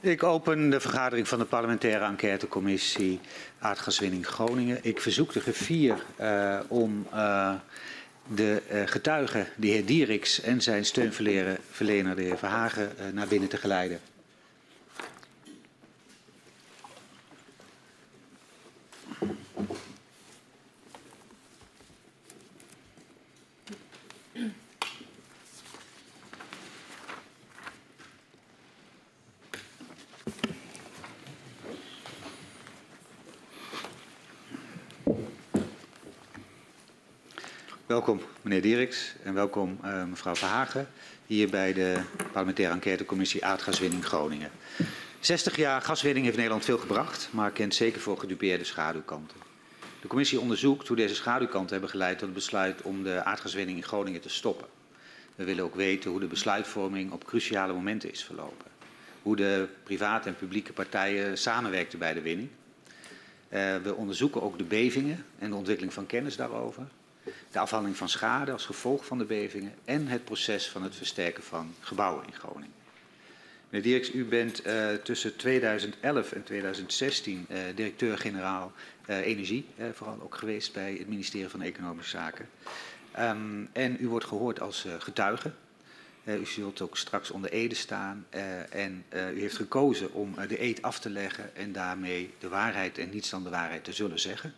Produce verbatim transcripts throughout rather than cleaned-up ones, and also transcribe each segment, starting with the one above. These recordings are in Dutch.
Ik open de vergadering van de parlementaire enquêtecommissie Aardgaswinning Groningen. Ik verzoek de griffier uh, om uh, de uh, getuige, de heer Dierikx en zijn steunverlener, de heer Verhagen, uh, naar binnen te geleiden. Welkom meneer Dierikx en welkom uh, mevrouw Verhagen hier bij de parlementaire enquêtecommissie Aardgaswinning Groningen. zestig jaar gaswinning heeft Nederland veel gebracht, maar kent zeker voor gedupeerde schaduwkanten. De commissie onderzoekt hoe deze schaduwkanten hebben geleid tot het besluit om de aardgaswinning in Groningen te stoppen. We willen ook weten hoe de besluitvorming op cruciale momenten is verlopen. Hoe de private en publieke partijen samenwerkten bij de winning. Uh, we onderzoeken ook de bevingen en de ontwikkeling van kennis daarover. De afhandeling van schade als gevolg van de bevingen en het proces van het versterken van gebouwen in Groningen. Meneer Dierikx, u bent uh, tussen tweeduizend elf en tweeduizend zestien uh, directeur-generaal uh, energie, uh, vooral ook geweest bij het ministerie van Economische Zaken. Um, en u wordt gehoord als uh, getuige. Uh, u zult ook straks onder ede staan uh, en uh, u heeft gekozen om uh, de eed af te leggen en daarmee de waarheid en niets dan de waarheid te zullen zeggen.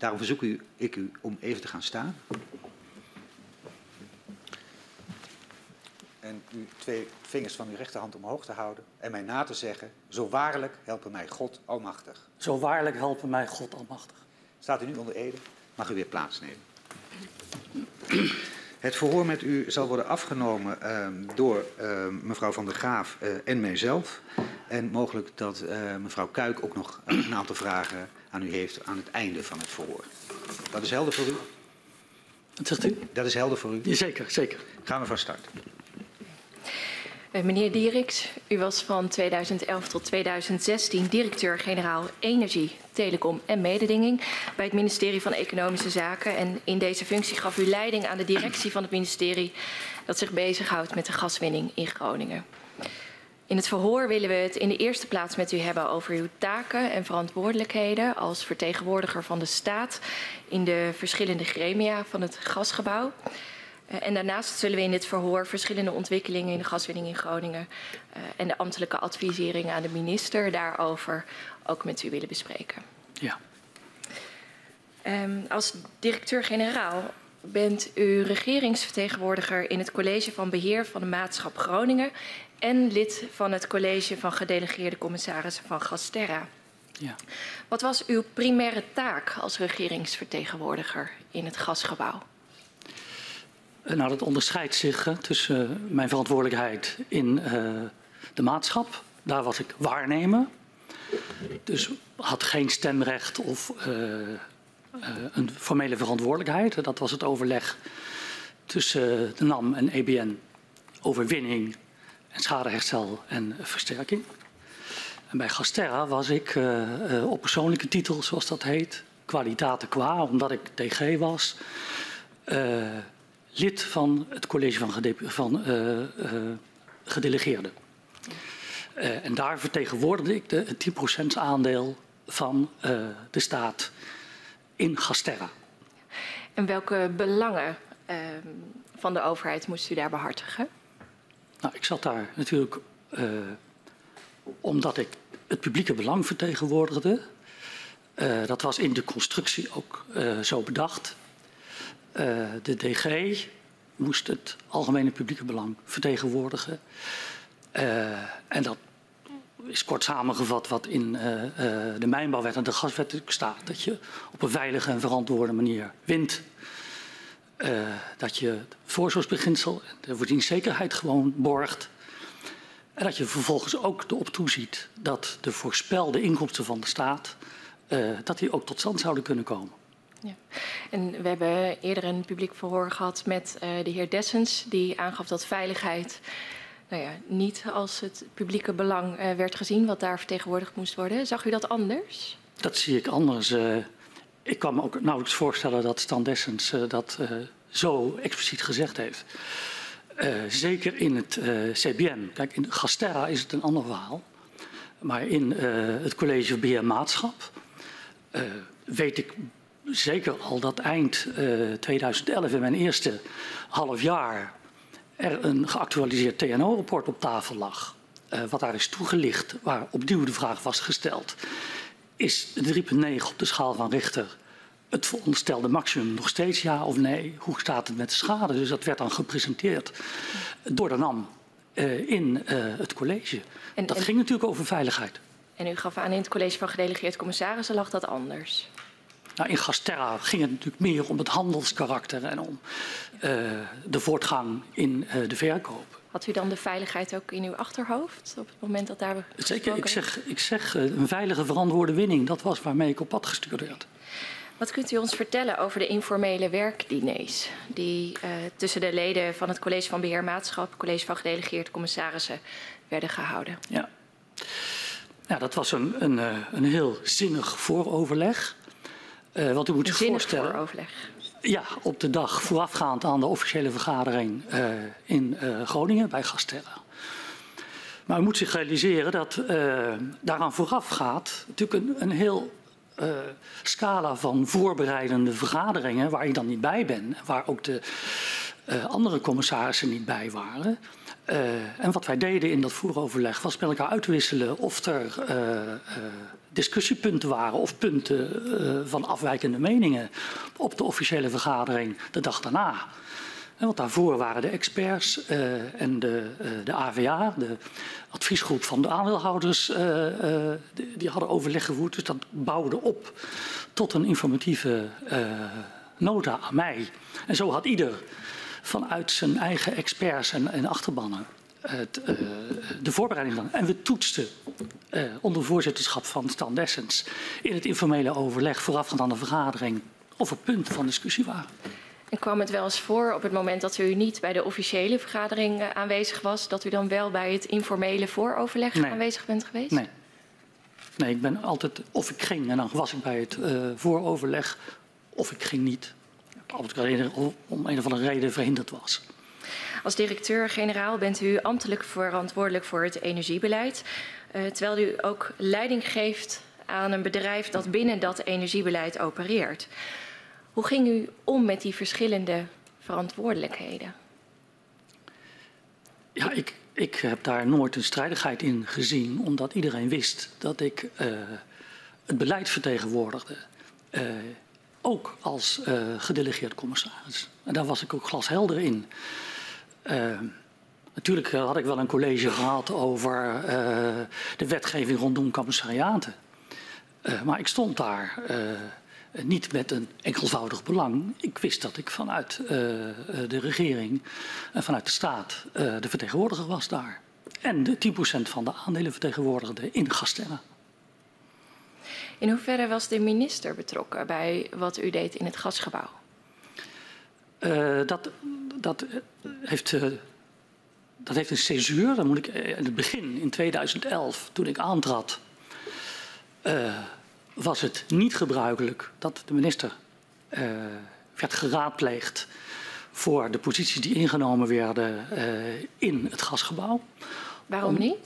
Daarom verzoek u, ik u om even te gaan staan en uw twee vingers van uw rechterhand omhoog te houden en mij na te zeggen: zo waarlijk helpen mij God almachtig. Zo waarlijk helpen mij God almachtig. Staat u nu onder ede, mag u weer plaatsnemen. Het verhoor met u zal worden afgenomen uh, door uh, mevrouw Van der Graaf uh, en mijzelf. En mogelijk dat uh, mevrouw Kuik ook nog een aantal vragen aan u heeft aan het einde van het verhoor. Dat is helder voor u? Wat zegt u? Dat is helder voor u? Ja, zeker, zeker. Gaan we van start. Uh, meneer Dierikx, u was van tweeduizend elf tot tweeduizend zestien directeur-generaal Energie, Telecom en Mededinging bij het ministerie van Economische Zaken. En in deze functie gaf u leiding aan de directie van het ministerie dat zich bezighoudt met de gaswinning in Groningen. In het verhoor willen we het in de eerste plaats met u hebben over uw taken en verantwoordelijkheden als vertegenwoordiger van de staat in de verschillende gremia van het gasgebouw. En daarnaast zullen we in dit verhoor verschillende ontwikkelingen in de gaswinning in Groningen en de ambtelijke advisering aan de minister daarover ook met u willen bespreken. Ja. Als directeur-generaal bent u regeringsvertegenwoordiger in het College van Beheer van de Maatschap Groningen en lid van het College van Gedelegeerde Commissarissen van Gasterra. Ja. Wat was uw primaire taak als regeringsvertegenwoordiger in het gasgebouw? Nou, dat onderscheidt zich hè, tussen mijn verantwoordelijkheid in uh, de maatschap. Daar was ik waarnemer. Dus had geen stemrecht of uh, uh, een formele verantwoordelijkheid. Dat was het overleg tussen de NAM en E B N over winning en schadeherstel en versterking. En bij Gasterra was ik uh, uh, op persoonlijke titel, zoals dat heet, kwalitate qua, omdat ik T G was, uh, lid van het college van, gede van uh, uh, gedelegeerden. Uh, en daar vertegenwoordigde ik de tien procent aandeel van uh, de staat in Gasterra. En welke belangen uh, van de overheid moest u daar behartigen? Nou, ik zat daar natuurlijk uh, omdat ik het publieke belang vertegenwoordigde. Uh, dat was in de constructie ook uh, zo bedacht. Uh, de D G moest het algemene publieke belang vertegenwoordigen. Uh, en dat is kort samengevat wat in uh, uh, de Mijnbouwwet en de Gaswet staat. Dat je op een veilige en verantwoorde manier wint. Uh, dat je het voorzorgsbeginsel en de voorzienzekerheid gewoon borgt. En dat je vervolgens ook erop toeziet dat de voorspelde inkomsten van de staat, uh, dat die ook tot stand zouden kunnen komen. Ja. En we hebben eerder een publiek verhoor gehad met uh, de heer Dessens, die aangaf dat veiligheid nou ja, niet als het publieke belang uh, werd gezien, wat daar vertegenwoordigd moest worden. Zag u dat anders? Dat zie ik anders. Uh, ik kan me ook nauwelijks voorstellen dat Stan Dessens uh, dat uh, zo expliciet gezegd heeft. Uh, zeker in het uh, C B M. Kijk, in Gasterra is het een ander verhaal. Maar in uh, het college Beheer Maatschap uh, weet ik zeker al dat eind uh, tweeduizend elf in mijn eerste half jaar er een geactualiseerd T N O-rapport op tafel lag. Uh, wat daar is toegelicht, waar opnieuw de vraag was gesteld. Is drie komma negen op de schaal van Richter het veronderstelde maximum nog steeds ja of nee? Hoe staat het met de schade? Dus dat werd dan gepresenteerd door de NAM uh, in uh, het college. En, dat en, ging natuurlijk over veiligheid. En u gaf aan in het college van gedelegeerd commissarissen lag dat anders? Nou, in Gasterra ging het natuurlijk meer om het handelskarakter en om uh, de voortgang in uh, de verkoop. Had u dan de veiligheid ook in uw achterhoofd op het moment dat daar gesproken Zeker, ik zeg, ik zeg een veilige verantwoorde winning. Dat was waarmee ik op pad gestuurd werd. Wat kunt u ons vertellen over de informele werkdiners die uh, tussen de leden van het College van Beheer Maatschap, College van Gedelegeerd Commissarissen werden gehouden? Ja, nou, dat was een, een, een heel zinnig vooroverleg. Uh, want u moet een zich voorstellen. Vooroverleg. Ja, op de dag voorafgaand aan de officiële vergadering uh, in uh, Groningen bij Gasterra. Maar u moet zich realiseren dat uh, daaraan vooraf gaat natuurlijk een, een heel uh, scala van voorbereidende vergaderingen waar ik dan niet bij ben. Waar ook de uh, andere commissarissen niet bij waren. Uh, en wat wij deden in dat vooroverleg was met elkaar uitwisselen of er uh, uh, discussiepunten waren of punten uh, van afwijkende meningen op de officiële vergadering de dag daarna. En want daarvoor waren de experts uh, en de, uh, de A V A, de adviesgroep van de aandeelhouders, uh, uh, die, die hadden overleg gevoerd. Dus dat bouwde op tot een informatieve uh, nota aan mij. En zo had ieder vanuit zijn eigen experts en, en achterbannen het, uh, de voorbereiding gedaan. En we toetsten uh, onder voorzitterschap van Stan Dessens in het informele overleg voorafgaand aan de vergadering of er punten van discussie waren. En kwam het wel eens voor op het moment dat u niet bij de officiële vergadering uh, aanwezig was, dat u dan wel bij het informele vooroverleg nee. aanwezig bent geweest? Nee. Nee, ik ben altijd, of ik ging en dan was ik bij het uh, vooroverleg of ik ging niet. Om een of andere reden verhinderd was. Als directeur-generaal bent u ambtelijk verantwoordelijk voor het energiebeleid. Eh, terwijl u ook leiding geeft aan een bedrijf dat binnen dat energiebeleid opereert. Hoe ging u om met die verschillende verantwoordelijkheden? Ja, ik, ik heb daar nooit een strijdigheid in gezien. Omdat iedereen wist dat ik eh, het beleid vertegenwoordigde. Eh, Ook als uh, gedelegeerd commissaris. En daar was ik ook glashelder in. Uh, natuurlijk had ik wel een college gehad over uh, de wetgeving rondom commissariaten. Uh, maar ik stond daar uh, niet met een enkelvoudig belang. Ik wist dat ik vanuit uh, de regering en vanuit de staat uh, de vertegenwoordiger was daar. En de tien procent van de aandelen vertegenwoordigde in Gasterra. In hoeverre was de minister betrokken bij wat u deed in het gasgebouw? Uh, dat, dat, heeft, uh, dat heeft een césuur. Dan moet ik in het begin, in tweeduizend elf, toen ik aantrad, uh, was het niet gebruikelijk dat de minister uh, werd geraadpleegd voor de posities die ingenomen werden uh, in het gasgebouw. Waarom Om, niet?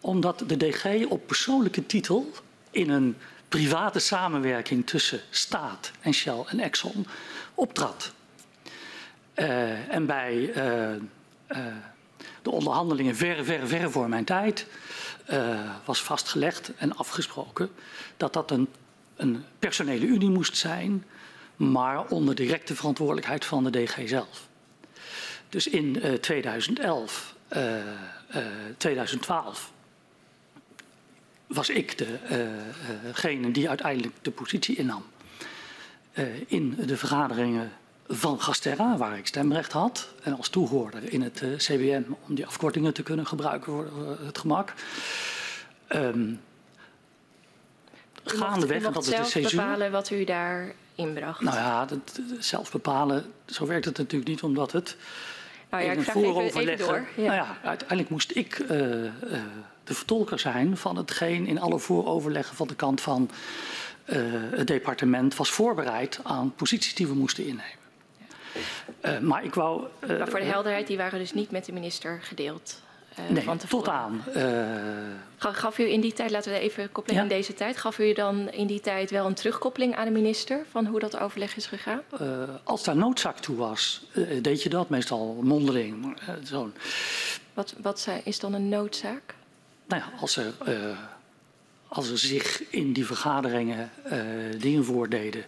Omdat de D G op persoonlijke titel in een private samenwerking tussen staat en Shell en Exxon optrad. Uh, en bij uh, uh, de onderhandelingen ver, ver, ver voor mijn tijd uh, was vastgelegd en afgesproken dat dat een, een personele unie moest zijn, maar onder directe verantwoordelijkheid van de D G zelf. Dus in uh, tweeduizend elf, uh, uh, tweeduizend twaalf... was ik degene die uiteindelijk de positie innam in de vergaderingen van Gasterra, waar ik stemrecht had. En als toehoorder in het C B M, om die afkortingen te kunnen gebruiken voor het gemak. Um, gaandeweg, dat is de césuur. U mocht zelf bepalen wat u daar inbracht. Nou ja, dat, zelf bepalen, zo werkt het natuurlijk niet, omdat het... Nou ja, ik vraag even, even door. Ja. Nou ja, uiteindelijk moest ik uh, uh, de vertolker zijn van hetgeen in alle vooroverleggen van de kant van uh, het departement was voorbereid aan posities die we moesten innemen. Uh, maar ik wou... Uh, maar voor de helderheid, die waren dus niet met de minister gedeeld? Uh, nee, van tot aan. Uh... Gaf u in die tijd, laten we even koppelen aan ja. deze tijd, gaf u dan in die tijd wel een terugkoppeling aan de minister van hoe dat overleg is gegaan? Uh, als daar noodzaak toe was, uh, deed je dat meestal mondeling. Uh, zo. Wat, wat is dan een noodzaak? Nou ja, als er, uh, als er zich in die vergaderingen uh, dingen voordeden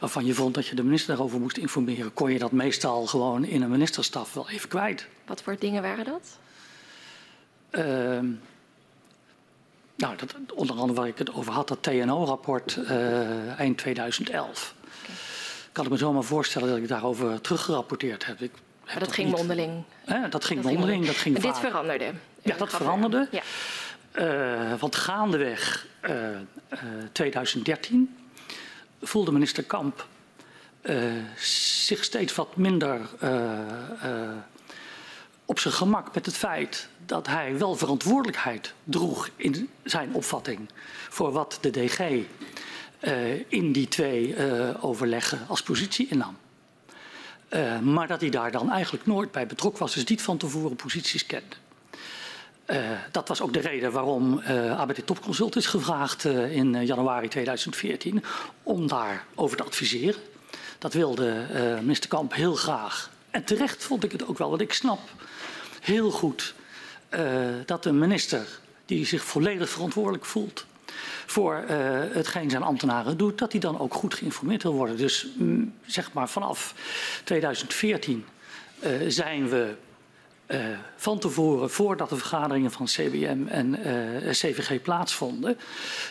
waarvan je vond dat je de minister daarover moest informeren, kon je dat meestal gewoon in een ministerstaf wel even kwijt. Wat voor dingen waren dat? Uh, nou, dat, onder andere waar ik het over had, dat T N O-rapport uh, eind tweeduizend elf. Okay. Kan ik me zomaar voorstellen dat ik daarover teruggerapporteerd heb. Ik heb maar dat, dat ging niet... mondeling. Eh, dat ging dat mondeling. Dat ging en dit veranderde. U ja, dat veranderde. Ja. Uh, want gaandeweg uh, uh, tweeduizend dertien voelde minister Kamp uh, zich steeds wat minder uh, uh, op zijn gemak met het feit dat hij wel verantwoordelijkheid droeg in zijn opvatting voor wat de D G uh, in die twee uh, overleggen als positie innam. Uh, maar dat hij daar dan eigenlijk nooit bij betrokken was, dus niet van tevoren posities kende. Uh, dat was ook de reden waarom uh, A B D Topconsult is gevraagd uh, in uh, januari tweeduizend veertien om daarover te adviseren. Dat wilde uh, minister Kamp heel graag. En terecht vond ik het ook wel, want ik snap heel goed uh, dat een minister die zich volledig verantwoordelijk voelt voor uh, hetgeen zijn ambtenaren doet, dat hij dan ook goed geïnformeerd wil worden. Dus mm, zeg maar vanaf tweeduizend veertien uh, zijn we uh, van tevoren, voordat de vergaderingen van C B M en uh, C V G plaatsvonden,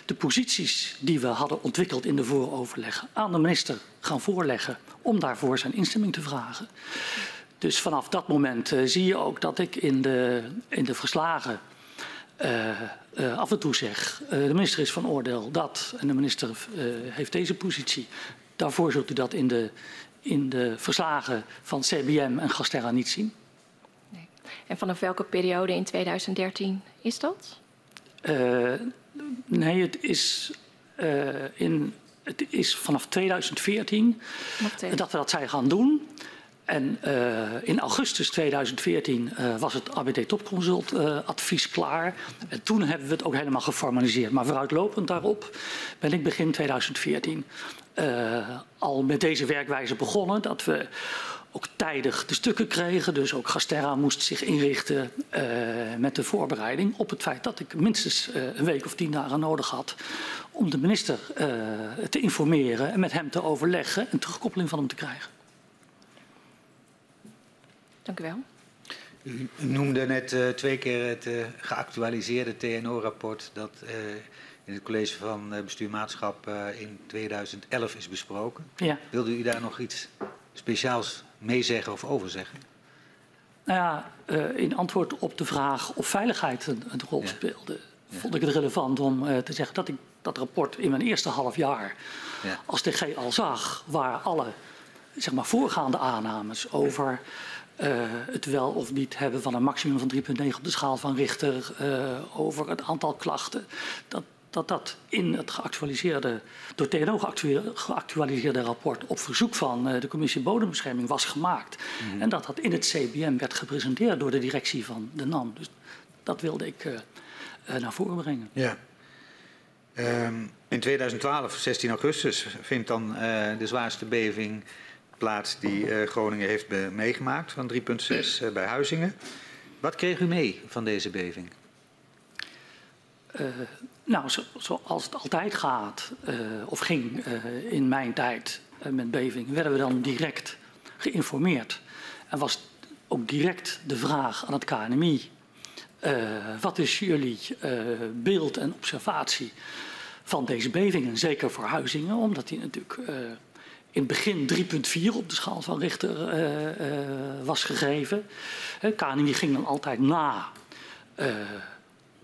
de posities die we hadden ontwikkeld in de vooroverleg aan de minister gaan voorleggen om daarvoor zijn instemming te vragen. Dus vanaf dat moment uh, zie je ook dat ik in de, in de verslagen uh, uh, af en toe zeg, uh, de minister is van oordeel dat en de minister uh, heeft deze positie. Daarvoor zult u dat in de, in de verslagen van C B M en Gasterra niet zien. Nee. En vanaf welke periode in tweeduizend dertien is dat? Uh, nee, het is uh, in... Het is vanaf tweeduizend veertien dat we dat zijn gaan doen. En uh, in augustus tweeduizend veertien uh, was het A B D Topconsult uh, advies klaar. En toen hebben we het ook helemaal geformaliseerd. Maar vooruitlopend daarop ben ik begin tweeduizend veertien uh, al met deze werkwijze begonnen. Dat we ook tijdig de stukken kregen. Dus ook Gasterra moest zich inrichten uh, met de voorbereiding op het feit dat ik minstens uh, een week of tien dagen nodig had om de minister uh, te informeren en met hem te overleggen en terugkoppeling van hem te krijgen. Dank u wel. U noemde net uh, twee keer het uh, geactualiseerde T N O-rapport dat uh, in het college van uh, bestuurmaatschap uh, in tweeduizend elf is besproken. Ja. Wilde u daar nog iets speciaals mee zeggen of over zeggen? Nou ja, uh, in antwoord op de vraag of veiligheid een, een rol ja. speelde, ja. vond ik het relevant om uh, te zeggen dat ik dat rapport in mijn eerste half jaar ja. als D G al zag, waar alle zeg maar, voorgaande aannames over uh, het wel of niet hebben van een maximum van drie komma negen op de schaal van Richter, uh, over het aantal klachten, dat dat, dat in het geactualiseerde, door T N O geactualiseerde rapport op verzoek van uh, de commissie Bodembescherming was gemaakt. Mm-hmm. En dat dat in het C B M werd gepresenteerd door de directie van de N A M. Dus dat wilde ik uh, uh, naar voren brengen. Ja. Um, in tweeduizend twaalf, zestien augustus, vindt dan uh, de zwaarste beving plaats die uh, Groningen heeft meegemaakt, van drie komma zes uh, bij Huizingen. Wat kreeg u mee van deze beving? Uh, nou, zo, zoals het altijd gaat, uh, of ging uh, in mijn tijd uh, met beving, werden we dan direct geïnformeerd. En was ook direct de vraag aan het K N M I... Uh, wat is jullie uh, beeld en observatie van deze bevingen? Zeker voor Huizingen, omdat die natuurlijk uh, in het begin drie komma vier op de schaal van Richter uh, uh, was gegeven. Uh, K N M I ging dan altijd na uh,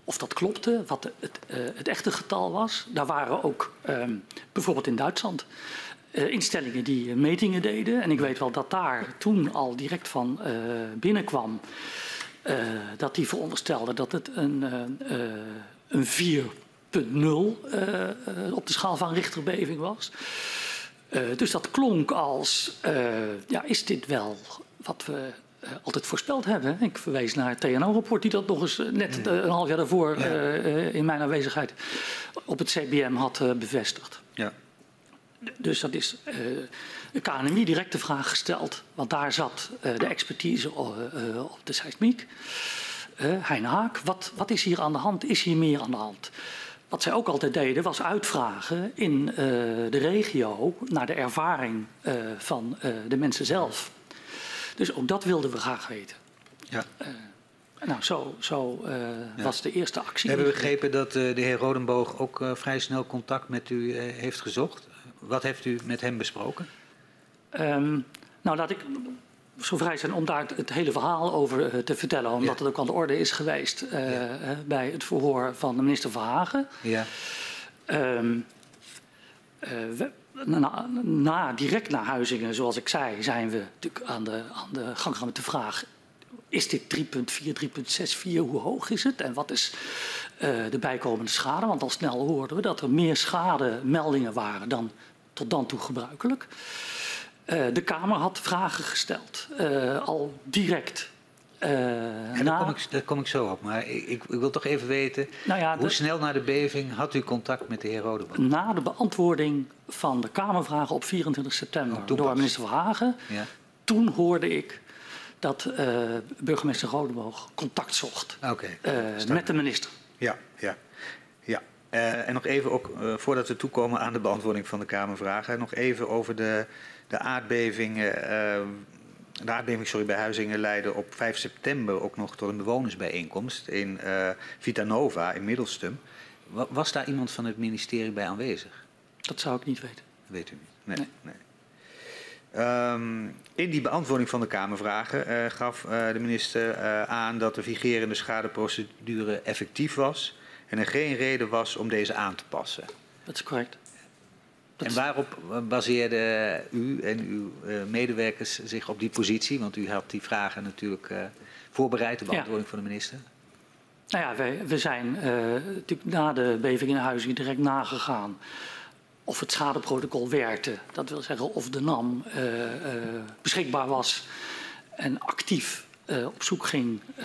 of dat klopte, wat de, het, uh, het echte getal was. Daar waren ook uh, bijvoorbeeld in Duitsland uh, instellingen die metingen deden. En ik weet wel dat daar toen al direct van uh, binnenkwam Uh, dat die veronderstelde dat het een, uh, uh, een vier komma nul uh, uh, op de schaal van Richterbeving was. Uh, dus dat klonk als, uh, ja, is dit wel wat we uh, altijd voorspeld hebben. Ik verwijs naar het T N O-rapport die dat nog eens uh, net uh, een half jaar daarvoor ja. uh, uh, in mijn aanwezigheid op het C B M had uh, bevestigd. Ja. Dus dat is uh, de K N M I direct de vraag gesteld, want daar zat uh, de expertise uh, uh, op de seismiek. Uh, Hein Haak, wat, wat is hier aan de hand? Is hier meer aan de hand? Wat zij ook altijd deden was uitvragen in uh, de regio naar de ervaring uh, van uh, de mensen zelf. Dus ook dat wilden we graag weten. Ja. Uh, nou, zo, zo uh, ja. was de eerste actie. We hebben begrepen dat uh, de heer Rodenboog ook uh, vrij snel contact met u uh, heeft gezocht. Wat heeft u met hem besproken? Um, nou, laat ik zo vrij zijn om daar het hele verhaal over uh, te vertellen. Omdat ja. het ook aan de orde is geweest uh, ja. uh, bij het verhoor van de minister Verhagen. Ja. Um, uh, we, na, na, direct naar Huizingen, zoals ik zei, zijn we natuurlijk aan de, aan de gang gaan met de vraag... Is dit drie komma vier, drie komma zes vier? Hoe hoog is het? En wat is uh, de bijkomende schade? Want al snel hoorden we dat er meer schademeldingen waren dan tot dan toe gebruikelijk. Uh, de Kamer had vragen gesteld, uh, al direct uh, ja, na... Daar kom, ik, daar kom ik zo op, maar ik, ik wil toch even weten... Nou ja, hoe de... snel na de beving had u contact met de heer Rodenboog? Na de beantwoording van de Kamervragen op vierentwintig september oh, door minister Verhagen... Ja. Toen hoorde ik... dat uh, burgemeester Rodenboog contact zocht okay, uh, met de minister. Ja, ja, ja. Uh, en nog even, ook, uh, voordat we toekomen aan de beantwoording van de Kamervragen... nog even over de, de aardbeving, uh, de aardbeving sorry, bij Huizingen leidde op vijf september... ook nog tot een bewonersbijeenkomst in uh, Vitanova in Middelstum. Was daar iemand van het ministerie bij aanwezig? Dat zou ik niet weten. Weet u niet? Nee. nee. nee. Um, in die beantwoording van de Kamervragen uh, gaf uh, de minister uh, aan dat de vigerende schadeprocedure effectief was en er geen reden was om deze aan te passen. Dat is correct. Dat en waarop baseerde u en uw uh, medewerkers zich op die positie? Want u had die vragen natuurlijk uh, voorbereid, de beantwoording ja. van de minister. Nou ja, wij, we zijn uh, natuurlijk na de beving in Huizingen direct nagegaan. Of het schadeprotocol werkte, dat wil zeggen of de NAM uh, uh, beschikbaar was en actief uh, op zoek ging uh,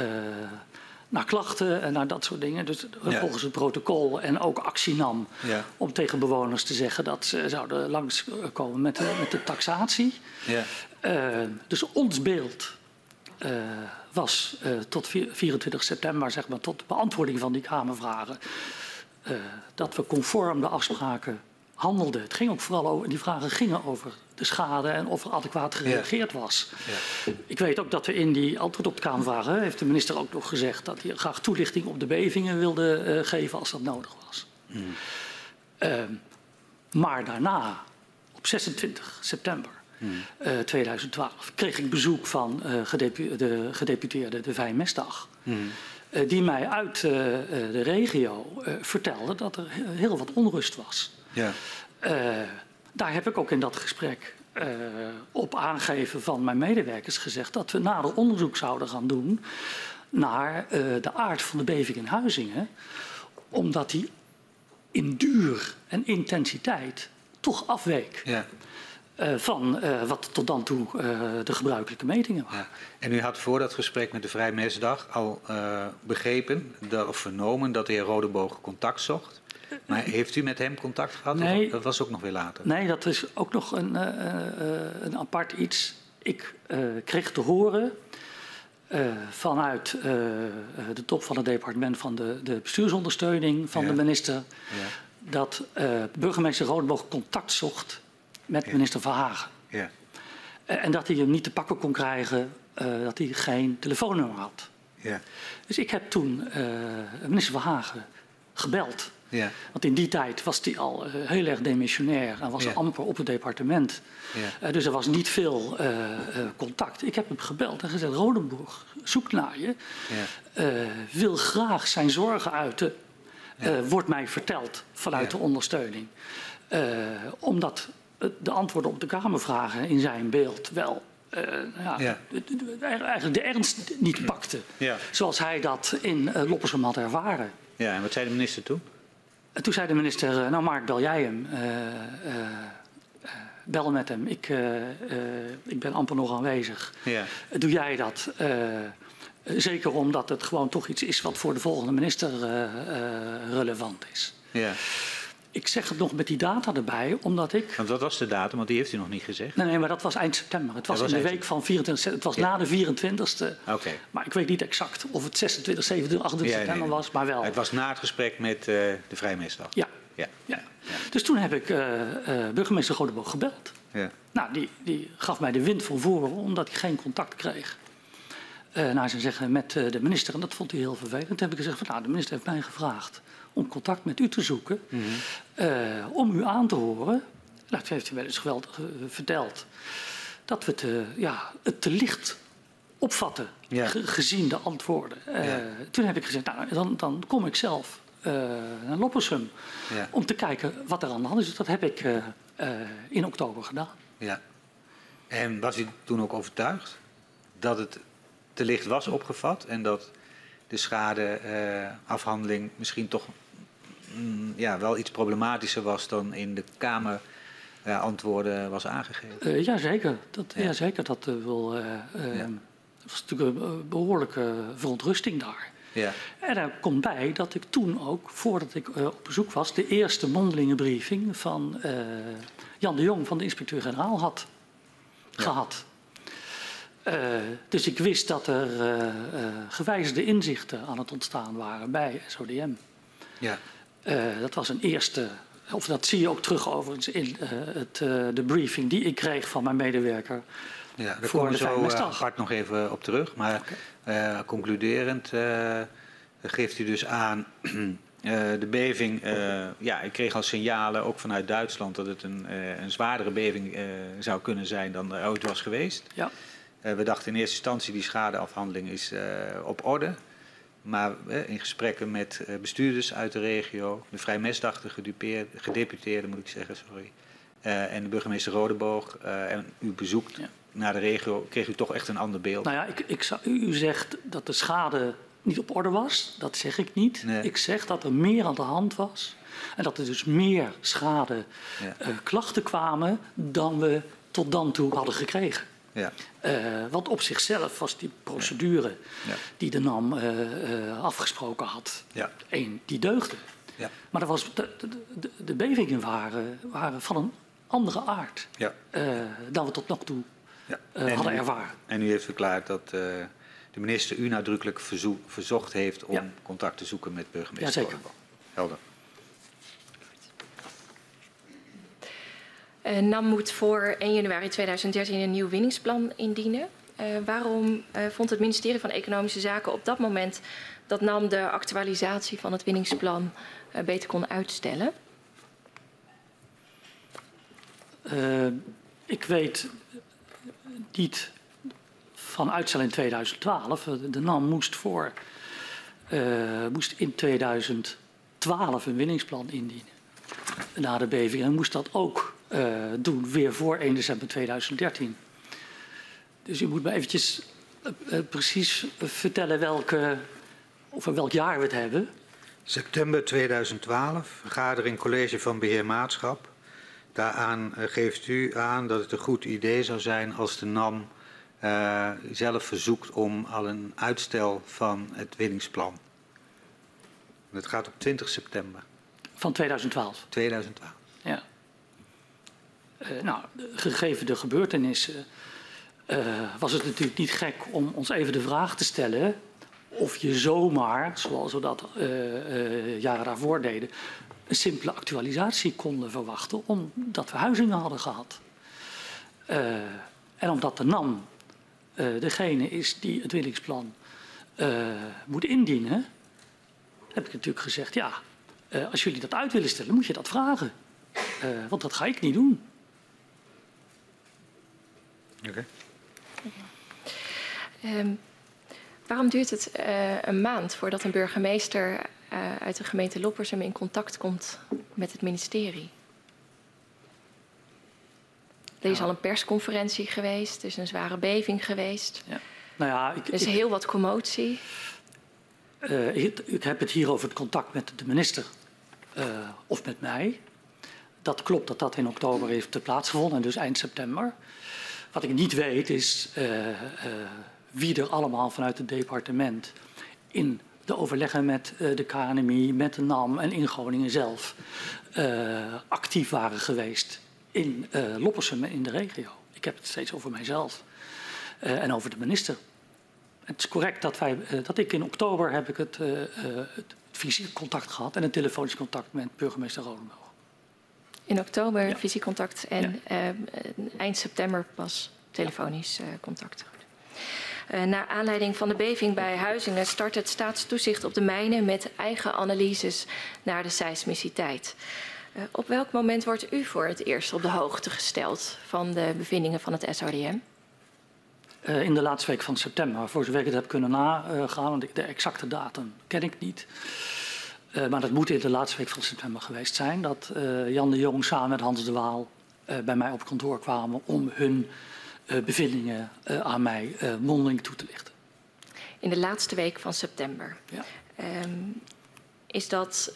naar klachten en naar dat soort dingen. Dus ja. volgens het protocol en ook actie nam ja. om tegen bewoners te zeggen dat ze zouden langskomen met de, met de taxatie. Ja. Uh, dus ons beeld uh, was uh, tot vierentwintig september, zeg maar, tot de beantwoording van die Kamervragen, uh, dat we conform de afspraken... handelde. Het ging ook vooral over, die vragen gingen over de schade en of er adequaat gereageerd ja. was. Ja. Ik weet ook dat we in die antwoord op de Kamervragen, heeft de minister ook nog gezegd dat hij graag toelichting op de bevingen wilde uh, geven als dat nodig was. Mm. Uh, maar daarna, op zesentwintig september mm. uh, tweeduizend twaalf, kreeg ik bezoek van uh, gedepu- de gedeputeerde De Vijn-Mestdag. Mm. Uh, die mij uit uh, de regio uh, vertelde dat er heel wat onrust was. Ja. Uh, daar heb ik ook in dat gesprek uh, op aangeven van mijn medewerkers gezegd... dat we nader onderzoek zouden gaan doen naar uh, de aard van de beving in Huizingen... omdat die in duur en intensiteit toch afweek... Ja. Uh, van uh, wat tot dan toe uh, de gebruikelijke metingen waren. Ja. En u had voor dat gesprek met de Vrijmestdag al uh, begrepen dat, of vernomen dat de heer Rodenboog contact zocht... Maar heeft u met hem contact gehad? Nee, dat was ook nog weer later. Nee, dat is ook nog een, uh, uh, een apart iets. Ik uh, kreeg te horen uh, vanuit uh, de top van het departement van de, de bestuursondersteuning van ja. de minister... Ja. dat uh, burgemeester Rodenboog contact zocht met ja. minister Verhagen. Ja. Uh, en dat hij hem niet te pakken kon krijgen, uh, dat hij geen telefoonnummer had. Ja. Dus ik heb toen uh, minister Verhagen gebeld... Ja. Want in die tijd was hij al uh, heel erg demissionair en was ja. er amper op het departement. Ja. Uh, dus er was niet veel uh, uh, contact. Ik heb hem gebeld en gezegd, Rodenboog, zoek naar je. Ja. Uh, wil graag zijn zorgen uiten. Uh, ja. Wordt mij verteld vanuit ja. de ondersteuning. Uh, omdat de antwoorden op de Kamervragen in zijn beeld wel... Uh, ja, ja. eigenlijk de ernst niet pakte. Ja. Zoals hij dat in uh, Loppersum had ervaren. Ja, en wat zei de minister toen? Toen zei de minister, nou Mark, bel jij hem. Uh, uh, bel met hem. Ik, uh, uh, ik ben amper nog aanwezig. Ja. Doe jij dat? Uh, zeker omdat het gewoon toch iets is wat voor de volgende minister uh, uh, relevant is. Ja. Ik zeg het nog met die data erbij, omdat ik... Want dat was de datum, want die heeft u nog niet gezegd. Nee, nee, maar dat was eind september. Het was, was in de eind... week van vierentwintig... Het was ja. na de vierentwintigste. Okay. Maar ik weet niet exact of het zesentwintig, zevenentwintig, achtentwintig ja, september nee, was, maar wel. Het was na het gesprek met uh, de Vrijmeester. Ja. Ja. Ja. Ja. Dus toen heb ik uh, uh, burgemeester Rodenboog gebeld. Ja. Nou, die, die gaf mij de wind van voren, omdat ik geen contact kreeg. Uh, naar zijn zeggen met uh, de minister. En dat vond hij heel vervelend. Toen heb ik gezegd van, nou, de minister heeft mij gevraagd om contact met u te zoeken, mm-hmm. uh, om u aan te horen. Nou, toen heeft hij mij dus geweldig uh, verteld dat we het, uh, ja, het te licht opvatten, ja. ge- gezien de antwoorden. Uh, ja. Toen heb ik gezegd, nou, dan, dan kom ik zelf uh, naar Loppersum, ja. om te kijken wat er aan de hand is. Dus dat heb ik uh, uh, in oktober gedaan. Ja. En was u toen ook overtuigd dat het te licht was opgevat en dat de schadeafhandeling uh, misschien toch mm, ja, wel iets problematischer was dan in de Kamer uh, antwoorden was aangegeven? Uh, Jazeker, dat, ja. ja, zeker. dat uh, wil, uh, uh, ja. was natuurlijk een behoorlijke verontrusting daar. Ja. En daar komt bij dat ik toen ook, voordat ik uh, op bezoek was, de eerste mondelinge briefing van uh, Jan de Jong van de inspecteur-generaal had ja. gehad. Uh, dus ik wist dat er uh, uh, gewijzigde inzichten aan het ontstaan waren bij S O D M. Ja. Uh, dat was een eerste, of dat zie je ook terug overigens in uh, het, uh, de briefing die ik kreeg van mijn medewerker. Ja, daar komen we zo uh, apart nog even op terug. Maar okay. uh, concluderend uh, geeft u dus aan uh, de beving. Uh, ja, ik kreeg al signalen, ook vanuit Duitsland, dat het een, uh, een zwaardere beving uh, zou kunnen zijn dan er ooit was geweest. Ja. Uh, we dachten in eerste instantie die schadeafhandeling is uh, op orde. Maar uh, in gesprekken met uh, bestuurders uit de regio, de Vrijmestdag, de gedeputeerde moet ik zeggen, sorry, uh, en de burgemeester Rodenboog uh, en uw bezoek ja. naar de regio, kreeg u toch echt een ander beeld. Nou ja, ik, ik zou, u zegt dat de schade niet op orde was. Dat zeg ik niet. Nee. Ik zeg dat er meer aan de hand was en dat er dus meer schade ja. uh, klachten kwamen dan we tot dan toe hadden gekregen. Ja. Uh, want op zichzelf was die procedure ja. Ja. die de NAM uh, uh, afgesproken had, ja. één, die deugde. Ja. Maar dat was de, de, de bevingen waren, waren van een andere aard ja. uh, dan we tot nog toe ja. uh, hadden ervaren. En u heeft verklaard dat uh, de minister u nadrukkelijk verzoek, verzocht heeft om ja. contact te zoeken met burgemeester Rodenboog. Helder. Uh, NAM moet voor één januari tweeduizend dertien een nieuw winningsplan indienen. Uh, waarom uh, vond het ministerie van Economische Zaken op dat moment dat NAM de actualisatie van het winningsplan uh, beter kon uitstellen? Uh, ik weet niet van uitstel in tweeduizend twaalf. De NAM moest, voor, uh, moest in tweeduizend twaalf een winningsplan indienen. Na de beving en moest dat ook uh, doen, weer voor één december tweeduizend dertien. Dus u moet me eventjes uh, uh, precies vertellen welke, over welk jaar we het hebben. september tweeduizend twaalf, vergadering college van beheer maatschap. Daaraan uh, geeft u aan dat het een goed idee zou zijn als de NAM uh, zelf verzoekt om al een uitstel van het winningsplan. Dat gaat op twintig september. Van tweeduizend twaalf? tweeduizend twaalf. Ja. Uh, nou, gegeven de gebeurtenissen uh, was het natuurlijk niet gek om ons even de vraag te stellen of je zomaar, zoals we dat uh, uh, jaren daarvoor deden, een simpele actualisatie konden verwachten omdat we Huizingen hadden gehad. Uh, en omdat de NAM uh, degene is die het winningsplan uh, moet indienen, heb ik natuurlijk gezegd, ja... Uh, als jullie dat uit willen stellen, moet je dat vragen. Uh, want dat ga ik niet doen. Oké. Okay. Uh, waarom duurt het uh, een maand voordat een burgemeester uh, uit de gemeente Loppersum in contact komt met het ministerie? Er is ja. al een persconferentie geweest, er is een zware beving geweest. Ja. Nou ja, ik, er is ik, heel wat commotie. Uh, ik, ik heb het hier over het contact met de minister uh, of met mij. dat klopt dat dat in oktober heeft plaatsgevonden, dus eind september. Wat ik niet weet is uh, uh, wie er allemaal vanuit het departement in de overleggen met uh, de K N M I, met de N A M en in Groningen zelf uh, actief waren geweest in uh, Loppersum en in de regio. Ik heb het steeds over mijzelf uh, en over de minister. Het is correct dat, wij, uh, dat ik in oktober heb ik het, uh, uh, het fysiek contact gehad en een telefonisch contact met burgemeester Rodenboog. In oktober ja. Fysiek contact en ja. uh, eind september pas telefonisch uh, contact. Uh, naar aanleiding van de beving bij Huizingen start het staatstoezicht op de mijnen met eigen analyses naar de seismiciteit. Uh, op welk moment wordt u voor het eerst op de hoogte gesteld van de bevindingen van het S O D M? Uh, in de laatste week van september, voor zover ik het heb kunnen nagaan, want de exacte datum ken ik niet. Uh, maar dat moet in de laatste week van september geweest zijn. Dat uh, Jan de Jong samen met Hans de Waal uh, bij mij op kantoor kwamen om hun uh, bevindingen uh, aan mij uh, mondeling toe te lichten. In de laatste week van september. Ja. Um, is dat,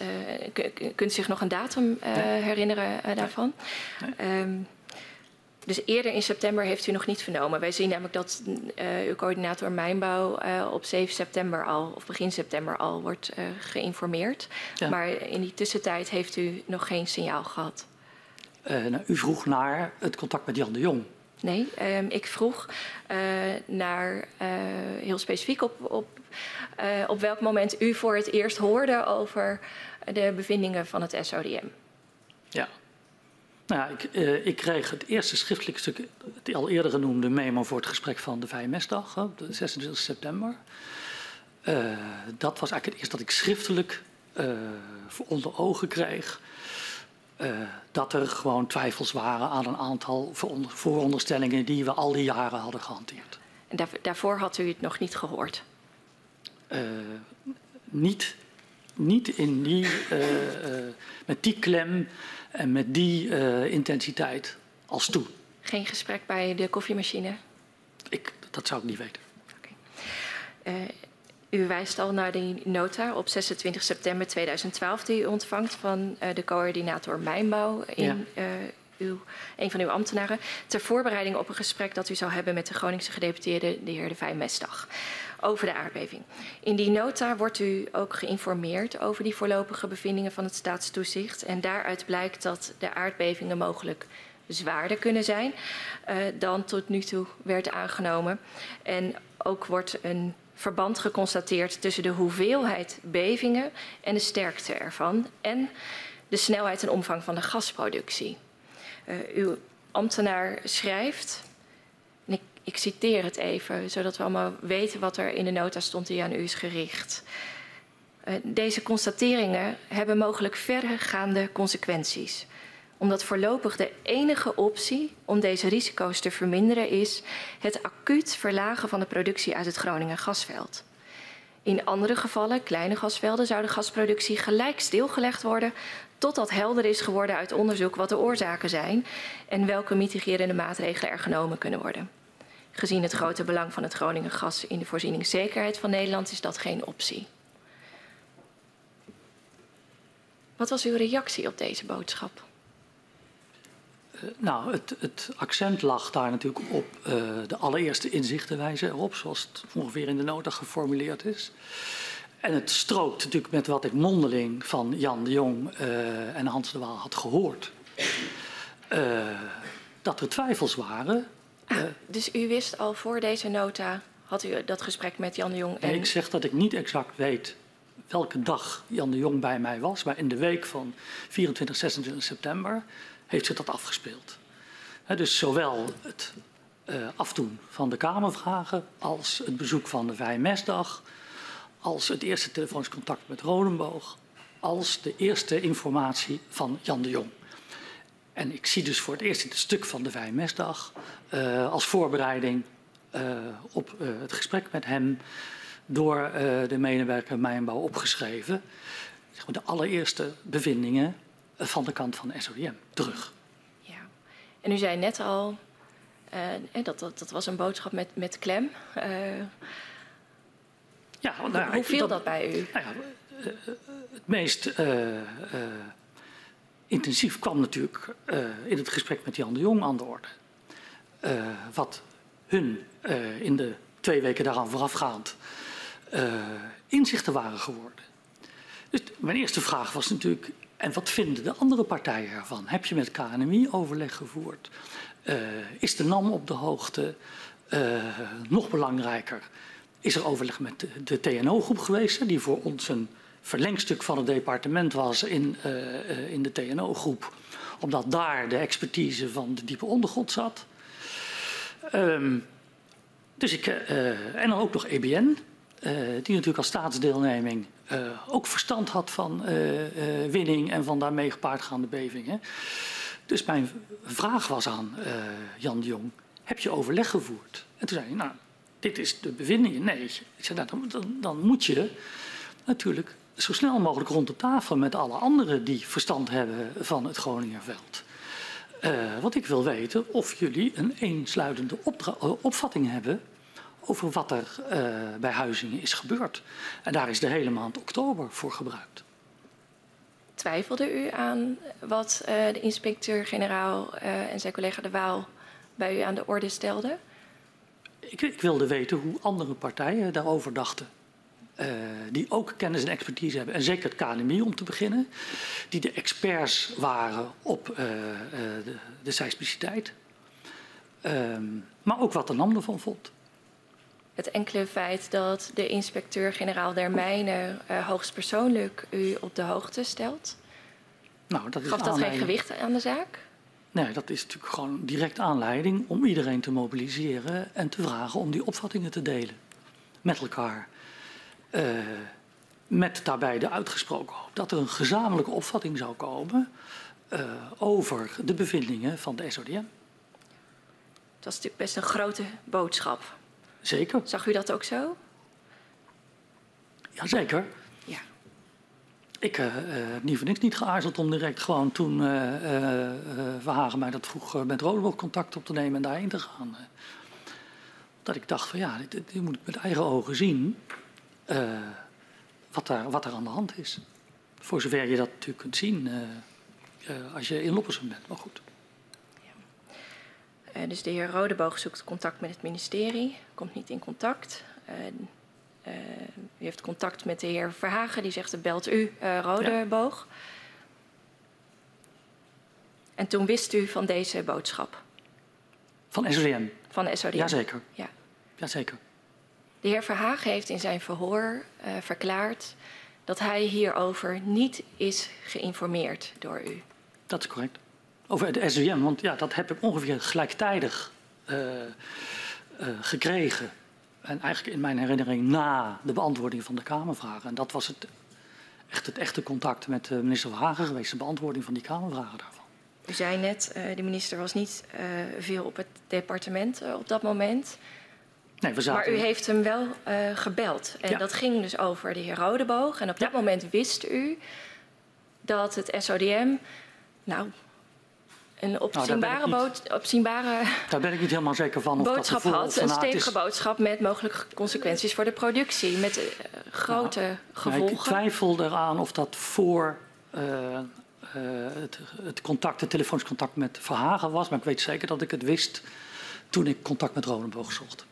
uh, kunt u zich nog een datum uh, nee. herinneren uh, daarvan? Nee. Nee. Um, Dus eerder in september heeft u nog niet vernomen. Wij zien namelijk dat uh, uw coördinator Mijnbouw uh, op zeven september al, of begin september al, wordt uh, geïnformeerd. Ja. Maar in die tussentijd heeft u nog geen signaal gehad. Uh, nou, u vroeg naar het contact met Jan de Jong. Nee, uh, ik vroeg uh, naar, uh, heel specifiek op, op, uh, op welk moment u voor het eerst hoorde over de bevindingen van het S O D M. Ja. Nou ja, ik, eh, ik kreeg het eerste schriftelijk stuk, het al eerder genoemde memo voor het gesprek van de Vijn-Mestdag, op de zesentwintigste september. Uh, dat was eigenlijk het eerste dat ik schriftelijk uh, onder ogen kreeg. Uh, dat er gewoon twijfels waren aan een aantal vooronder, vooronderstellingen die we al die jaren hadden gehanteerd. En daar, daarvoor had u het nog niet gehoord? Uh, niet, niet in die, uh, uh, met die klem. En met die uh, intensiteit als toen. Geen gesprek bij de koffiemachine? Ik, dat zou ik niet weten. Okay. Uh, u wijst al naar die nota op zesentwintig september tweeduizend twaalf die u ontvangt van uh, de coördinator Mijnbouw in ja. uh, uw, een van uw ambtenaren. Ter voorbereiding op een gesprek dat u zou hebben met de Groningse gedeputeerde, de heer De Vijn-Mestdag, over de aardbeving. In die nota wordt u ook geïnformeerd over die voorlopige bevindingen van het staatstoezicht. En daaruit blijkt dat de aardbevingen mogelijk zwaarder kunnen zijn uh, dan tot nu toe werd aangenomen. En ook wordt een verband geconstateerd tussen de hoeveelheid bevingen en de sterkte ervan en de snelheid en omvang van de gasproductie. Uh, uw ambtenaar schrijft, en ik, ik citeer het even, zodat we allemaal weten wat er in de nota stond die aan u is gericht. Uh, deze constateringen hebben mogelijk verregaande consequenties. Omdat voorlopig de enige optie om deze risico's te verminderen is het acuut verlagen van de productie uit het Groningen gasveld. In andere gevallen, kleine gasvelden, zou de gasproductie gelijk stilgelegd worden totdat helder is geworden uit onderzoek wat de oorzaken zijn en welke mitigerende maatregelen er genomen kunnen worden. Gezien het grote belang van het Groningen gas in de voorzieningszekerheid van Nederland is dat geen optie. Wat was uw reactie op deze boodschap? Uh, nou, het, het accent lag daar natuurlijk op uh, de allereerste inzichten wijzen erop, zoals het ongeveer in de nota geformuleerd is. En het strookt natuurlijk met wat ik mondeling van Jan de Jong uh, en Hans de Waal had gehoord. Uh, dat er twijfels waren. Ah, uh, dus u wist al voor deze nota, had u dat gesprek met Jan de Jong? En... Nee, ik zeg dat ik niet exact weet welke dag Jan de Jong bij mij was. Maar in de week van vierentwintig, zesentwintig september heeft zich dat afgespeeld. He, dus zowel het uh, afdoen van de Kamervragen als het bezoek van de Vijmesdag, als het eerste telefonisch contact met Rodenboog, als de eerste informatie van Jan de Jong. En ik zie dus voor het eerst het stuk van de Vijmesdag uh, als voorbereiding uh, op uh, het gesprek met hem door uh, de medewerker Mijnbouw opgeschreven. Zeg maar de allereerste bevindingen uh, van de kant van de S O D M terug. Ja. En u zei net al, uh, dat, dat, dat was een boodschap met, met klem. Uh, Ja, nou ja, hoe viel dat, dat bij u? Nou ja, het meest uh, uh, intensief kwam natuurlijk uh, in het gesprek met Jan de Jong aan de orde. Uh, wat hun uh, in de twee weken daaraan voorafgaand uh, inzichten waren geworden. Dus mijn eerste vraag was natuurlijk, en wat vinden de andere partijen ervan? Heb je met K N M I overleg gevoerd? Uh, is de NAM op de hoogte? Uh, nog belangrijker, is er overleg met de, de T N O-groep geweest, die voor ons een verlengstuk van het departement was in, uh, uh, in de T N O-groep, omdat daar de expertise van de diepe ondergrond zat. Um, dus ik, uh, en dan ook nog E B N, uh, die natuurlijk als staatsdeelneming uh, ook verstand had van uh, uh, winning en van daarmee gepaardgaande bevingen. Dus mijn vraag was aan uh, Jan de Jong, heb je overleg gevoerd? En toen zei hij, nou, dit is de bevinding. Nee, ik zei, nou, dan, dan, dan moet je natuurlijk zo snel mogelijk rond de tafel met alle anderen die verstand hebben van het Groningerveld. Uh, want ik wil weten of jullie een eensluidende opvatting hebben over wat er uh, bij Huizingen is gebeurd. En daar is de hele maand oktober voor gebruikt. Twijfelde u aan wat uh, de inspecteur-generaal uh, en zijn collega De Waal bij u aan de orde stelde? Ik, ik wilde weten hoe andere partijen daarover dachten. Uh, die ook kennis en expertise hebben. En zeker het K N M I om te beginnen. Die de experts waren op uh, uh, de, de seismiciteit. Uh, maar ook wat de NAM ervan vond. Het enkele feit dat de inspecteur-generaal der Mijnen uh, hoogstpersoonlijk u op de hoogte stelt. Nou, dat is gaf dat geen gewicht aan de zaak? Nee, dat is natuurlijk gewoon direct aanleiding om iedereen te mobiliseren en te vragen om die opvattingen te delen met elkaar. Uh, met daarbij de uitgesproken hoop dat er een gezamenlijke opvatting zou komen uh, over de bevindingen van de S O D M. Dat is natuurlijk best een grote boodschap. Zeker. Zag u dat ook zo? Jazeker. Ja. Ik heb uh, niet voor niks niet geaarzeld om direct gewoon toen uh, uh, Verhagen mij dat vroeg uh, met Rodenboog contact op te nemen en daarheen te gaan. Uh, dat ik dacht van ja, dit, dit moet ik met eigen ogen zien uh, wat, daar, wat er aan de hand is. Voor zover je dat natuurlijk kunt zien uh, uh, als je in Loppersum bent. Maar goed. Ja. Uh, dus de heer Rodenboog zoekt contact met het ministerie, komt niet in contact. Uh, Uh, u heeft contact met de heer Verhagen, die zegt, belt u, uh, Rodenboog. Ja. En toen wist u van deze boodschap? Van S O D M. Van S O D M. Jazeker. Ja. Jazeker. De heer Verhagen heeft in zijn verhoor uh, verklaard dat hij hierover niet is geïnformeerd door u. Dat is correct. Over de S O D M, want ja, dat heb ik ongeveer gelijktijdig uh, uh, gekregen. En eigenlijk in mijn herinnering na de beantwoording van de Kamervragen. En dat was het, echt het echte contact met minister Verhagen geweest. De beantwoording van die Kamervragen daarvan. U zei net, uh, de minister was niet uh, veel op het departement uh, op dat moment. Nee, we zaten... Maar u heeft hem wel uh, gebeld. En ja. Dat ging dus over de heer Rodenboog. En op dat ja. moment wist u dat het S O D M... Nou, een opzienbare, nou, daar, opzienbare daar ben ik niet helemaal zeker van. Of boodschap dat had, een stevige is... boodschap met mogelijke consequenties voor de productie. Met uh, grote nou, gevolgen. Nou, ik twijfel eraan of dat voor uh, uh, het, het, contact, het telefonisch contact met Verhagen was. Maar ik weet zeker dat ik het wist toen ik contact met Rodenboog zocht.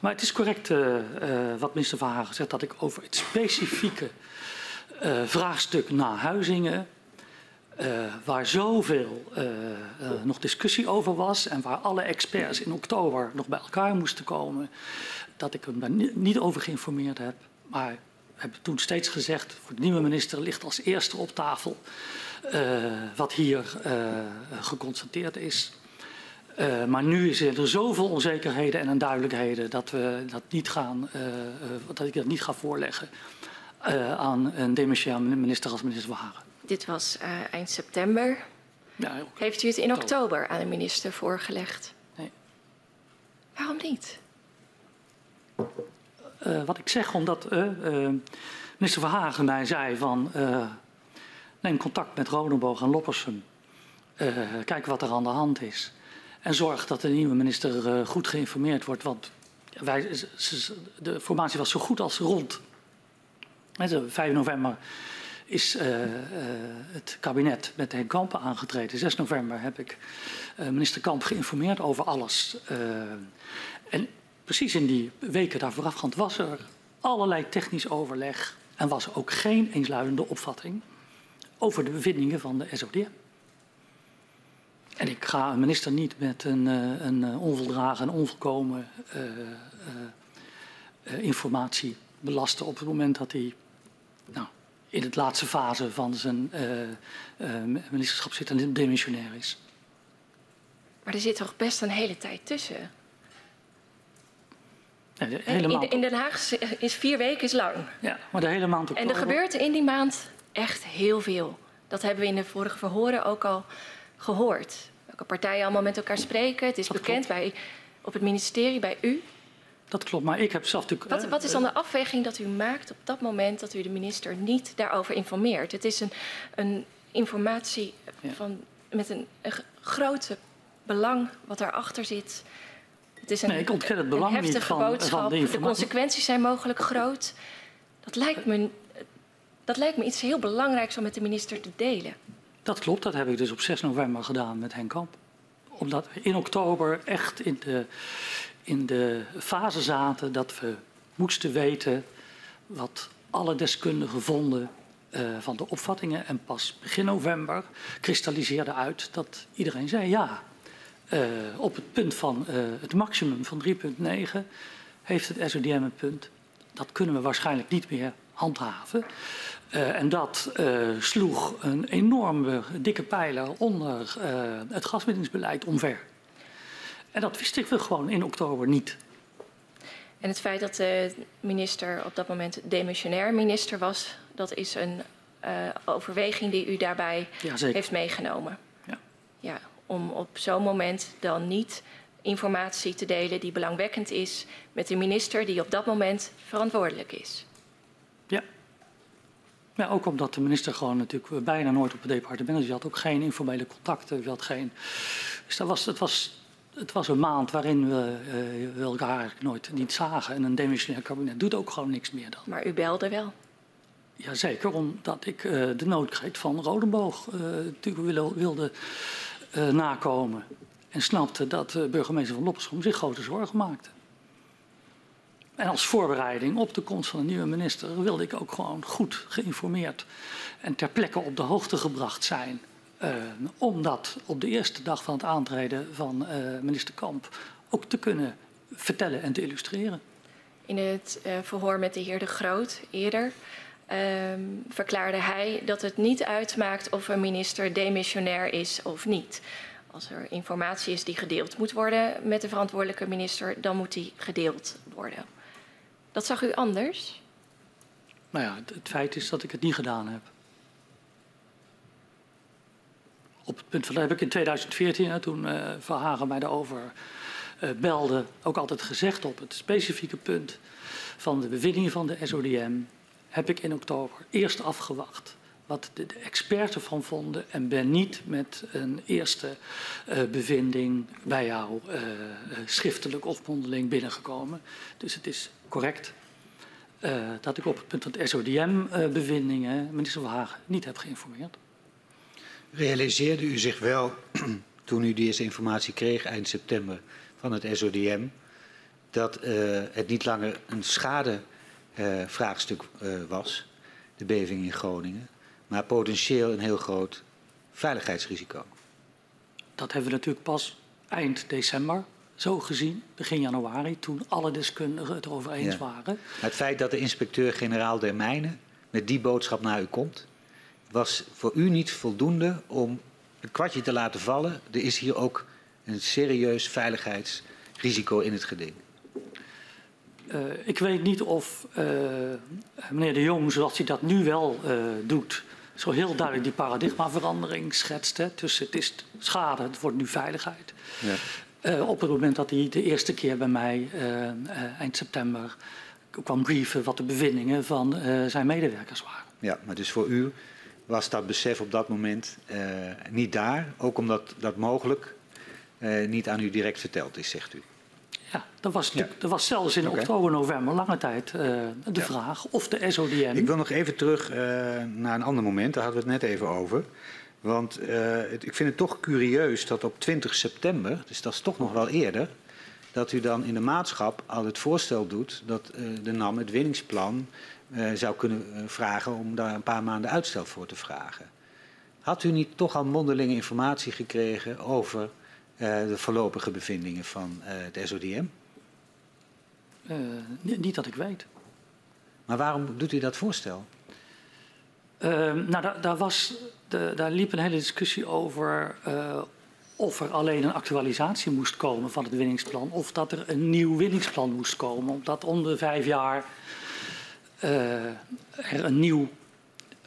Maar het is correct uh, uh, wat minister Verhagen zegt. Dat ik over het specifieke uh, vraagstuk naar Huizingen... Uh, waar zoveel uh, uh, nog discussie over was en waar alle experts in oktober nog bij elkaar moesten komen, dat ik hem daar niet over geïnformeerd heb. Maar heb toen steeds gezegd, voor de nieuwe minister ligt als eerste op tafel uh, wat hier uh, geconstateerd is. Uh, maar nu zijn er zoveel onzekerheden en onduidelijkheden dat, we dat, niet gaan, uh, uh, dat ik dat niet ga voorleggen uh, aan een demissionair minister als minister Verhagen. Dit was uh, eind september. Ja, ook. Heeft u het in oktober aan de minister voorgelegd? Nee. Waarom niet? Uh, wat ik zeg, omdat uh, uh, minister Verhagen mij zei van... Uh, neem contact met Rodenboog en Loppersum. Uh, kijk wat er aan de hand is. En zorg dat de nieuwe minister uh, goed geïnformeerd wordt. Want wij, de formatie was zo goed als rond. vijf november... is uh, uh, het kabinet met Henk Kamp aangetreden. zes november heb ik uh, minister Kamp geïnformeerd over alles. Uh, en precies in die weken daar voorafgaand was er allerlei technisch overleg en was er ook geen eensluidende opvatting over de bevindingen van de S O D M. En ik ga een minister niet met een, een onvoldragen en onvolkomen uh, uh, informatie belasten op het moment dat hij nou, in de laatste fase van zijn uh, uh, ministerschap zit en demissionair is. Maar er zit toch best een hele tijd tussen? Nee, de hele maand... In Den Haag is vier weken is lang. Ja, maar de hele maand oktober. En er gebeurt in die maand echt heel veel. Dat hebben we in de vorige verhoren ook al gehoord. Welke partijen allemaal met elkaar spreken. Het is dat bekend bij, op het ministerie, bij u. Dat klopt, maar ik heb zelf natuurlijk... Wat, wat is dan de afweging dat u maakt op dat moment dat u de minister niet daarover informeert? Het is een, een informatie van, met een, een grote belang wat daarachter zit. Het is een, nee, ik ontken het belang een heftige niet van, boodschap. Van de informatie. De consequenties zijn mogelijk groot. Dat lijkt me, dat lijkt me iets heel belangrijks om met de minister te delen. Dat klopt, dat heb ik dus op zes november gedaan met Henk Kamp. Omdat we in oktober echt in de, in de fase zaten dat we moesten weten wat alle deskundigen vonden uh, van de opvattingen. En pas begin november kristalliseerde uit dat iedereen zei ja. Uh, op het punt van uh, het maximum van drie komma negen heeft het S O D M een punt. Dat kunnen we waarschijnlijk niet meer handhaven. Uh, en dat uh, sloeg een enorme dikke pijler onder uh, het gaswinningsbeleid omver. En dat wist ik gewoon in oktober niet. En het feit dat de minister op dat moment demissionair minister was, dat is een uh, overweging die u daarbij Jazeker. heeft meegenomen. Ja. Ja, om op zo'n moment dan niet informatie te delen die belangwekkend is met de minister die op dat moment verantwoordelijk is. Ja. Ja, ook omdat de minister gewoon natuurlijk bijna nooit op het departement is. Die had ook geen informele contacten. Had geen... Dus dat was, het, was, het was een maand waarin we, uh, we elkaar nooit niet zagen. En een demissionair kabinet doet ook gewoon niks meer dan. Maar u belde wel? Jazeker, omdat ik uh, de noodkreet van Rodenboog uh, natuurlijk wilde, wilde uh, nakomen. En snapte dat de burgemeester van Loppersum zich grote zorgen maakte. En als voorbereiding op de komst van een nieuwe minister wilde ik ook gewoon goed geïnformeerd en ter plekke op de hoogte gebracht zijn. Uh, om dat op de eerste dag van het aantreden van uh, minister Kamp ook te kunnen vertellen en te illustreren. In het uh, verhoor met de heer De Groot eerder uh, verklaarde hij dat het niet uitmaakt of een minister demissionair is of niet. Als er informatie is die gedeeld moet worden met de verantwoordelijke minister, dan moet die gedeeld worden. Dat zag u anders? Nou ja, het, het feit is dat ik het niet gedaan heb. Op het punt van dat heb ik in tweeduizend veertien, hè, toen uh, Verhagen mij daarover uh, belde, ook altijd gezegd op het specifieke punt van de bevindingen van de S O D M, heb ik in oktober eerst afgewacht wat de, de experts ervan vonden en ben niet met een eerste uh, bevinding bij jou uh, schriftelijk of mondeling binnengekomen. Dus het is correct uh, dat ik op het punt van de S O D M-bevindingen uh, minister Verhagen niet heb geïnformeerd. Realiseerde u zich wel, toen u die eerste informatie kreeg eind september van het S O D M, dat uh, het niet langer een schadevraagstuk uh, uh, was, de beving in Groningen, maar potentieel een heel groot veiligheidsrisico? Dat hebben we natuurlijk pas eind december zo gezien, begin januari, toen alle deskundigen het erover eens ja. waren. Het feit dat de inspecteur-generaal der Mijnen met die boodschap naar u komt, was voor u niet voldoende om het kwartje te laten vallen. Er is hier ook een serieus veiligheidsrisico in het geding. Uh, ik weet niet of uh, meneer De Jong, zoals hij dat nu wel uh, doet, zo heel duidelijk die paradigmaverandering schetst. Hè. Dus het is schade, het wordt nu veiligheid. Ja. Uh, op het moment dat hij de eerste keer bij mij, uh, uh, eind september, kwam brieven wat de bevindingen van uh, zijn medewerkers waren. Ja, maar dus voor u was dat besef op dat moment uh, niet daar, ook omdat dat mogelijk uh, niet aan u direct verteld is, zegt u. Ja, dat was, ja. dat was zelfs in okay. oktober, november lange tijd uh, de ja. vraag of de S O D M... Ik wil nog even terug uh, naar een ander moment, daar hadden we het net even over. Want uh, het, ik vind het toch curieus dat op twintig september, dus dat is toch nog wel eerder... dat u dan in de maatschap al het voorstel doet dat uh, de NAM het winningsplan uh, zou kunnen uh, vragen... om daar een paar maanden uitstel voor te vragen. Had u niet toch al mondelinge informatie gekregen over... Uh, de voorlopige bevindingen van uh, het S O D M? Uh, niet dat ik weet. Maar waarom doet u dat voorstel? Uh, nou, daar, daar, was, de, daar liep een hele discussie over uh, of er alleen een actualisatie moest komen van het winningsplan... of dat er een nieuw winningsplan moest komen. Omdat om de vijf jaar uh, er een nieuw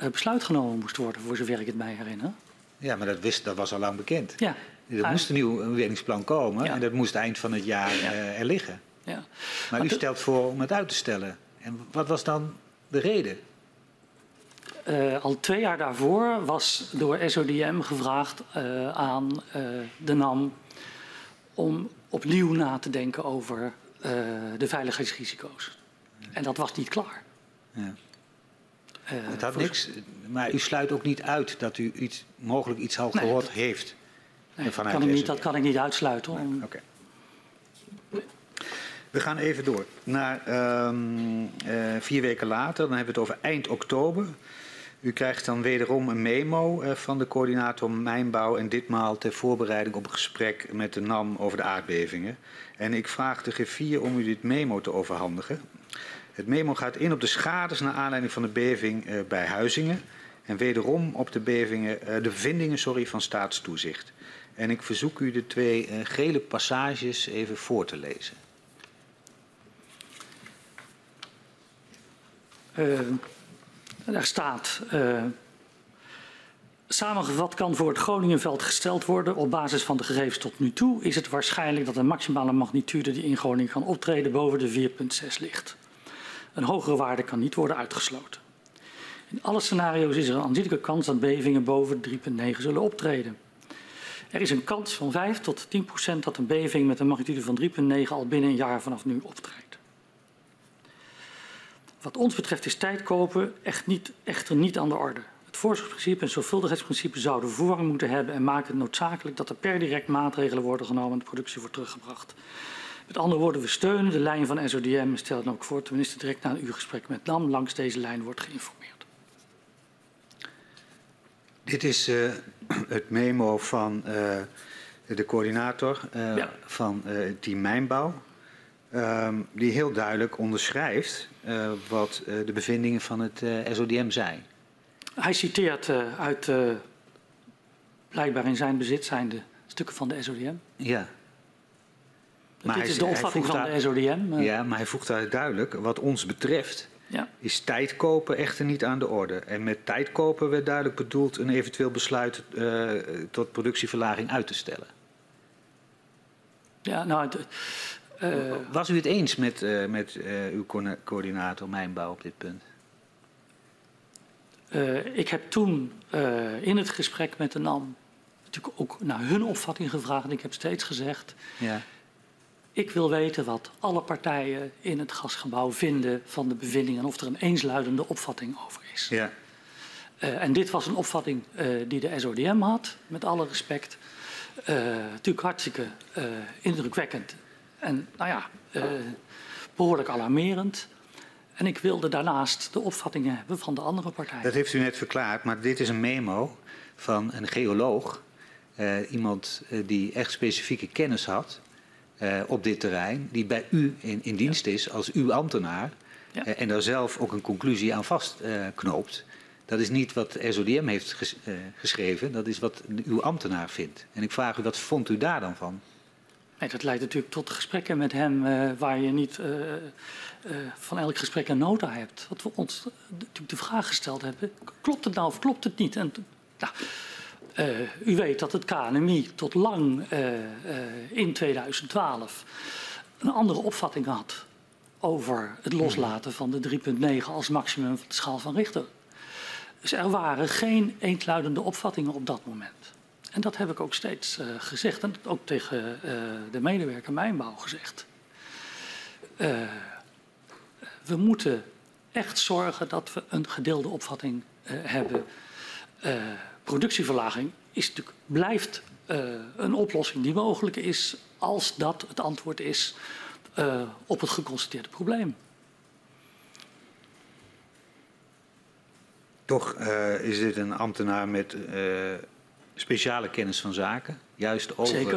uh, besluit genomen moest worden, voor zover ik het mij herinner. Ja, maar dat, wist, dat was al lang bekend. Ja. Er moest een nieuw winningsplan komen ja. en dat moest eind van het jaar ja. uh, er liggen. Ja. Maar, maar u de... stelt voor om het uit te stellen. En wat was dan de reden? Uh, al twee jaar daarvoor was door S O D M gevraagd uh, aan uh, de NAM... om opnieuw na te denken over uh, de veiligheidsrisico's. Ja. En dat was niet klaar. Ja. Uh, het had voor... niks, maar u sluit ook niet uit dat u iets, mogelijk iets al nee, gehoord dat... heeft... Nee, dat, kan ik niet, dat kan ik niet uitsluiten. Hoor. Nee, okay. We gaan even door. Naar, um, uh, vier weken later, dan hebben we het over eind oktober. U krijgt dan wederom een memo uh, van de coördinator Mijnbouw... en ditmaal ter voorbereiding op een gesprek met de NAM over de aardbevingen. En ik vraag de griffier om u dit memo te overhandigen. Het memo gaat in op de schades naar aanleiding van de beving uh, bij Huizingen... en wederom op de, bevingen, uh, de bevindingen sorry, van staatstoezicht. En ik verzoek u de twee uh, gele passages even voor te lezen. Uh, daar staat... Uh, samengevat kan voor het Groningenveld gesteld worden... op basis van de gegevens tot nu toe... is het waarschijnlijk dat de maximale magnitude die in Groningen kan optreden... boven de vier komma zes ligt. Een hogere waarde kan niet worden uitgesloten. In alle scenario's is er een aanzienlijke kans dat bevingen boven drie komma negen zullen optreden. Er is een kans van vijf tot tien procent dat een beving met een magnitude van drie komma negen al binnen een jaar vanaf nu optreedt. Wat ons betreft is tijd kopen echt niet, echter niet aan de orde. Het voorzorgsprincipe en zorgvuldigheidsprincipe zouden voorrang moeten hebben en maken het noodzakelijk dat er per direct maatregelen worden genomen en de productie wordt teruggebracht. Met andere woorden, we steunen de lijn van S O D M en stellen ook voor dat de minister direct na een uur gesprek met NAM langs deze lijn wordt geïnformeerd. Dit is uh, het memo van uh, de coördinator uh, ja. van uh, Team Mijnbouw. Uh, die heel duidelijk onderschrijft uh, wat uh, de bevindingen van het uh, S O D M zijn. Hij citeert uh, uit uh, blijkbaar in zijn bezit zijnde stukken van de S O D M. Ja. Maar dit hij, is de opvatting van daar, de S O D M. Uh, ja, maar hij voegt daar duidelijk wat ons betreft... Ja. Is tijd kopen echter niet aan de orde. En met tijd kopen werd duidelijk bedoeld een eventueel besluit uh, tot productieverlaging uit te stellen. Ja, nou, het, uh, was u het eens met, uh, met uh, uw coördinator Mijnbouw op dit punt? Uh, ik heb toen uh, in het gesprek met de NAM natuurlijk ook naar hun opvatting gevraagd. En ik heb steeds gezegd... Ja. Ik wil weten wat alle partijen in het gasgebouw vinden van de bevindingen en of er een eensluidende opvatting over is. Ja. Uh, en dit was een opvatting uh, die de S O D M had, met alle respect. Uh, natuurlijk hartstikke uh, indrukwekkend en nou ja, uh, behoorlijk alarmerend. En ik wilde daarnaast de opvattingen hebben van de andere partijen. Dat heeft u net verklaard, maar dit is een memo van een geoloog. Uh, iemand die echt specifieke kennis had... Uh, op dit terrein, die bij u in, in dienst ja. is als uw ambtenaar... Ja. Uh, en daar zelf ook een conclusie aan vastknoopt. Uh, dat is niet wat S O D M heeft ges, uh, geschreven, dat is wat uw ambtenaar vindt. En ik vraag u, wat vond u daar dan van? Nee, dat leidt natuurlijk tot gesprekken met hem uh, waar je niet uh, uh, van elk gesprek een nota hebt. Wat we ons natuurlijk de vraag gesteld hebben, klopt het nou of klopt het niet? En, nou, Uh, u weet dat het K N M I tot lang uh, uh, in tweeduizend twaalf een andere opvatting had over het loslaten van de drie komma negen als maximum van de schaal van Richter. Dus er waren geen eensluidende opvattingen op dat moment. En dat heb ik ook steeds uh, gezegd en ook tegen uh, de medewerker Mijnbouw gezegd. uh, we moeten echt zorgen dat we een gedeelde opvatting uh, hebben. Uh, productieverlaging is natuurlijk, blijft uh, een oplossing die mogelijk is als dat het antwoord is uh, op het geconstateerde probleem. Toch uh, is dit een ambtenaar met uh, speciale kennis van zaken, juist over Zeker.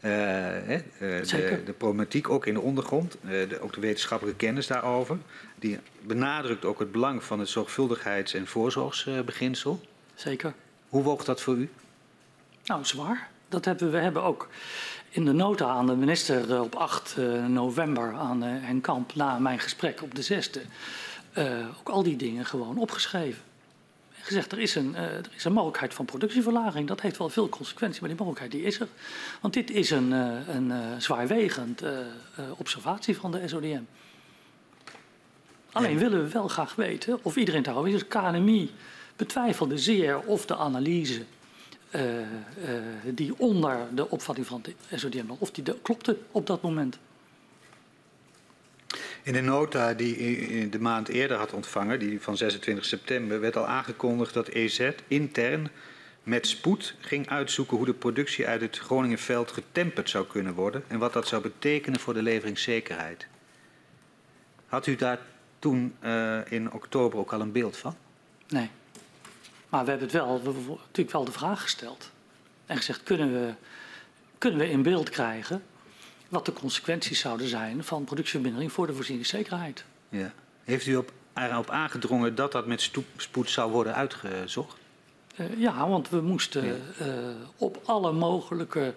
Uh, he, uh, Zeker. De, de problematiek ook in de ondergrond, uh, de, ook de wetenschappelijke kennis daarover. Die benadrukt ook het belang van het zorgvuldigheids- en voorzorgsbeginsel. Zeker. Hoe woog dat voor u? Nou, zwaar. Dat hebben we, we hebben ook in de nota aan de minister uh, op acht november aan uh, Henk Kamp, na mijn gesprek op de zesde, uh, ook al die dingen gewoon opgeschreven. Gezegd, er is, een, er is een mogelijkheid van productieverlaging. Dat heeft wel veel consequenties, maar die mogelijkheid die is er. Want dit is een, een, een zwaarwegend uh, observatie van de S O D M. Alleen ja. willen we wel graag weten of iedereen daarover is. K N M I betwijfelde zeer of de analyse uh, uh, die onder de opvatting van de S O D M lag, of die de, klopte op dat moment. In de nota die u de maand eerder had ontvangen, die van zesentwintig september, werd al aangekondigd dat E Z intern met spoed ging uitzoeken hoe de productie uit het Groningenveld getemperd zou kunnen worden en wat dat zou betekenen voor de leveringszekerheid. Had u daar toen uh, in oktober ook al een beeld van? Nee, maar we hebben het wel, we hebben natuurlijk wel de vraag gesteld en gezegd, kunnen we, kunnen we in beeld krijgen wat de consequenties zouden zijn van productievermindering voor de voorzieningszekerheid. Ja. Heeft u op, erop aangedrongen dat dat met spoed zou worden uitgezocht? Uh, ja, want we moesten ja. uh, op alle mogelijke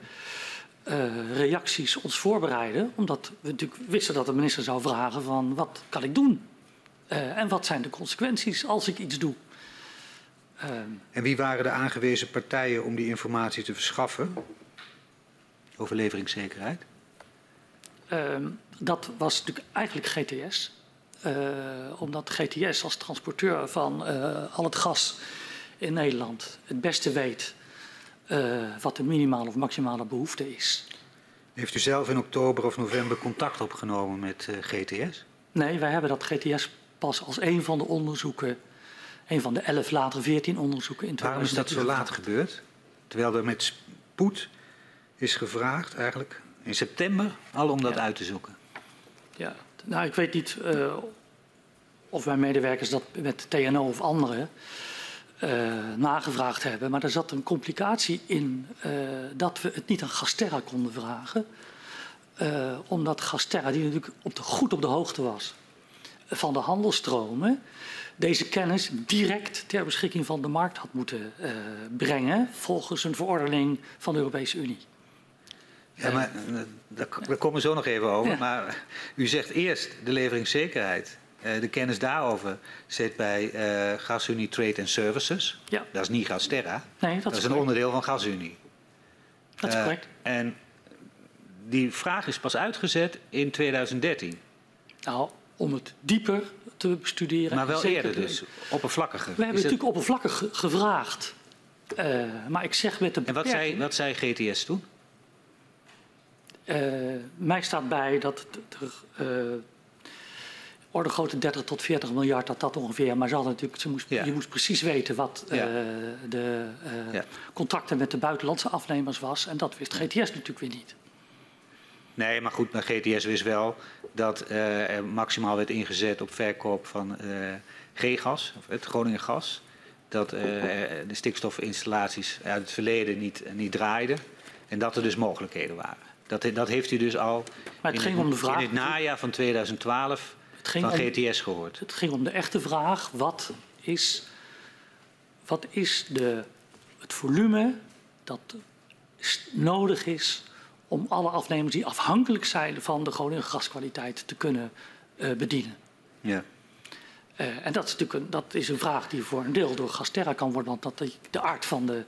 uh, reacties ons voorbereiden. Omdat we natuurlijk wisten dat de minister zou vragen van wat kan ik doen? Uh, en wat zijn de consequenties als ik iets doe? Uh, en wie waren de aangewezen partijen om die informatie te verschaffen over leveringszekerheid? Uh, dat was natuurlijk eigenlijk G T S. Uh, omdat G T S als transporteur van uh, al het gas in Nederland het beste weet uh, wat de minimale of maximale behoefte is. Heeft u zelf in oktober of november contact opgenomen met uh, G T S? Nee, wij hebben dat G T S pas als een van de onderzoeken, een van de elf, later veertien onderzoeken in twintig twintig. Waarom is dat zo laat gebeurd? Terwijl er met spoed is gevraagd eigenlijk. In september al om dat ja. uit te zoeken. Ja, nou ik weet niet uh, of mijn medewerkers dat met T N O of anderen uh, nagevraagd hebben. Maar er zat een complicatie in uh, dat we het niet aan Gasterra konden vragen. Uh, omdat Gasterra, die natuurlijk op de, goed op de hoogte was van de handelstromen, deze kennis direct ter beschikking van de markt had moeten uh, brengen volgens een verordening van de Europese Unie. Ja, maar daar komen we zo nog even over. Ja. Maar u zegt eerst de leveringszekerheid. De kennis daarover zit bij uh, GasUnie Trade and Services. Ja. Dat is niet Gasterra. Nee, dat, dat is, is een onderdeel van GasUnie. Dat is uh, correct. En die vraag is pas uitgezet in tweeduizend dertien. Nou, om het dieper te bestuderen. Maar wel eerder dus, oppervlakkiger. We hebben het natuurlijk oppervlakkig gevraagd. Uh, maar ik zeg met de beperking. En wat zei, wat zei G T S toen? Uh, mij staat bij dat uh, orde grote dertig tot veertig miljard, dat dat ongeveer, maar ze hadden natuurlijk, ze moest, ja. je moest precies weten wat uh, ja. de uh, ja. contracten met de buitenlandse afnemers was. En dat wist G T S natuurlijk weer niet. Nee, maar goed, maar G T S wist wel dat uh, er maximaal werd ingezet op verkoop van uh, G-gas, of het Groningen gas. Dat uh, de stikstofinstallaties uit het verleden niet, niet draaiden en dat er dus mogelijkheden waren. Dat, dat heeft u dus al maar het in, ging om de vraag, in het najaar van tweeduizend twaalf van G T S gehoord. Het ging om de echte vraag, wat is, wat is de, het volume dat nodig is om alle afnemers die afhankelijk zijn van de Groningen gaskwaliteit te kunnen uh, bedienen. Ja. Uh, en dat is natuurlijk een, dat is een vraag die voor een deel door Gasterra kan worden, want dat de, de aard van de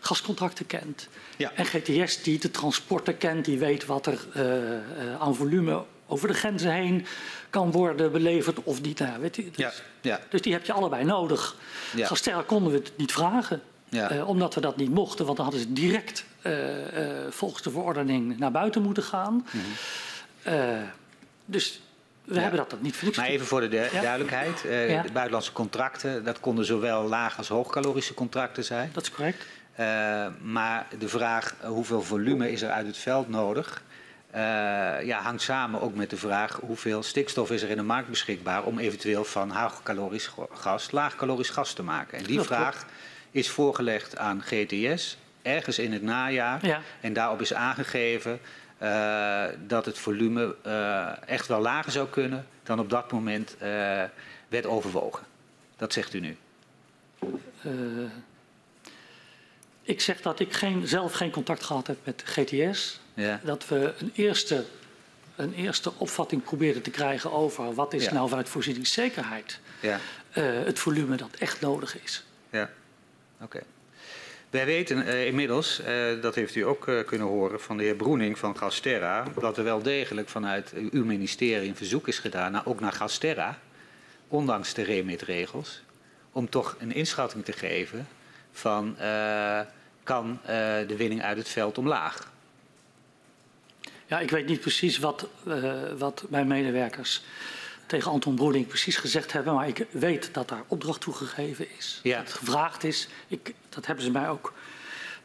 gascontracten kent. Ja. En G T S die de transporten kent, die weet wat er uh, uh, aan volume over de grenzen heen kan worden beleverd of niet. Nou, weet je, dus, ja. Ja. dus die heb je allebei nodig. Ja. Gasterra konden we het niet vragen, ja. uh, omdat we dat niet mochten, want dan hadden ze direct uh, uh, volgens de verordening naar buiten moeten gaan. Mm-hmm. uh, dus We ja. hebben dat dan niet voor niks. Maar even voor de du ja. duidelijkheid. Uh, ja. De buitenlandse contracten, dat konden zowel laag- als hoogcalorische contracten zijn. Dat is correct. Uh, maar de vraag uh, hoeveel volume is er uit het veld nodig... Uh, ja, hangt samen ook met de vraag hoeveel stikstof is er in de markt beschikbaar... om eventueel van hoogcalorisch gas laagcalorisch gas te maken. En die dat vraag klopt. is voorgelegd aan G T S ergens in het najaar. Ja. En daarop is aangegeven... Uh, dat het volume uh, echt wel lager zou kunnen dan op dat moment uh, werd overwogen. Dat zegt u nu. Uh, ik zeg dat ik geen, zelf geen contact gehad heb met G T S. Ja. Dat we een eerste, een eerste opvatting probeerden te krijgen over wat is ja. nou vanuit voorzieningszekerheid ja. uh, het volume dat echt nodig is. Ja, oké. Okay. Wij weten uh, inmiddels, uh, dat heeft u ook uh, kunnen horen van de heer Broening van Gasterra... dat er wel degelijk vanuit uw ministerie een verzoek is gedaan, nou, ook naar Gasterra... ondanks de remitregels, om toch een inschatting te geven van uh, kan uh, de winning uit het veld omlaag? Ja, ik weet niet precies wat, uh, wat mijn medewerkers... tegen Anton Broening precies gezegd hebben, maar ik weet dat daar opdracht toegegeven is. Ja. Dat het gevraagd is. Ik, dat hebben ze mij ook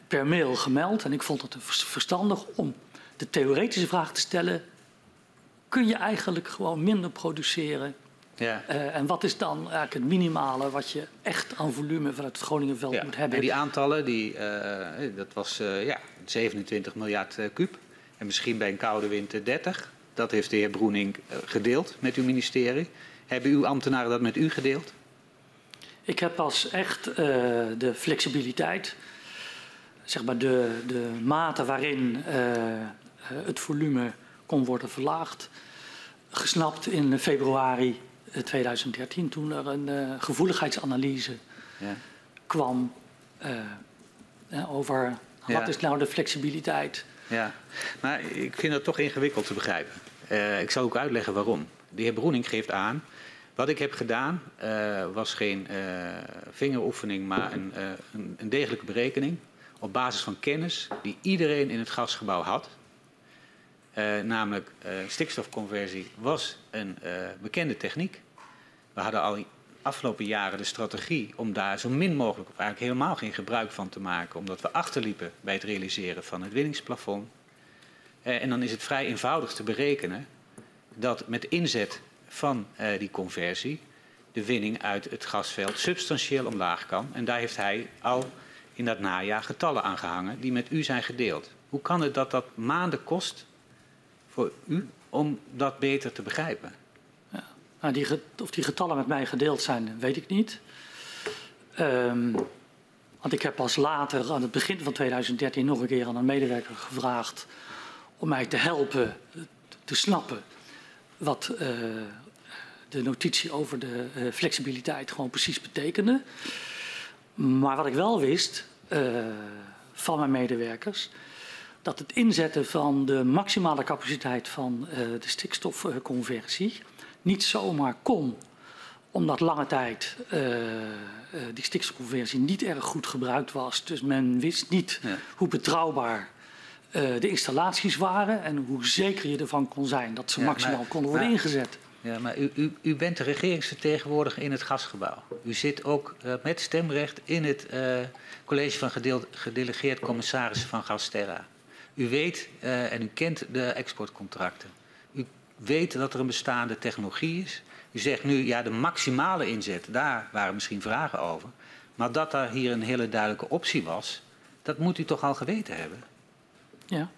per mail gemeld. En ik vond het verstandig om de theoretische vraag te stellen: kun je eigenlijk gewoon minder produceren? Ja. Uh, en wat is dan eigenlijk het minimale wat je echt aan volume vanuit het Groningenveld ja. moet hebben? En die aantallen, die, uh, dat was uh, ja, zevenentwintig miljard uh, kuub. En misschien bij een koude winter dertig. Dat heeft de heer Broening gedeeld met uw ministerie. Hebben uw ambtenaren dat met u gedeeld? Ik heb pas echt uh, de flexibiliteit, zeg maar de, de mate waarin uh, het volume kon worden verlaagd, gesnapt in februari tweeduizend dertien, toen er een uh, gevoeligheidsanalyse ja. kwam uh, over wat ja. is nou de flexibiliteit. Ja, maar ik vind dat toch ingewikkeld te begrijpen. Uh, ik zal ook uitleggen waarom. De heer Broening geeft aan, wat ik heb gedaan uh, was geen uh, vingeroefening, maar een, uh, een, een degelijke berekening op basis van kennis die iedereen in het gasgebouw had. Uh, namelijk uh, stikstofconversie was een uh, bekende techniek. We hadden al de afgelopen jaren de strategie om daar zo min mogelijk, of eigenlijk helemaal geen gebruik van te maken, omdat we achterliepen bij het realiseren van het winningsplafond. Uh, en dan is het vrij eenvoudig te berekenen dat met inzet van uh, die conversie de winning uit het gasveld substantieel omlaag kan. En daar heeft hij al in dat najaar getallen aan gehangen die met u zijn gedeeld. Hoe kan het dat dat maanden kost voor u om dat beter te begrijpen? Ja, nou die of die getallen met mij gedeeld zijn, weet ik niet. Um, want ik heb pas later, aan het begin van tweeduizend dertien, nog een keer aan een medewerker gevraagd om mij te helpen te snappen wat uh, de notitie over de uh, flexibiliteit gewoon precies betekende. Maar wat ik wel wist uh, van mijn medewerkers, dat het inzetten van de maximale capaciteit van uh, de stikstofconversie niet zomaar kon, omdat lange tijd uh, die stikstofconversie niet erg goed gebruikt was. Dus men wist niet ja. hoe betrouwbaar Uh, de installaties waren en hoe zeker je ervan kon zijn dat ze ja, maximaal maar, konden worden maar, ingezet. Ja, maar u, u, u bent de regeringsvertegenwoordiger in het gasgebouw. U zit ook uh, met stemrecht in het uh, college van gedeeld, gedelegeerd commissarissen van Gasterra. U weet uh, en u kent de exportcontracten. U weet dat er een bestaande technologie is. U zegt nu, ja, de maximale inzet, daar waren misschien vragen over. Maar dat daar hier een hele duidelijke optie was, dat moet u toch al geweten hebben? Ja.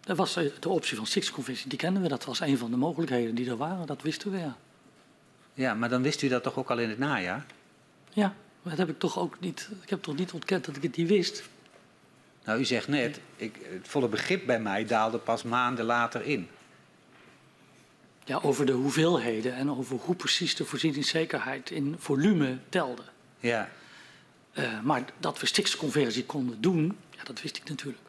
Dat was de optie van stikstofconversie, die kenden we. Dat was een van de mogelijkheden die er waren, dat wisten we, ja. Ja, maar dan wist u dat toch ook al in het najaar? Ja, maar dat heb ik toch ook niet... Ik heb toch niet ontkend dat ik het niet wist? Nou, u zegt net, ik, het volle begrip bij mij daalde pas maanden later in. Ja, over de hoeveelheden en over hoe precies de voorzieningszekerheid in volume telde. Ja. Uh, maar dat we stikstofconversie konden doen, ja, dat wist ik natuurlijk.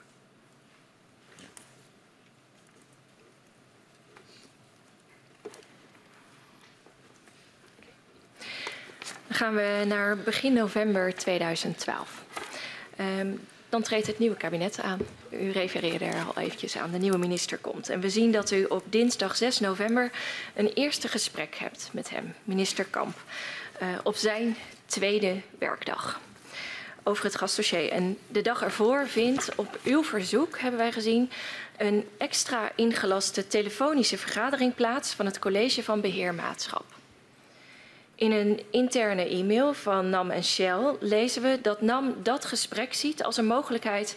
Dan gaan we naar begin november tweeduizend twaalf. Um, dan treedt het nieuwe kabinet aan. U refereerde er al eventjes aan, de nieuwe minister komt. En we zien dat u op dinsdag zes november een eerste gesprek hebt met hem, minister Kamp, uh, op zijn tweede werkdag over het gasdossier. En de dag ervoor vindt, op uw verzoek hebben wij gezien, een extra ingelaste telefonische vergadering plaats van het College van Beheermaatschap. In een interne e-mail van NAM en Shell lezen we dat NAM dat gesprek ziet als een mogelijkheid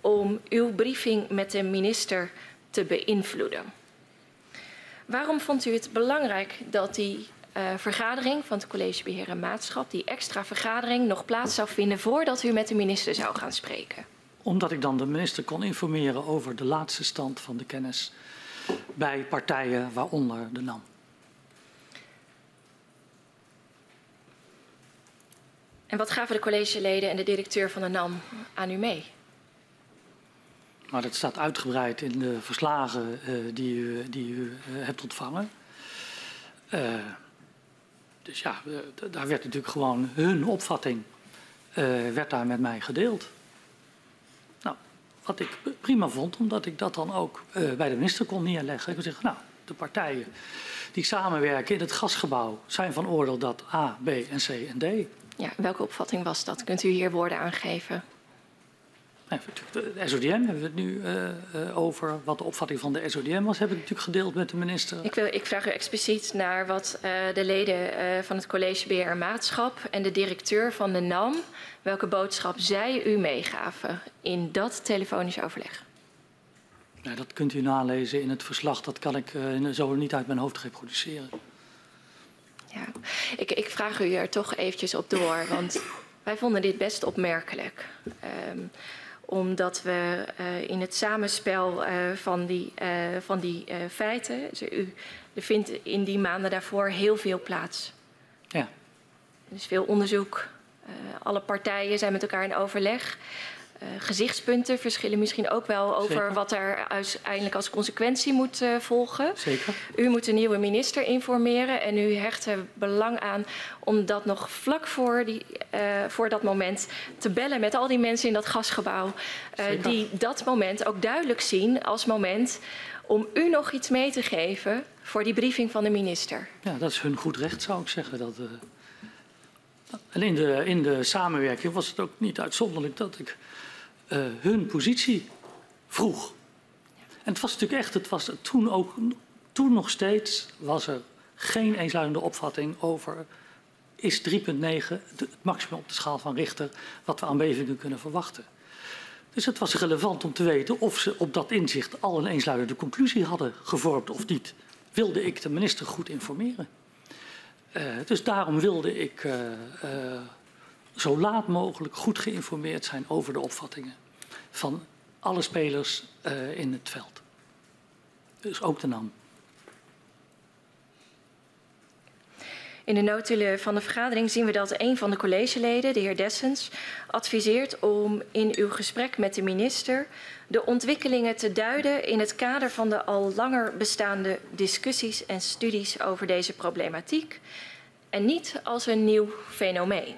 om uw briefing met de minister te beïnvloeden. Waarom vond u het belangrijk dat die uh, vergadering van het College Beheer en Maatschap, die extra vergadering, nog plaats zou vinden voordat u met de minister zou gaan spreken? Omdat ik dan de minister kon informeren over de laatste stand van de kennis bij partijen, waaronder de NAM. En wat gaven de collegeleden en de directeur van de NAM aan u mee? Maar dat staat uitgebreid in de verslagen uh, die u, die u uh, hebt ontvangen. Uh, dus ja, uh, daar werd natuurlijk gewoon hun opvatting uh, werd daar met mij gedeeld. Nou, wat ik prima vond, omdat ik dat dan ook uh, bij de minister kon neerleggen. Ik kon zeggen, nou, de partijen die samenwerken in het gasgebouw zijn van oordeel dat A, B en C en D. Ja, welke opvatting was dat? Kunt u hier woorden aan geven? De S O D M hebben we het nu uh, uh, over. Wat de opvatting van de S O D M was, heb ik natuurlijk gedeeld met de minister. Ik, wil, ik vraag u expliciet naar wat uh, de leden uh, van het College Beheer en Maatschap en de directeur van de NAM, welke boodschap zij u meegaven in dat telefonisch overleg? Nou, dat kunt u nalezen in het verslag. Dat kan ik uh, zo niet uit mijn hoofd reproduceren. Ja, ik, ik vraag u er toch eventjes op door, want wij vonden dit best opmerkelijk. Um, omdat we uh, in het samenspel uh, van die, uh, van die uh, feiten, dus u, er vindt in die maanden daarvoor heel veel plaats. Ja. Er is veel onderzoek, uh, alle partijen zijn met elkaar in overleg. Uh, gezichtspunten verschillen misschien ook wel over Zeker. Wat er uiteindelijk als consequentie moet uh, volgen. Zeker. U moet de nieuwe minister informeren en u hecht er belang aan om dat nog vlak voor, die, uh, voor dat moment te bellen met al die mensen in dat gasgebouw. Uh, die dat moment ook duidelijk zien als moment om u nog iets mee te geven voor die briefing van de minister. Ja, dat is hun goed recht, zou ik zeggen. Dat, uh... En in de, in de samenwerking was het ook niet uitzonderlijk dat ik Uh, hun positie vroeg. En het was natuurlijk echt, het was toen ook, toen nog steeds was er geen eensluidende opvatting over is drie komma negen het maximum op de schaal van Richter wat we aan bevingen kunnen verwachten. Dus het was relevant om te weten of ze op dat inzicht al een eensluidende conclusie hadden gevormd of niet. Wilde ik de minister goed informeren. Uh, dus daarom wilde ik Uh, uh, zo laat mogelijk goed geïnformeerd zijn over de opvattingen van alle spelers uh, in het veld. Dus ook de NAM. In de notulen van de vergadering zien we dat een van de collegeleden, de heer Dessens, adviseert om in uw gesprek met de minister de ontwikkelingen te duiden in het kader van de al langer bestaande discussies en studies over deze problematiek en niet als een nieuw fenomeen.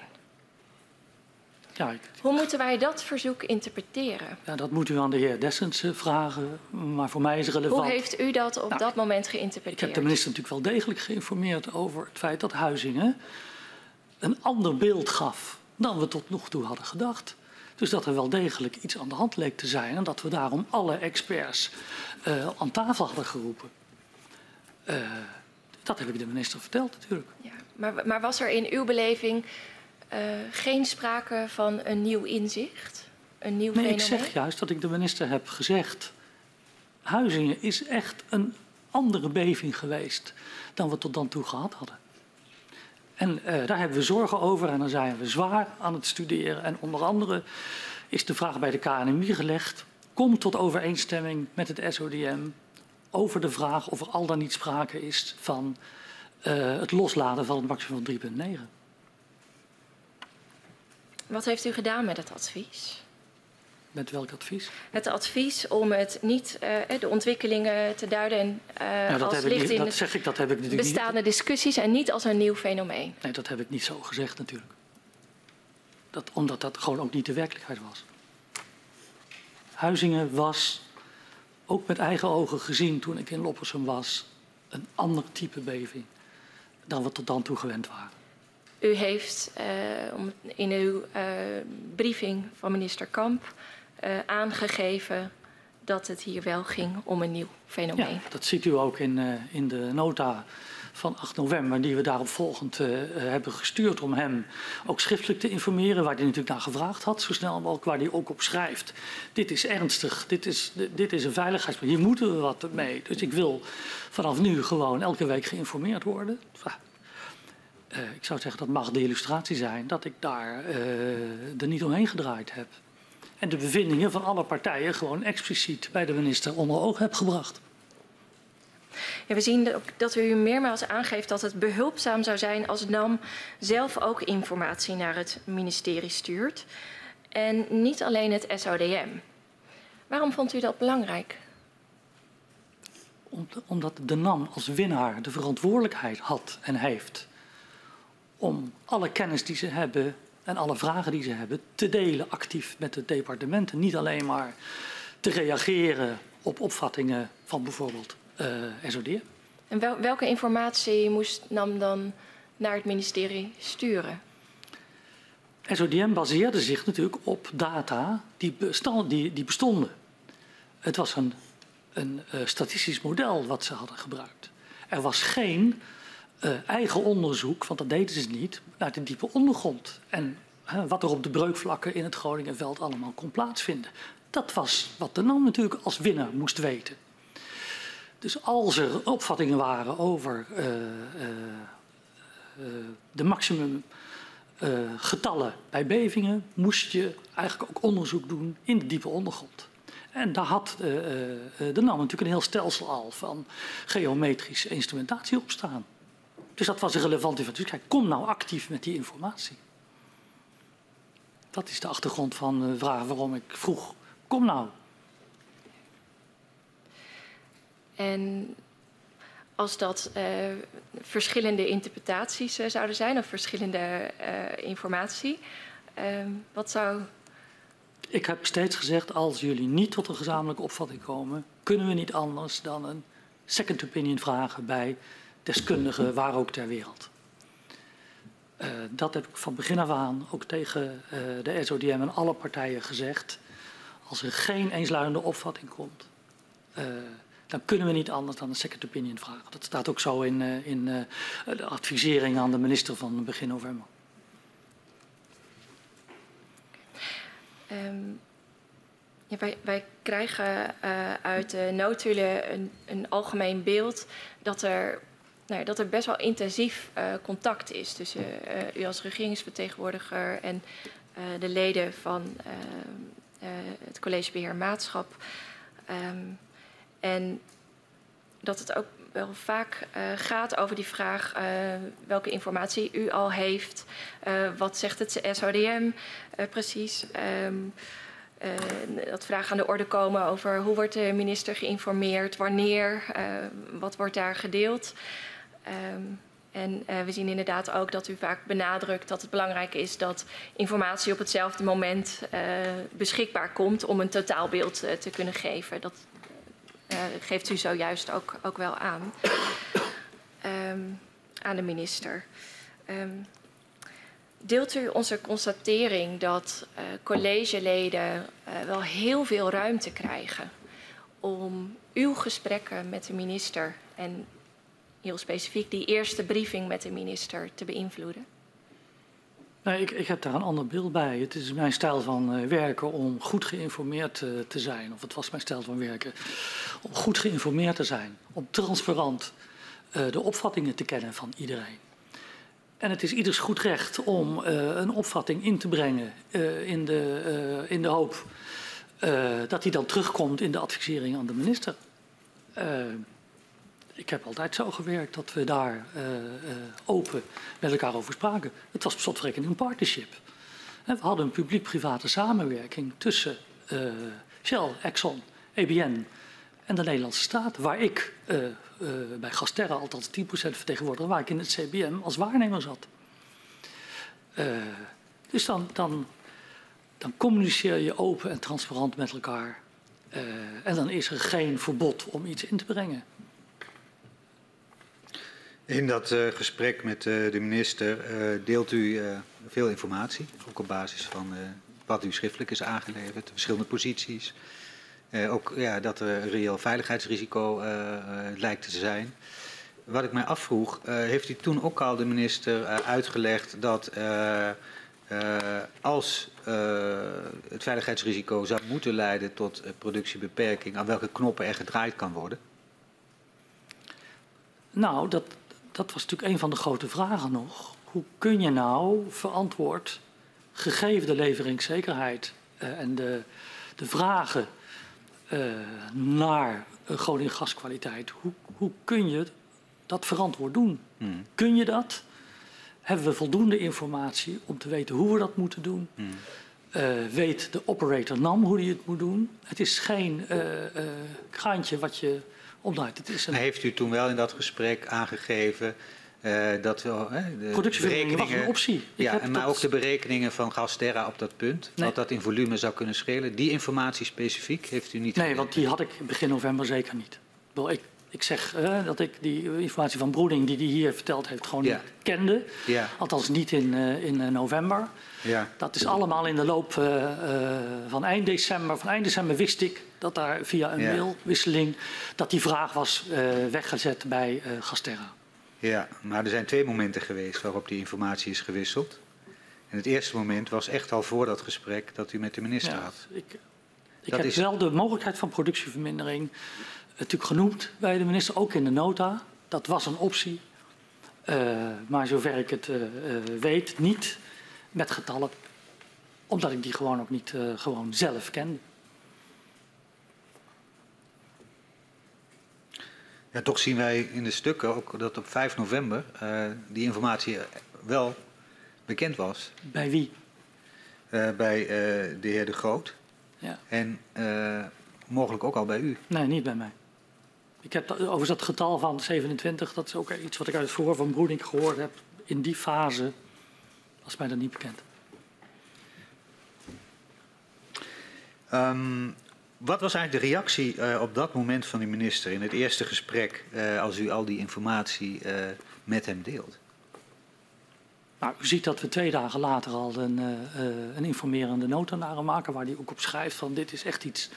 Ja, ik... Hoe moeten wij dat verzoek interpreteren? Ja, dat moet u aan de heer Dessens vragen, maar voor mij is relevant. Hoe heeft u dat op nou, dat moment geïnterpreteerd? Ik heb de minister natuurlijk wel degelijk geïnformeerd over het feit dat Huizingen een ander beeld gaf dan we tot nog toe hadden gedacht. Dus dat er wel degelijk iets aan de hand leek te zijn en dat we daarom alle experts uh, aan tafel hadden geroepen. Uh, dat heb ik de minister verteld natuurlijk. Ja, maar, maar was er in uw beleving Uh, geen sprake van een nieuw inzicht? Een nieuw nee, fenomeen? Ik zeg juist dat ik de minister heb gezegd. Huizingen is echt een andere beving geweest dan we tot dan toe gehad hadden. En uh, daar hebben we zorgen over en daar zijn we zwaar aan het studeren. En onder andere is de vraag bij de K N M I gelegd. Kom tot overeenstemming met het S O D M over de vraag of er al dan niet sprake is van uh, het loslaten van het maximum van drie komma negen. Wat heeft u gedaan met het advies? Met welk advies? Het advies om het niet uh, de ontwikkelingen te duiden en uh, nou, als licht in dat zeg ik, dat heb ik natuurlijk bestaande niet. Discussies en niet als een nieuw fenomeen. Nee, dat heb ik niet zo gezegd natuurlijk. Dat, omdat dat gewoon ook niet de werkelijkheid was. Huizingen was, ook met eigen ogen gezien toen ik in Loppersum was, een ander type beving dan we tot dan toe gewend waren. U heeft uh, in uw uh, briefing van minister Kamp uh, aangegeven dat het hier wel ging om een nieuw fenomeen. Ja, dat ziet u ook in, uh, in de nota van acht november... die we daarop volgend uh, hebben gestuurd om hem ook schriftelijk te informeren, waar hij natuurlijk naar gevraagd had, zo snel mogelijk, waar hij ook op schrijft. Dit is ernstig, dit is, dit is een veiligheidspunt, hier moeten we wat mee. Dus ik wil vanaf nu gewoon elke week geïnformeerd worden. Uh, ik zou zeggen, dat mag de illustratie zijn dat ik daar uh, er niet omheen gedraaid heb. En de bevindingen van alle partijen gewoon expliciet bij de minister onder oog heb gebracht. Ja, we zien dat u meermaals aangeeft dat het behulpzaam zou zijn als NAM zelf ook informatie naar het ministerie stuurt. En niet alleen het S O D M. Waarom vond u dat belangrijk? Om, omdat de NAM als winnaar de verantwoordelijkheid had en heeft om alle kennis die ze hebben en alle vragen die ze hebben te delen actief met de departementen. Niet alleen maar te reageren op opvattingen van bijvoorbeeld uh, S O D M. En wel, welke informatie moest NAM dan naar het ministerie sturen? S O D M baseerde zich natuurlijk op data die, bestand, die, die bestonden. Het was een, een uh, statistisch model wat ze hadden gebruikt. Er was geen Uh, eigen onderzoek, want dat deden ze niet, naar de diepe ondergrond. En hè, wat er op de breukvlakken in het Groningenveld allemaal kon plaatsvinden. Dat was wat de NAM natuurlijk als winnaar moest weten. Dus als er opvattingen waren over uh, uh, uh, de maximum uh, getallen bij bevingen, moest je eigenlijk ook onderzoek doen in de diepe ondergrond. En daar had uh, uh, de NAM natuurlijk een heel stelsel al van geometrische instrumentatie op staan. Dus dat was relevant. Dus kijk, kom nou actief met die informatie. Dat is de achtergrond van de vraag waarom ik vroeg. Kom nou. En als dat uh, verschillende interpretaties uh, zouden zijn of verschillende uh, informatie, uh, wat zou... Ik heb steeds gezegd, als jullie niet tot een gezamenlijke opvatting komen, kunnen we niet anders dan een second opinion vragen bij deskundigen, waar ook ter wereld. Uh, dat heb ik van begin af aan ook tegen uh, de S O D M en alle partijen gezegd. Als er geen eensluidende opvatting komt, uh, dan kunnen we niet anders dan een second opinion vragen. Dat staat ook zo in, uh, in uh, de advisering aan de minister van begin november. Um... Ja, wij, wij krijgen uh, uit de noodhulen een, een algemeen beeld dat er, nou ja, dat er best wel intensief uh, contact is tussen uh, u als regeringsvertegenwoordiger en uh, de leden van uh, uh, het collegebeheer Maatschap. Um, en dat het ook wel vaak uh, gaat over die vraag uh, welke informatie u al heeft, uh, wat zegt het S O D M uh, precies. Um, Uh, dat vragen aan de orde komen over hoe wordt de minister geïnformeerd, wanneer, uh, wat wordt daar gedeeld. Uh, en uh, we zien inderdaad ook dat u vaak benadrukt dat het belangrijk is dat informatie op hetzelfde moment uh, beschikbaar komt om een totaalbeeld uh, te kunnen geven. Dat uh, geeft u zojuist ook, ook wel aan, uh, aan de minister. Uh, Deelt u onze constatering dat uh, collegeleden uh, wel heel veel ruimte krijgen om uw gesprekken met de minister en heel specifiek die eerste briefing met de minister te beïnvloeden? Nee, ik, ik heb daar een ander beeld bij. Het is mijn stijl van uh, werken om goed geïnformeerd uh, te zijn. Of het was mijn stijl van werken om goed geïnformeerd te zijn. Om transparant uh, de opvattingen te kennen van iedereen. En het is ieders goed recht om uh, een opvatting in te brengen uh, in, de, uh, in de hoop uh, dat die dan terugkomt in de advisering aan de minister. Uh, ik heb altijd zo gewerkt dat we daar uh, uh, open met elkaar over spraken. Het was op slot van rekening een partnership. En we hadden een publiek-private samenwerking tussen uh, Shell, Exxon, E B N en de Nederlandse staat, waar ik uh, uh, bij Gasterra althans tien procent vertegenwoordiger, waar ik in het C B M als waarnemer zat. Uh, dus dan, dan, dan communiceer je open en transparant met elkaar Uh, en dan is er geen verbod om iets in te brengen. In dat uh, gesprek met uh, de minister uh, deelt u uh, veel informatie. Ook op basis van uh, wat u schriftelijk is aangeleverd, verschillende posities. Uh, ook ja, dat er een reëel veiligheidsrisico uh, uh, lijkt te zijn. Wat ik mij afvroeg, uh, heeft u toen ook al de minister uh, uitgelegd dat uh, uh, als uh, het veiligheidsrisico zou moeten leiden tot uh, productiebeperking, aan welke knoppen er gedraaid kan worden? Nou, dat, dat was natuurlijk een van de grote vragen nog. Hoe kun je nou verantwoord, gegeven de leveringszekerheid uh, en de, de vragen uh, naar uh, Groningen-gaskwaliteit, hoe, hoe kun je dat verantwoord doen? Mm. Kun je dat? Hebben we voldoende informatie om te weten hoe we dat moeten doen? Mm. Uh, weet de operator N A M hoe die het moet doen? Het is geen uh, uh, kraantje wat je omdraait. Het is een... Heeft u toen wel in dat gesprek aangegeven uh, dat we... Uh, de productievermindering was een optie. Ja, en maar dat... ook de berekeningen van Gasterra op dat punt. Nee. Wat dat in volume zou kunnen schelen. Die informatie specifiek heeft u niet... Nee, gegeven. Want die had ik begin november zeker niet. Ik... Ik zeg uh, dat ik die informatie van Broening die hij hier verteld heeft gewoon ja. niet kende. Ja. Althans niet in, uh, in november. Ja. Dat is allemaal in de loop uh, uh, van eind december. Van eind december wist ik dat daar via een ja. mailwisseling dat die vraag was uh, weggezet bij uh, Gasterra. Ja, maar er zijn twee momenten geweest waarop die informatie is gewisseld. En het eerste moment was echt al voor dat gesprek dat u met de minister ja, had. Ik, ik dat heb is... wel de mogelijkheid van productievermindering... natuurlijk genoemd bij de minister, ook in de nota. Dat was een optie, uh, maar zover ik het uh, uh, weet, niet met getallen. Omdat ik die gewoon ook niet uh, gewoon zelf kende. Ja, toch zien wij in de stukken ook dat op vijf november uh, die informatie wel bekend was. Bij wie? Uh, bij uh, de heer De Groot. Ja. En uh, mogelijk ook al bij u. Nee, niet bij mij. Ik heb overigens dat getal van zevenentwintig, dat is ook iets wat ik uit het verhoor van Broening gehoord heb. In die fase was mij dat niet bekend. Um, wat was eigenlijk de reactie uh, op dat moment van de minister in het eerste gesprek uh, als u al die informatie uh, met hem deelt? Nou, u ziet dat we twee dagen later al een, uh, een informerende nota naar hem maken... waar hij ook op schrijft van dit is echt iets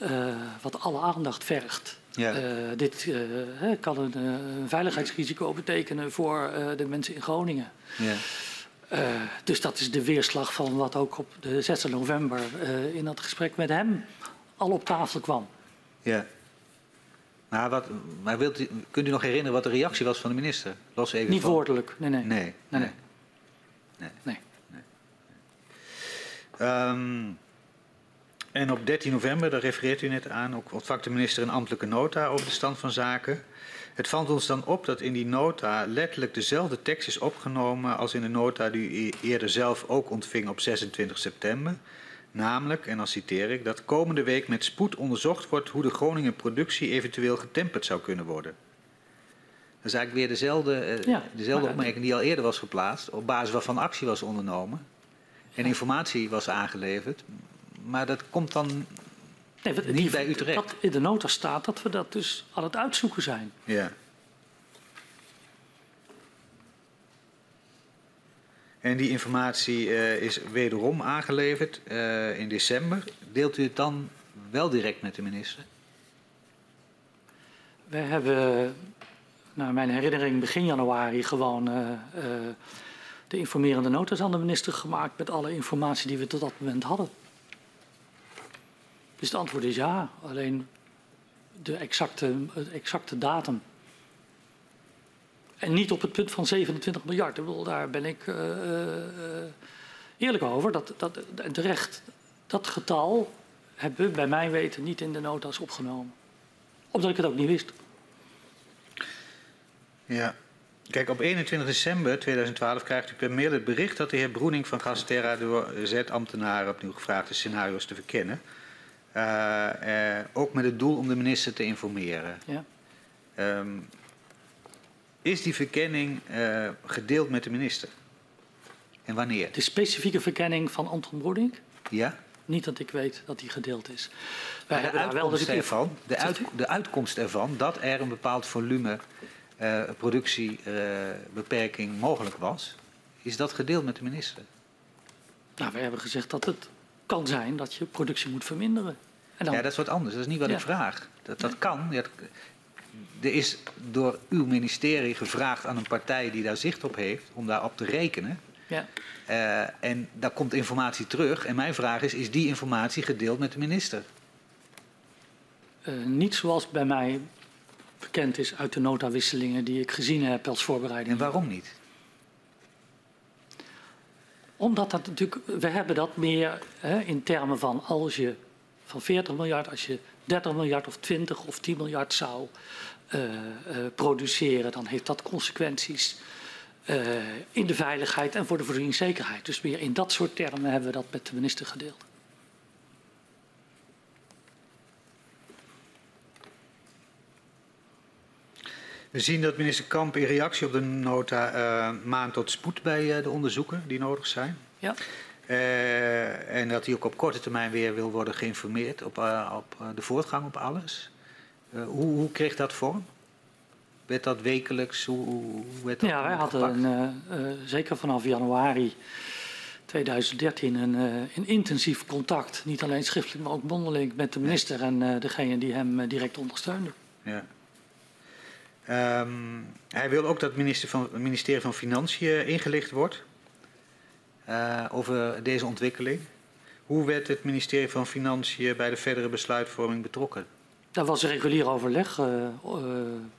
uh, wat alle aandacht vergt. Ja. Uh, dit uh, kan een, een veiligheidsrisico betekenen voor uh, de mensen in Groningen. Ja. Uh, dus dat is de weerslag van wat ook op de zesde november uh, in dat gesprek met hem al op tafel kwam. Ja. Maar, wat, maar wilt u, kunt u nog herinneren wat de reactie was van de minister? Los even Niet van. woordelijk, nee, nee. nee. nee, nee. Nee. nee. nee. Um, en op dertien november, daar refereert u net aan, ook ontvangt de minister een ambtelijke nota over de stand van zaken. Het valt ons dan op dat in die nota letterlijk dezelfde tekst is opgenomen als in de nota die u eerder zelf ook ontving op zesentwintig september. Namelijk, en dan citeer ik, dat komende week met spoed onderzocht wordt hoe de Groninger productie eventueel getemperd zou kunnen worden. Dat is eigenlijk weer dezelfde, uh, ja, dezelfde maar, opmerking die al eerder was geplaatst, op basis waarvan actie was ondernomen en informatie was aangeleverd. Maar dat komt dan nee, wat, niet die, bij u terecht. Dat in de nota staat dat we dat dus aan het uitzoeken zijn. Ja. En die informatie uh, is wederom aangeleverd uh, in december. Deelt u het dan wel direct met de minister? We hebben... Nou, mijn herinnering begin januari gewoon uh, uh, de informerende notas aan de minister gemaakt met alle informatie die we tot dat moment hadden. Dus het antwoord is ja, alleen de exacte, de exacte datum. En niet op het punt van zevenentwintig miljard. Ik bedoel, daar ben ik uh, uh, eerlijk over. Dat, dat, terecht, dat getal hebben we bij mijn weten niet in de notas opgenomen. Omdat ik het ook niet wist. Ja. Kijk, op eenentwintig december tweeduizend twaalf krijgt u per mail het bericht dat de heer Broening van Gasterra door Z-ambtenaren opnieuw gevraagd is scenario's te verkennen. Uh, uh, ook met het doel om de minister te informeren. Ja. Um, is die verkenning uh, gedeeld met de minister? En wanneer? De specifieke verkenning van Anton Broening? Ja. Niet dat ik weet dat die gedeeld is. Wij hebben daar wel de van. De, uit, de uitkomst ervan dat er een bepaald volume uh, productiebeperking uh, mogelijk was, is dat gedeeld met de minister? Nou, wij hebben gezegd dat het kan zijn dat je productie moet verminderen. En dan... Ja, dat is wat anders. Dat is niet wat ja. ik vraag. Dat, dat nee. kan. Ja, dat... Er is door uw ministerie gevraagd aan een partij die daar zicht op heeft, om daarop te rekenen. Ja. Uh, en daar komt informatie terug. En mijn vraag is, is die informatie gedeeld met de minister? Uh, niet zoals bij mij bekend is uit de notawisselingen die ik gezien heb als voorbereiding. En waarom niet? Omdat dat natuurlijk, we hebben dat meer hè, in termen van als je van veertig miljard, als je dertig miljard of twintig of tien miljard zou uh, uh, produceren, dan heeft dat consequenties uh, in de veiligheid en voor de voorzieningszekerheid. Dus weer in dat soort termen hebben we dat met de minister gedeeld. We zien dat minister Kamp in reactie op de nota uh, maand tot spoed bij uh, de onderzoeken die nodig zijn. Ja. Uh, en dat hij ook op korte termijn weer wil worden geïnformeerd op, uh, op uh, de voortgang, op alles. Uh, hoe, hoe kreeg dat vorm? Werd dat wekelijks? Hoe, hoe werd dat ja, wij hadden een, uh, uh, zeker vanaf januari tweeduizend dertien een, uh, een intensief contact. Niet alleen schriftelijk, maar ook mondeling met de minister en uh, degene die hem uh, direct ondersteunde. Ja. Um, hij wil ook dat het minister van, ministerie van Financiën ingelicht wordt uh, over deze ontwikkeling. Hoe werd het ministerie van Financiën bij de verdere besluitvorming betrokken? Daar was een regulier overleg uh, uh,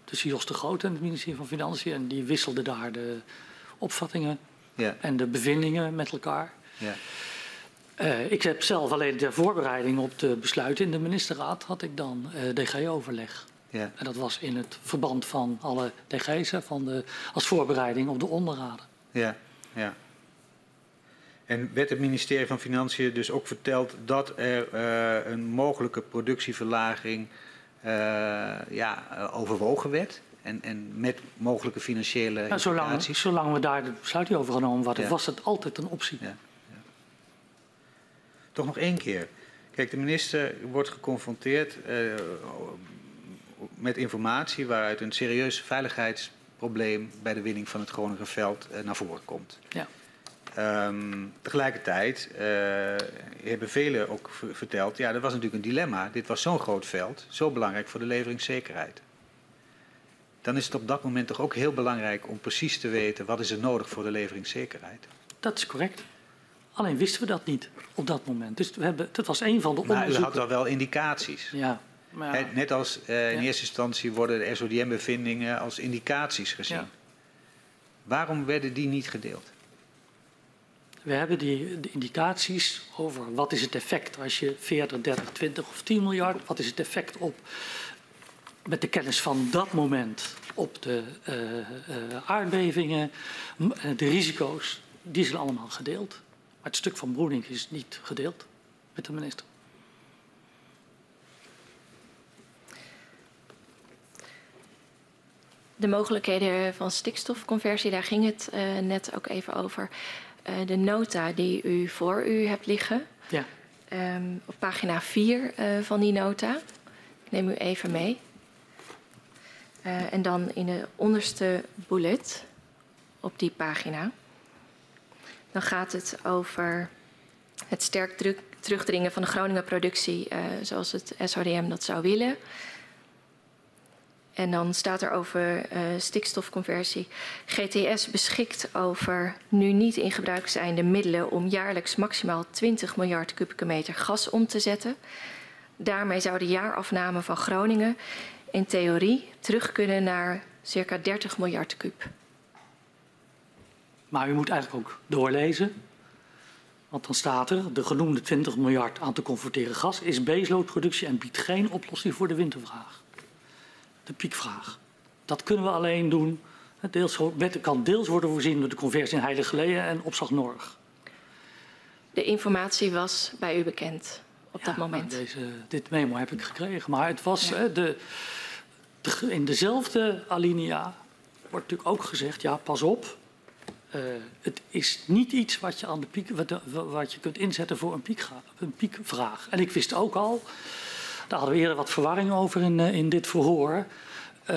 tussen Jos de Groot en het ministerie van Financiën. En die wisselden daar de opvattingen ja. en de bevindingen met elkaar. Ja. Uh, ik heb zelf alleen de voorbereiding op de besluiten in de ministerraad had ik dan uh, D G-overleg. Ja. En dat was in het verband van alle D G's, van de, als voorbereiding op de onderraden. Ja, ja. En werd het ministerie van Financiën dus ook verteld dat er uh, een mogelijke productieverlaging uh, ja, overwogen werd? En, en met mogelijke financiële ja, zolang, zolang we daar de besluit over genomen hadden, ja. was het altijd een optie. Ja. Ja. Toch nog één keer. Kijk, de minister wordt geconfronteerd... Uh, met informatie waaruit een serieus veiligheidsprobleem bij de winning van het Groningenveld eh, naar voren komt. Ja. Um, tegelijkertijd uh, hebben velen ook v- verteld, ja, dat was natuurlijk een dilemma. Dit was zo'n groot veld, zo belangrijk voor de leveringszekerheid. Dan is het op dat moment toch ook heel belangrijk om precies te weten wat is er nodig voor de leveringszekerheid. Dat is correct. Alleen wisten we dat niet op dat moment. Dus we hebben, dat was een van de onderzoeken. Maar u had al wel indicaties. Ja. Maar, net als eh, in ja. eerste instantie worden de S O D M-bevindingen als indicaties gezien. Ja. Waarom werden die niet gedeeld? We hebben die, de indicaties over wat is het effect als je veertig, dertig, twintig of tien miljard... wat is het effect op, met de kennis van dat moment, op de uh, uh, aardbevingen, de risico's, die zijn allemaal gedeeld. Maar het stuk van Broening is niet gedeeld met de minister. De mogelijkheden van stikstofconversie, daar ging het uh, net ook even over. Uh, de nota die u voor u hebt liggen, ja. um, op pagina vier uh, van die nota. Ik neem u even mee. Uh, en dan in de onderste bullet op die pagina. Dan gaat het over het sterk druk, terugdringen van de Groningen-productie, uh, zoals het S O D M dat zou willen. En dan staat er over uh, stikstofconversie. G T S beschikt over nu niet in gebruik zijnde middelen om jaarlijks maximaal twintig miljard kubieke meter gas om te zetten. Daarmee zou de jaarafname van Groningen in theorie terug kunnen naar circa dertig miljard kuub. Maar u moet eigenlijk ook doorlezen. Want dan staat er, de genoemde twintig miljard aan te converteren gas is baseloadproductie en biedt geen oplossing voor de wintervraag. De piekvraag. Dat kunnen we alleen doen. Het kan deels worden voorzien door de conversie in Heiligerlee en opslag Norg. De informatie was bij u bekend op ja, dat moment. Deze, dit memo heb ik gekregen. Maar het was ja. hè, de, de, in dezelfde alinea wordt natuurlijk ook gezegd, ja, pas op. Uh, het is niet iets wat je, aan de piek, wat, wat je kunt inzetten voor een, piekga, een piekvraag. En ik wist ook al, daar hadden we eerder wat verwarring over in, uh, in dit verhoor. Uh,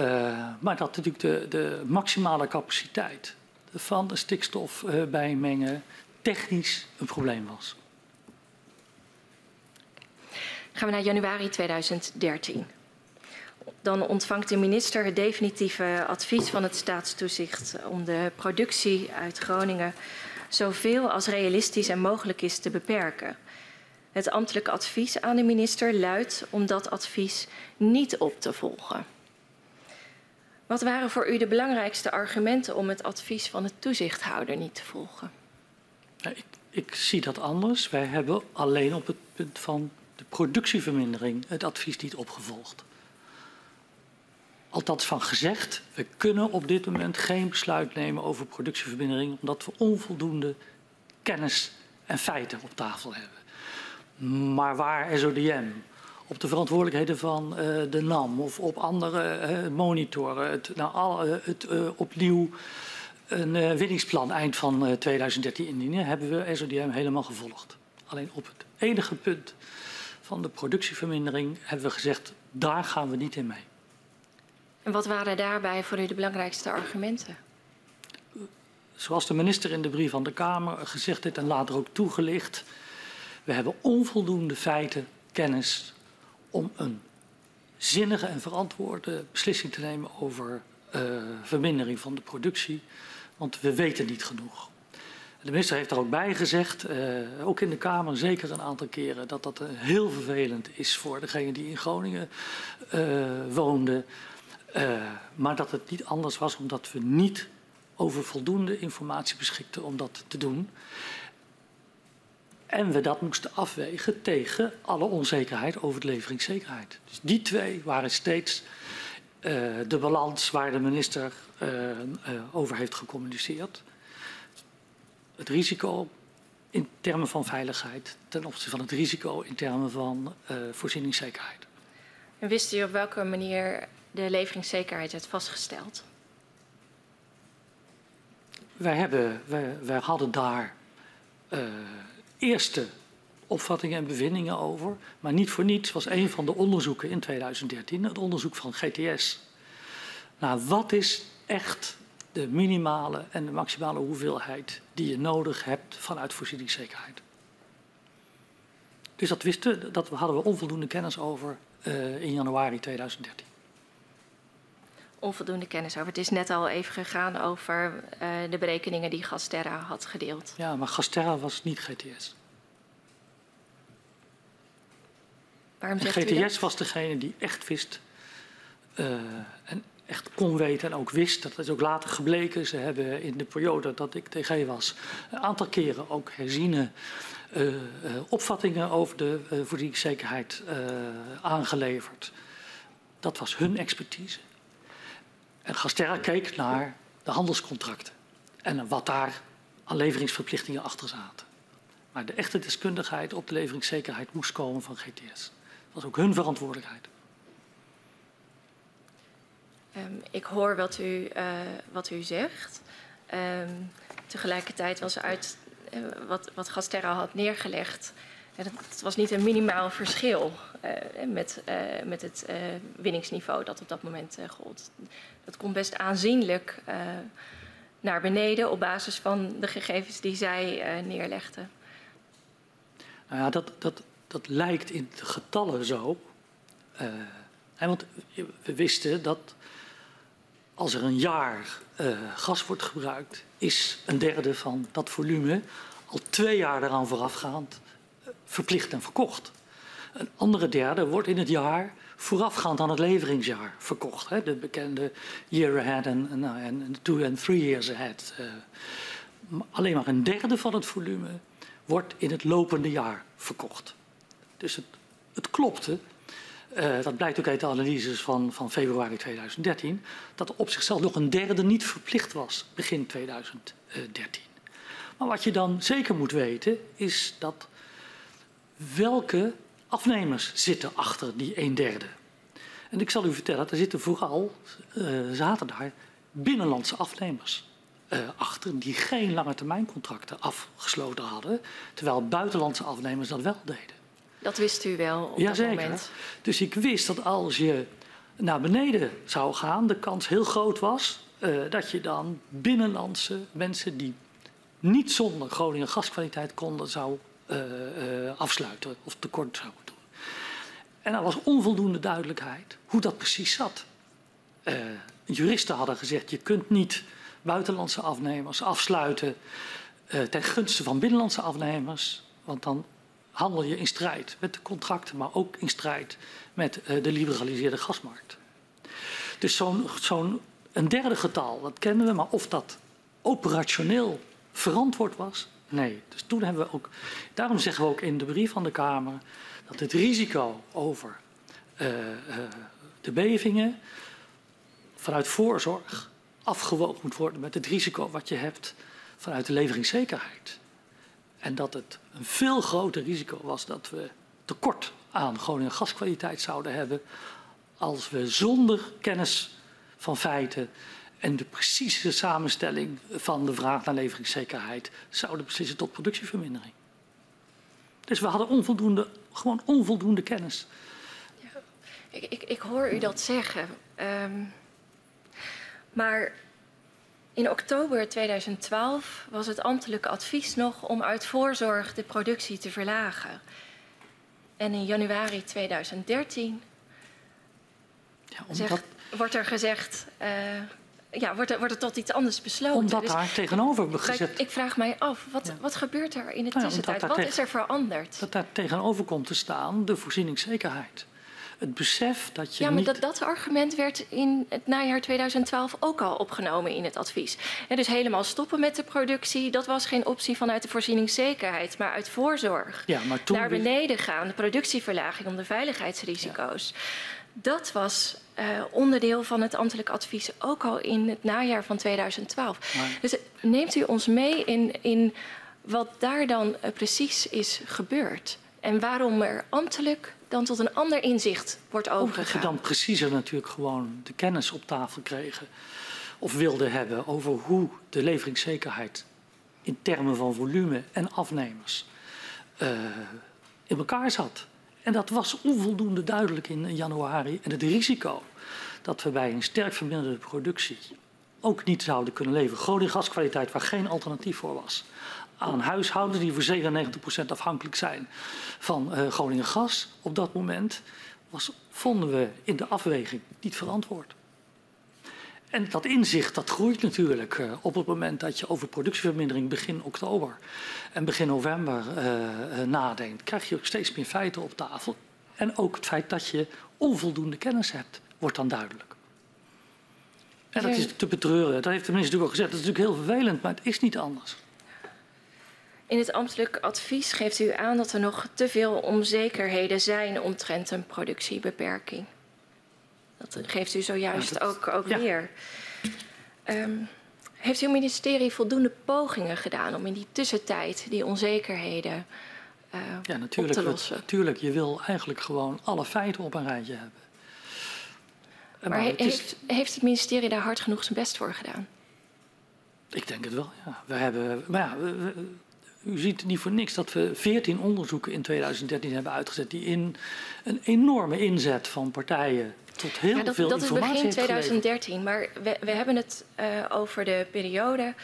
maar dat natuurlijk de, de maximale capaciteit van de stikstof uh, bijmengen technisch een probleem was. Gaan we naar januari tweeduizend dertien. Dan ontvangt de minister het definitieve advies van het staatstoezicht om de productie uit Groningen zoveel als realistisch en mogelijk is te beperken. Het ambtelijke advies aan de minister luidt om dat advies niet op te volgen. Wat waren voor u de belangrijkste argumenten om het advies van de toezichthouder niet te volgen? Ik, ik zie dat anders. Wij hebben alleen op het punt van de productievermindering het advies niet opgevolgd. Althans van gezegd, we kunnen op dit moment geen besluit nemen over productievermindering, omdat we onvoldoende kennis en feiten op tafel hebben. Maar waar S O D M op de verantwoordelijkheden van uh, de NAM of op andere uh, monitoren, het, nou, al, uh, het uh, opnieuw een uh, winningsplan eind van uh, tweeduizend dertien indienen, hebben we S O D M helemaal gevolgd. Alleen op het enige punt van de productievermindering hebben we gezegd, daar gaan we niet in mee. En wat waren daarbij voor u de belangrijkste argumenten? Zoals de minister in de brief aan de Kamer gezegd heeft en later ook toegelicht, we hebben onvoldoende feiten, kennis om een zinnige en verantwoorde beslissing te nemen over uh, vermindering van de productie, want we weten niet genoeg. De minister heeft daar ook bij gezegd, uh, ook in de Kamer zeker een aantal keren, dat dat heel vervelend is voor degenen die in Groningen uh, woonden. Uh, maar dat het niet anders was omdat we niet over voldoende informatie beschikten om dat te doen. En we dat moesten afwegen tegen alle onzekerheid over de leveringszekerheid. Dus die twee waren steeds uh, de balans waar de minister uh, uh, over heeft gecommuniceerd. Het risico in termen van veiligheid ten opzichte van het risico in termen van uh, voorzieningszekerheid. En wist u op welke manier de leveringszekerheid werd vastgesteld? Wij, hebben, wij, wij hadden daar uh, eerste opvattingen en bevindingen over. Maar niet voor niets was een van de onderzoeken in tweeduizend dertien... het onderzoek van G T S. Nou, wat is echt de minimale en de maximale hoeveelheid die je nodig hebt vanuit voorzieningszekerheid? Dus dat wisten, dat hadden we onvoldoende kennis over uh, in januari tweeduizend dertien. Onvoldoende kennis over. Het is net al even gegaan over uh, de berekeningen die Gasterra had gedeeld. Ja, maar Gasterra was niet G T S. Waarom zegt G T S u dat? Was degene die echt wist uh, en echt kon weten en ook wist. Dat is ook later gebleken. Ze hebben in de periode dat ik T G was een aantal keren ook herziene uh, uh, opvattingen over de uh, voorzieningszekerheid uh, aangeleverd. Dat was hun expertise. En Gasterra keek naar de handelscontracten en wat daar aan leveringsverplichtingen achter zaten. Maar de echte deskundigheid op de leveringszekerheid moest komen van G T S. Dat was ook hun verantwoordelijkheid. Um, ik hoor wat u, uh, wat u zegt. Um, tegelijkertijd was uit uh, wat, wat Gasterra had neergelegd. Het was niet een minimaal verschil uh, met, uh, met het uh, winningsniveau dat op dat moment uh, gold. Dat komt best aanzienlijk uh, naar beneden op basis van de gegevens die zij uh, neerlegden. Nou ja, dat, dat, dat lijkt in de getallen zo. Uh, want we wisten dat als er een jaar uh, gas wordt gebruikt, is een derde van dat volume al twee jaar eraan voorafgaand verplicht en verkocht. Een andere derde wordt in het jaar voorafgaand aan het leveringsjaar verkocht. Hè? De bekende year ahead en two and three years ahead. Uh, alleen maar een derde van het volume wordt in het lopende jaar verkocht. Dus het, het klopte. Uh, dat blijkt ook uit de analyses van, van februari tweeduizend dertien... dat op zichzelf nog een derde niet verplicht was begin tweeduizend dertien. Maar wat je dan zeker moet weten is dat welke afnemers zitten achter die een derde? En ik zal u vertellen, er zitten vooral, uh, zaten daar binnenlandse afnemers. uh, achter die geen langetermijncontracten afgesloten hadden, terwijl buitenlandse afnemers dat wel deden. Dat wist u wel op dat moment? Dus ik wist dat als je naar beneden zou gaan, de kans heel groot was uh, dat je dan binnenlandse mensen die niet zonder Groningen gaskwaliteit konden zou uh, uh, afsluiten of tekort zouden doen. En er was onvoldoende duidelijkheid hoe dat precies zat. Uh, juristen hadden gezegd, je kunt niet buitenlandse afnemers afsluiten uh, ten gunste van binnenlandse afnemers, want dan handel je in strijd met de contracten, maar ook in strijd met uh, de liberaliseerde gasmarkt. Dus zo'n zo'n een derde getal, dat kennen we, maar of dat operationeel verantwoord was? Nee. Dus toen hebben we ook, daarom zeggen we ook in de brief van de Kamer dat het risico over uh, uh, de bevingen vanuit voorzorg afgewogen moet worden met het risico wat je hebt vanuit de leveringszekerheid. En dat het een veel groter risico was dat we tekort aan Groningen gaskwaliteit zouden hebben als we zonder kennis van feiten en de precieze samenstelling van de vraag naar leveringszekerheid zouden beslissen tot productievermindering. Dus we hadden onvoldoende, gewoon onvoldoende kennis. Ja, ik, ik, ik hoor u dat zeggen. Um, maar in oktober tweeduizend twaalf was het ambtelijke advies nog om uit voorzorg de productie te verlagen. En in januari tweeduizend dertien ja, omdat... zegt, wordt er gezegd... Uh, Ja, wordt er, wordt er tot iets anders besloten. Omdat daar dus, tegenover gezet... Ik, ik vraag mij af, wat, ja. wat gebeurt er in de tussentijd? Nou ja, wat is er veranderd? Dat daar tegenover komt te staan de voorzieningszekerheid. Het besef dat je Ja, maar niet... dat, dat argument werd in het najaar tweeduizend twaalf ook al opgenomen in het advies. En dus helemaal stoppen met de productie, dat was geen optie vanuit de voorzieningszekerheid, maar uit voorzorg. Ja, maar toen... Naar beneden gaan, de productieverlaging om de veiligheidsrisico's. Ja. Dat was uh, onderdeel van het ambtelijk advies ook al in het najaar van tweeduizend twaalf. Maar... Dus neemt u ons mee in, in wat daar dan uh, precies is gebeurd? En waarom er ambtelijk dan tot een ander inzicht wordt overgegaan? Omdat je dan preciezer natuurlijk gewoon de kennis op tafel kregen of wilde hebben over hoe de leveringszekerheid in termen van volume en afnemers uh, in elkaar zat. En dat was onvoldoende duidelijk in januari. En het risico dat we bij een sterk verminderde productie ook niet zouden kunnen leveren. Groningen gaskwaliteit waar geen alternatief voor was. Aan huishoudens die voor zevenennegentig procent afhankelijk zijn van uh, Groningen gas. Op dat moment was, vonden we in de afweging niet verantwoord. En dat inzicht dat groeit natuurlijk uh, op het moment dat je over productievermindering begin oktober en begin november uh, uh, nadenkt. Krijg je ook steeds meer feiten op tafel. En ook het feit dat je onvoldoende kennis hebt, wordt dan duidelijk. En dat is te betreuren. Dat heeft de minister natuurlijk al gezegd. Dat is natuurlijk heel vervelend, maar het is niet anders. In het ambtelijk advies geeft u aan dat er nog te veel onzekerheden zijn omtrent een productiebeperking. Dat geeft u zojuist ja, dat, ook, ook ja. weer. Um, heeft uw ministerie voldoende pogingen gedaan om in die tussentijd die onzekerheden uh, ja, natuurlijk, op te lossen? Ja, natuurlijk. Je wil eigenlijk gewoon alle feiten op een rijtje hebben. Maar, maar het heeft, is... heeft het ministerie daar hard genoeg zijn best voor gedaan? Ik denk het wel, ja. We hebben, maar ja we, we, u ziet niet voor niks dat we veertien onderzoeken in tweeduizend dertien hebben uitgezet die in een enorme inzet van partijen... Tot heel ja, dat, veel dat is begin tweeduizend dertien, maar we, we hebben het uh, over de periode.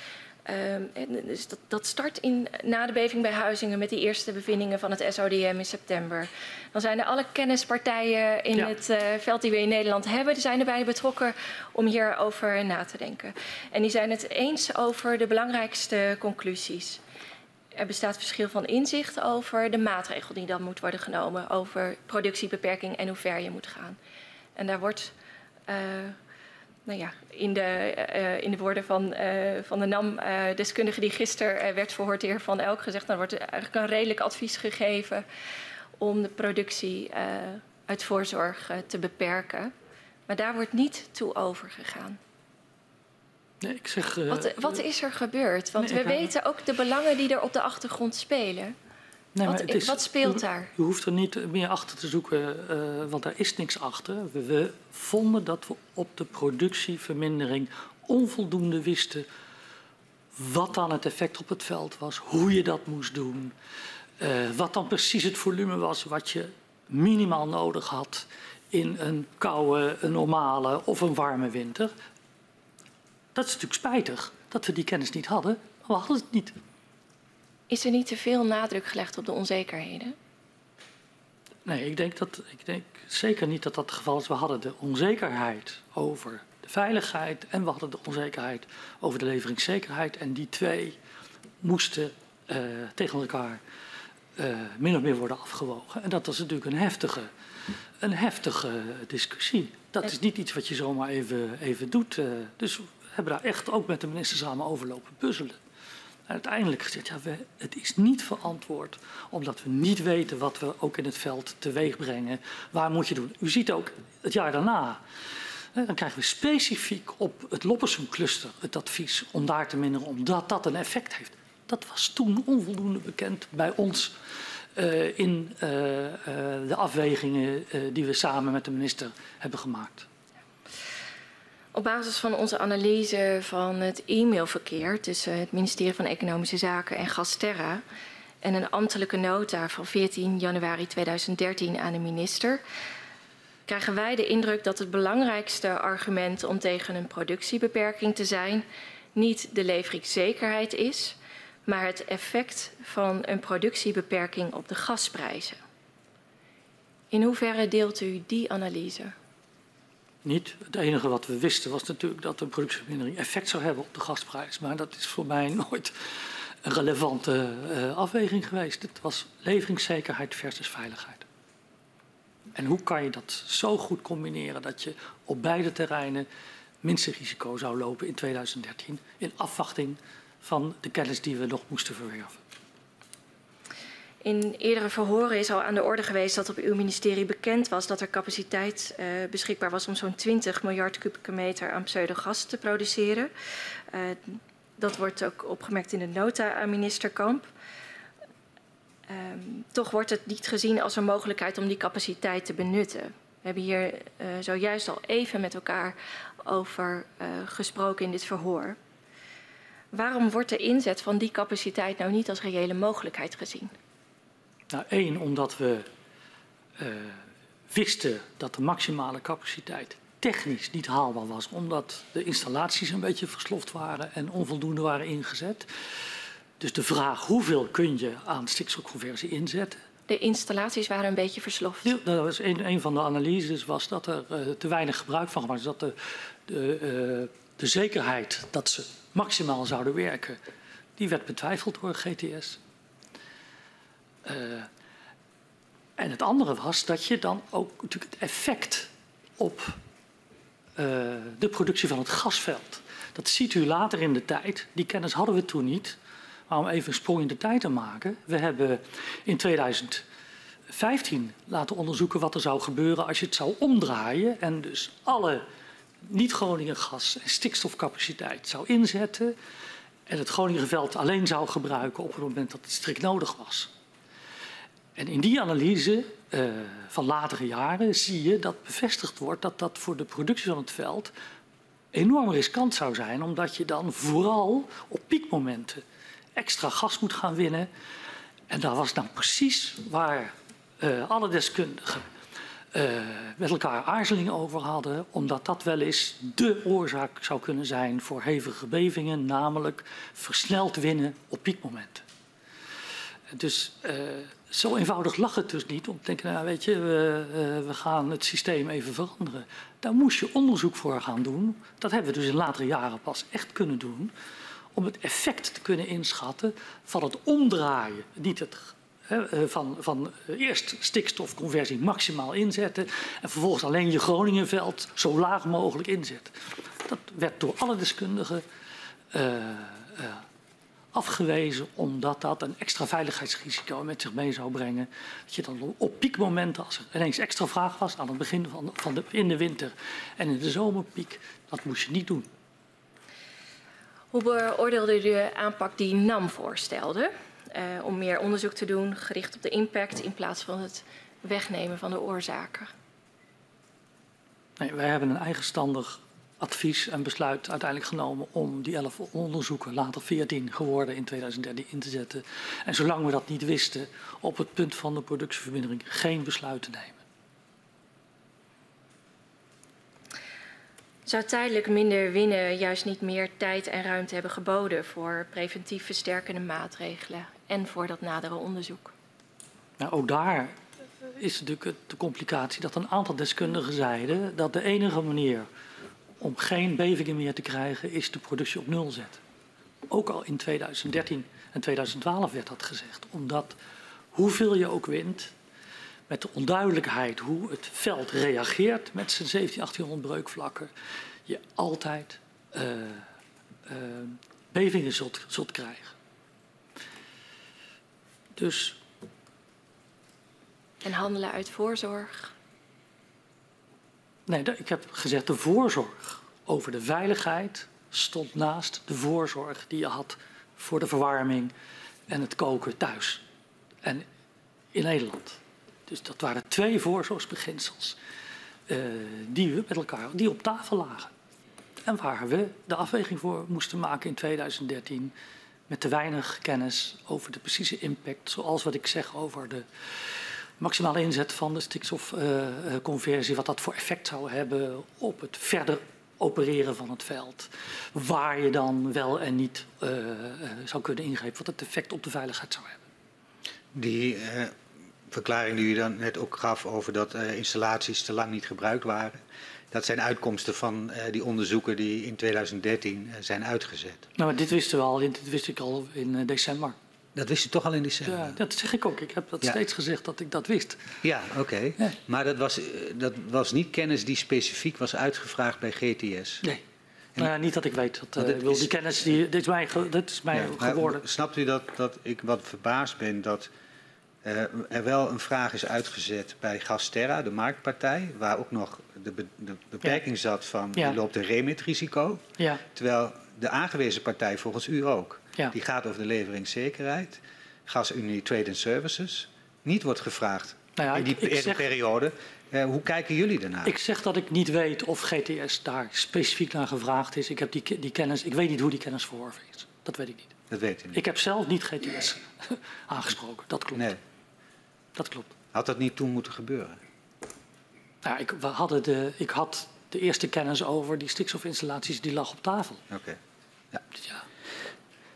Uh, en, dus dat, dat start in, na de beving bij Huizingen met die eerste bevindingen van het S O D M in september. Dan zijn er alle kennispartijen in ja. het uh, veld die we in Nederland hebben, die zijn erbij betrokken om hierover na te denken. En die zijn het eens over de belangrijkste conclusies. Er bestaat verschil van inzicht over de maatregel die dan moet worden genomen, over productiebeperking en hoe ver je moet gaan. En daar wordt, uh, nou ja, in de, uh, in de woorden van, uh, van de NAM-deskundige uh, die gisteren uh, werd verhoord, de heer Van Elk, gezegd... dan wordt eigenlijk een redelijk advies gegeven om de productie uh, uit voorzorg uh, te beperken. Maar daar wordt niet toe overgegaan. Nee, ik zeg... Uh, wat, wat is er gebeurd? Want nee, we weten ook de belangen die er op de achtergrond spelen... Nee, wat, is, wat speelt daar? Je hoeft er niet meer achter te zoeken, uh, want daar is niks achter. We, we vonden dat we op de productievermindering onvoldoende wisten wat dan het effect op het veld was, hoe je dat moest doen, uh, wat dan precies het volume was wat je minimaal nodig had in een koude, een normale of een warme winter. Dat is natuurlijk spijtig dat we die kennis niet hadden, maar we hadden het niet. Is er niet te veel nadruk gelegd op de onzekerheden? Nee, ik denk, dat, ik denk zeker niet dat dat het geval is. We hadden de onzekerheid over de veiligheid en we hadden de onzekerheid over de leveringszekerheid. En die twee moesten uh, tegen elkaar uh, min of meer worden afgewogen. En dat was natuurlijk een heftige, een heftige discussie. Dat is niet iets wat je zomaar even, even doet. Uh, dus we hebben daar echt ook met de minister samen over lopen puzzelen. En uiteindelijk gezegd, ja, we, het is niet verantwoord, omdat we niet weten wat we ook in het veld teweeg brengen. Waar moet je doen? U ziet ook het jaar daarna, hè, dan krijgen we specifiek op het Loppersum-cluster het advies om daar te minderen, omdat dat een effect heeft. Dat was toen onvoldoende bekend bij ons uh, in uh, uh, de afwegingen uh, die we samen met de minister hebben gemaakt. Op basis van onze analyse van het e-mailverkeer tussen het ministerie van Economische Zaken en Gasterra en een ambtelijke nota van veertien januari tweeduizend dertien aan de minister, krijgen wij de indruk dat het belangrijkste argument om tegen een productiebeperking te zijn niet de leveringszekerheid is, maar het effect van een productiebeperking op de gasprijzen. In hoeverre deelt u die analyse? Niet. Het enige wat we wisten was natuurlijk dat een productievermindering effect zou hebben op de gasprijs. Maar dat is voor mij nooit een relevante uh, afweging geweest. Het was leveringszekerheid versus veiligheid. En hoe kan je dat zo goed combineren dat je op beide terreinen minste risico zou lopen in tweeduizend dertien in afwachting van de kennis die we nog moesten verwerven? In eerdere verhoren is al aan de orde geweest dat op uw ministerie bekend was dat er capaciteit eh, beschikbaar was om zo'n twintig miljard kubieke meter aan pseudogas te produceren. Eh, dat wordt ook opgemerkt in de nota aan minister Kamp. Eh, toch wordt het niet gezien als een mogelijkheid om die capaciteit te benutten. We hebben hier eh, zojuist al even met elkaar over eh, gesproken in dit verhoor. Waarom wordt de inzet van die capaciteit nou niet als reële mogelijkheid gezien? Nou, één, omdat we uh, wisten dat de maximale capaciteit technisch niet haalbaar was. Omdat de installaties een beetje versloft waren en onvoldoende waren ingezet. Dus de vraag hoeveel kun je aan stikstofconversie inzetten. De installaties waren een beetje versloft. Ja, dat was een, een van de analyses was dat er uh, te weinig gebruik van gemaakt was. Dat de, de, uh, de zekerheid dat ze maximaal zouden werken, die werd betwijfeld door G T S. Uh, en het andere was dat je dan ook natuurlijk het effect op uh, de productie van het gasveld. Dat ziet u later in de tijd. Die kennis hadden we toen niet. Maar om even een sprong in de tijd te maken. We hebben in tweeduizend vijftien laten onderzoeken wat er zou gebeuren als je het zou omdraaien. En dus alle niet-Groningen gas- en stikstofcapaciteit zou inzetten. En het Groningen veld alleen zou gebruiken op het moment dat het strikt nodig was. En in die analyse uh, van latere jaren zie je dat bevestigd wordt dat dat voor de productie van het veld enorm riskant zou zijn. Omdat je dan vooral op piekmomenten extra gas moet gaan winnen. En daar was nou precies waar uh, alle deskundigen uh, met elkaar aarzeling over hadden. Omdat dat wel eens dé oorzaak zou kunnen zijn voor hevige bevingen. Namelijk versneld winnen op piekmomenten. Dus uh, zo eenvoudig lag het dus niet om te denken, nou weet je, we, uh, we gaan het systeem even veranderen. Daar moest je onderzoek voor gaan doen. Dat hebben we dus in latere jaren pas echt kunnen doen. Om het effect te kunnen inschatten van het omdraaien. Niet het, he, van, van eerst stikstofconversie maximaal inzetten en vervolgens alleen je Groningenveld zo laag mogelijk inzetten. Dat werd door alle deskundigen Uh, uh, afgewezen omdat dat een extra veiligheidsrisico met zich mee zou brengen. Dat je dan op piekmomenten, als er ineens extra vraag was aan het begin van de, van de, in de winter en in de zomerpiek, dat moest je niet doen. Hoe beoordeelde u de aanpak die N A M voorstelde? Eh, om meer onderzoek te doen, gericht op de impact in plaats van het wegnemen van de oorzaken? Nee, wij hebben een eigenstandig advies en besluit uiteindelijk genomen om die elf onderzoeken, later veertien geworden in tweeduizend dertien, in te zetten. En zolang we dat niet wisten, op het punt van de productievermindering geen besluit te nemen. Zou tijdelijk minder winnen juist niet meer tijd en ruimte hebben geboden voor preventief versterkende maatregelen en voor dat nadere onderzoek? Nou, ook daar is natuurlijk de complicatie dat een aantal deskundigen zeiden dat de enige manier om geen bevingen meer te krijgen is de productie op nul zetten. Ook al in tweeduizend dertien en tweeduizend twaalf werd dat gezegd, omdat hoeveel je ook wint, met de onduidelijkheid hoe het veld reageert met zijn zeventienhonderd, achttienhonderd breukvlakken, je altijd uh, uh, bevingen zult, zult krijgen. Dus... En handelen uit voorzorg? Nee, ik heb gezegd de voorzorg over de veiligheid stond naast de voorzorg die je had voor de verwarming en het koken thuis en in Nederland. Dus dat waren twee voorzorgsbeginsels uh, die we met elkaar die op tafel lagen. En waar we de afweging voor moesten maken in tweeduizend dertien met te weinig kennis over de precieze impact, zoals wat ik zeg over de maximale inzet van de stikstofconversie, uh, wat dat voor effect zou hebben op het verder opereren van het veld. Waar je dan wel en niet uh, zou kunnen ingrijpen, wat het effect op de veiligheid zou hebben. Die uh, verklaring die u dan net ook gaf over dat uh, installaties te lang niet gebruikt waren, dat zijn uitkomsten van uh, die onderzoeken die in tweeduizend dertien uh, zijn uitgezet. Nou, maar dit wisten we al, dit wist ik al in uh, december. Dat wist u toch al in december? Ja, dat zeg ik ook. Ik heb dat ja. steeds gezegd dat ik dat wist. Ja, oké. Okay. Ja. Maar dat was, dat was niet kennis die specifiek was uitgevraagd bij G T S? Nee. En, nou ja, niet dat ik weet. Dat, uh, wil is, die kennis, die, dit is mij, dit is mij ja, geworden. Maar, snapt u dat, dat ik wat verbaasd ben dat uh, er wel een vraag is uitgezet bij Gasterra, de marktpartij, waar ook nog de, be, de beperking ja. zat van ja. je loopt een remitrisico. Ja. Terwijl de aangewezen partij volgens u ook. Ja. Die gaat over de leveringszekerheid, Gasunie Trade and Services, niet wordt gevraagd nou ja, in die ik, ik zeg, periode. Eh, hoe kijken jullie daarnaar? Ik zeg dat ik niet weet of G T S daar specifiek naar gevraagd is. Ik heb die, die kennis, ik weet niet hoe die kennis verworven is. Dat weet ik niet. Dat weet u niet. Ik heb zelf niet G T S nee. aangesproken. Dat klopt. Nee. Dat klopt. Had dat niet toen moeten gebeuren? Nou, ik, we hadden de, ik had de eerste kennis over die stikstofinstallaties die lag op tafel. Oké. Okay. Ja. ja.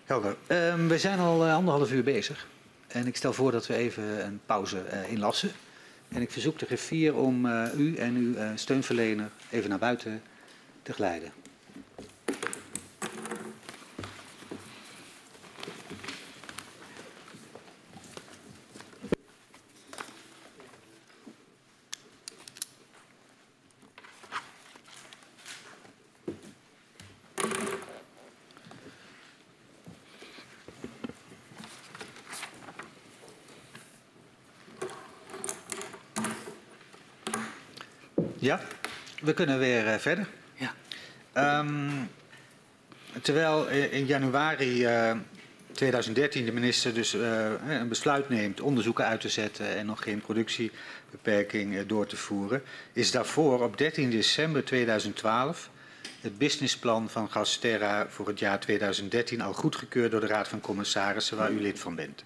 Helder, uh, we zijn al uh, anderhalf uur bezig en ik stel voor dat we even een pauze uh, inlassen. En ik verzoek de griffier om uh, u en uw uh, steunverlener even naar buiten te glijden. Ja, we kunnen weer uh, verder. Ja. Um, terwijl in januari uh, tweeduizend dertien de minister dus uh, een besluit neemt onderzoeken uit te zetten en nog geen productiebeperking uh, door te voeren, is daarvoor op dertien december tweeduizend twaalf het businessplan van Gasterra voor het jaar tweeduizend dertien al goedgekeurd door de Raad van Commissarissen waar u lid van bent.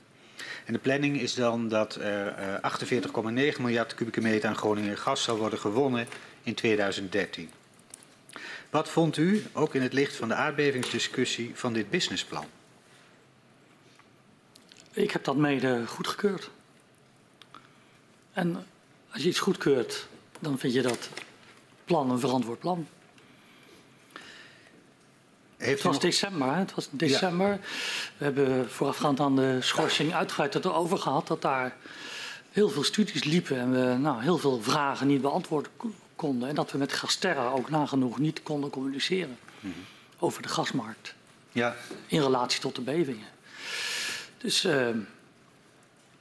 En de planning is dan dat er uh, achtenveertig komma negen miljard kubieke meter aan Groningen gas zal worden gewonnen in tweeduizend dertien. Wat vond u, ook in het licht van de aardbevingsdiscussie, van dit businessplan? Ik heb dat mede goedgekeurd. En als je iets goedkeurt, dan vind je dat plan een verantwoord plan. Het was december, hè? Het was december. Ja. We hebben voorafgaand aan de schorsing uitgebreid het erover gehad dat daar heel veel studies liepen en we nou, heel veel vragen niet beantwoorden konden. En dat we met Gasterra ook nagenoeg niet konden communiceren mm-hmm. over de gasmarkt ja. in relatie tot de bevingen. Dus uh,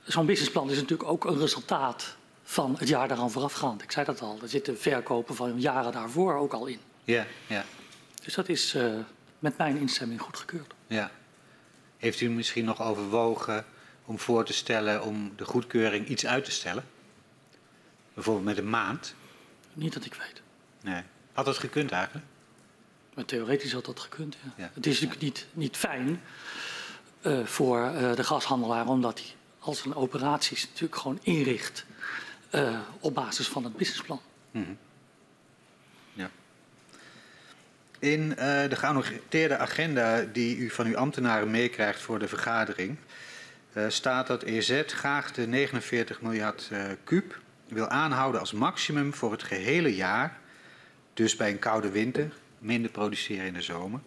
zo'n businessplan is natuurlijk ook een resultaat van het jaar daaraan voorafgaand. Ik zei dat al, er zitten verkopen van jaren daarvoor ook al in. Ja, ja. Dus dat is... Uh, met mijn instemming goedgekeurd. Ja. Heeft u misschien nog overwogen om voor te stellen om de goedkeuring iets uit te stellen? Bijvoorbeeld met een maand? Niet dat ik weet. Nee. Had dat gekund eigenlijk? Maar theoretisch had dat gekund. Ja. Ja. Het is natuurlijk niet, niet fijn uh, voor uh, de gashandelaar, omdat hij als een operaties natuurlijk gewoon inricht uh, op basis van het businessplan. Mm-hmm. Ja. In uh, de geannoteerde agenda die u van uw ambtenaren meekrijgt voor de vergadering, uh, staat dat E Z graag de negenenveertig miljard uh, kuub wil aanhouden als maximum voor het gehele jaar. Dus bij een koude winter, minder produceren in de zomer.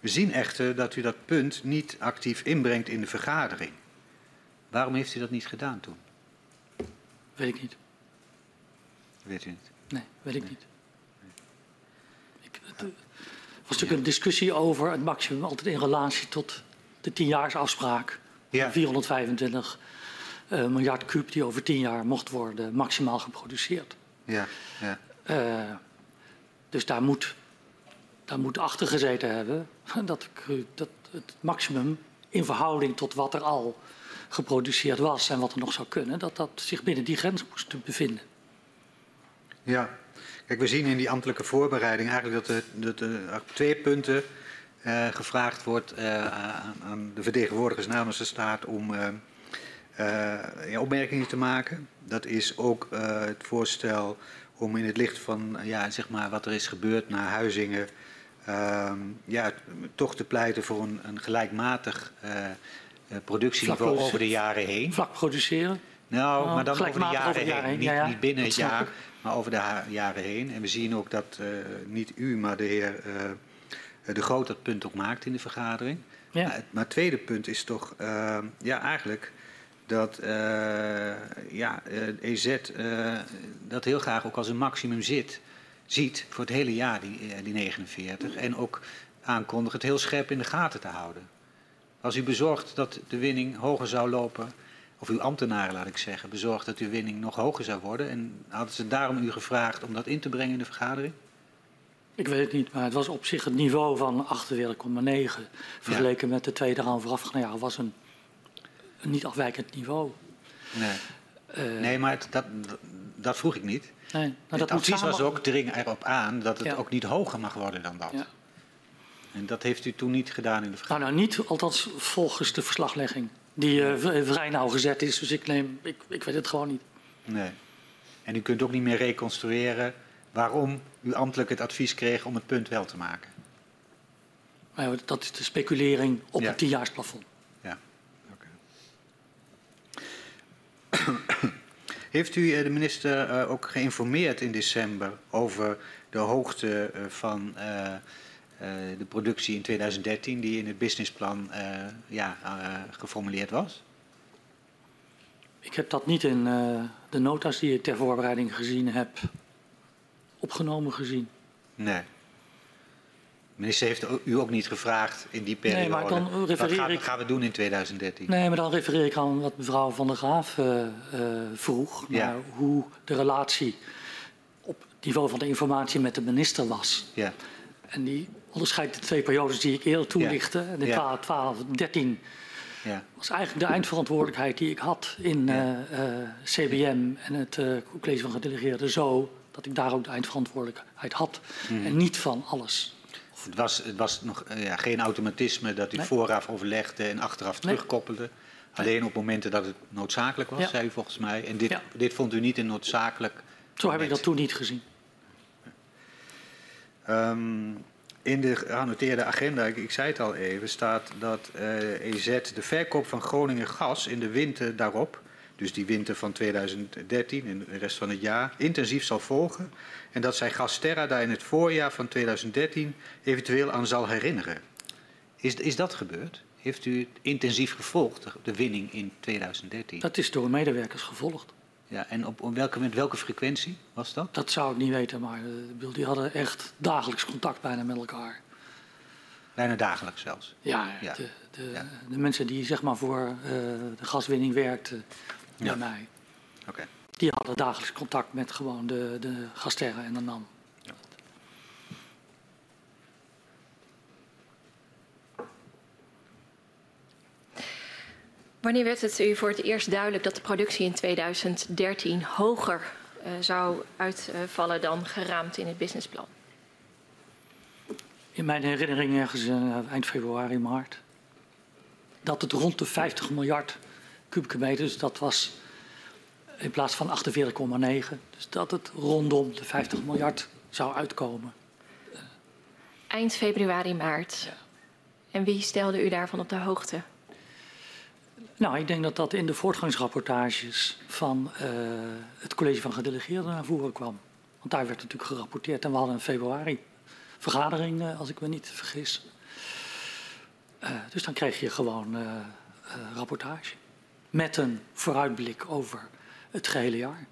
We zien echter dat u dat punt niet actief inbrengt in de vergadering. Waarom heeft u dat niet gedaan toen? Weet ik niet. Weet u niet? Nee, weet ik nee. niet. Nee. Ik, het, er was natuurlijk ja. een discussie over het maximum altijd in relatie tot de tienjaarsafspraak. Ja. vierhonderdvijfentwintig uh, miljard kuub die over tien jaar mocht worden maximaal geproduceerd. Ja, ja. Uh, dus daar moet, daar moet achter gezeten hebben dat, dat het maximum in verhouding tot wat er al geproduceerd was en wat er nog zou kunnen, dat dat zich binnen die grens moest bevinden. Ja, kijk, we zien in die ambtelijke voorbereiding eigenlijk dat er, dat er op twee punten eh, gevraagd wordt eh, aan de vertegenwoordigers namens de staat om eh, eh, opmerkingen te maken. Dat is ook eh, het voorstel om in het licht van ja, zeg maar wat er is gebeurd na Huizingen eh, ja, toch te pleiten voor een, een gelijkmatig eh, productieniveau over de jaren heen. Vlak produceren? Nou, maar dan over de jaren, over de jaren heen. heen. Niet, ja, ja. niet binnen het jaar, maar over de jaren heen. En we zien ook dat uh, niet u, maar de heer uh, De Groot dat punt ook maakt in de vergadering. Ja. Maar, maar het tweede punt is toch uh, ja, eigenlijk dat uh, ja, uh, E Z uh, dat heel graag ook als een maximum zit, ziet voor het hele jaar, die, uh, die negenenveertig. En ook aankondigt het heel scherp in de gaten te houden. Als u bezorgt dat de winning hoger zou lopen, of uw ambtenaren laat ik zeggen, bezorgd dat uw winning nog hoger zou worden. En hadden ze daarom u gevraagd om dat in te brengen in de vergadering? Ik weet het niet, maar het was op zich het niveau van achtenveertig komma negen vergeleken ja. met de tweede rang voorafgaande jaar was een, een niet afwijkend niveau. Nee, uh, nee maar het, dat, dat vroeg ik niet. Nee, nou, het advies samen was ook, dring erop aan dat het ja. ook niet hoger mag worden dan dat. Ja. En dat heeft u toen niet gedaan in de vergadering? Nou, nou niet, althans volgens de verslaglegging. Die uh, vrij nauw gezet is, dus ik, neem, ik, ik weet het gewoon niet. Nee. En u kunt ook niet meer reconstrueren waarom u ambtelijk het advies kreeg om het punt wel te maken? Uh, dat is de speculering op ja. het tienjaarsplafond. Ja, oké. Okay. Heeft u de minister uh, ook geïnformeerd in december over de hoogte uh, van Uh, Uh, de productie in tweeduizend dertien die in het businessplan uh, ja, uh, geformuleerd was? Ik heb dat niet in uh, de nota's die ik ter voorbereiding gezien heb opgenomen gezien. Nee. De minister heeft u ook niet gevraagd in die periode. Nee, maar dan refereer ik... Wat gaan, gaan we doen in tweeduizend dertien? Nee, maar dan refereer ik aan wat mevrouw Van der Graaf uh, uh, vroeg. Ja. Naar hoe de relatie op het niveau van de informatie met de minister was. Ja. En die onderscheidt de twee periodes die ik eerder toelichtte. Ja. De ja. twaalf dertien ja. was eigenlijk de eindverantwoordelijkheid die ik had in ja. uh, uh, C B M en het uh, college van gedelegeerden. Zo dat ik daar ook de eindverantwoordelijkheid had. Mm. En niet van alles. Het was, het was nog uh, ja, geen automatisme dat u nee. vooraf overlegde en achteraf nee. terugkoppelde. Alleen op momenten dat het noodzakelijk was, ja. zei u volgens mij. En dit, ja. dit vond u niet een noodzakelijk moment. Zo heb ik dat toen niet gezien. Um, in de geannoteerde agenda, ik, ik zei het al even, staat dat uh, E Z de verkoop van Groningen gas in de winter daarop, dus die winter van tweeduizend dertien en de rest van het jaar, intensief zal volgen. En dat zij Gasterra daar in het voorjaar van tweeduizend dertien eventueel aan zal herinneren. Is, is dat gebeurd? Heeft u het intensief gevolgd, de winning in tweeduizend dertien? Dat is door medewerkers gevolgd. Ja, en op, op welke, met welke frequentie was dat? Dat zou ik niet weten, maar uh, die hadden echt dagelijks contact bijna met elkaar. Bijna dagelijks zelfs? Ja, ja. De, de, ja. de mensen die zeg maar voor uh, de gaswinning werkten bij ja. mij, okay. die hadden dagelijks contact met gewoon de, de Gasterra en de N A M. Ja. Wanneer werd het u voor het eerst duidelijk dat de productie in tweeduizend dertien hoger uh, zou uitvallen dan geraamd in het businessplan? in mijn herinnering ergens uh, eind februari, maart, dat het rond de vijftig miljard kubieke meter, dus dat was in plaats van achtenveertig komma negen, dus dat het rondom de vijftig miljard zou uitkomen. Eind februari, maart. Ja. En wie stelde u daarvan op de hoogte? Nou, ik denk dat dat in de voortgangsrapportages van uh, het college van gedelegeerden naar voren kwam. Want daar werd natuurlijk gerapporteerd. En we hadden in februari vergadering, uh, als ik me niet vergis. Uh, dus dan kreeg je gewoon uh, uh, rapportage. Met een vooruitblik over het gehele jaar.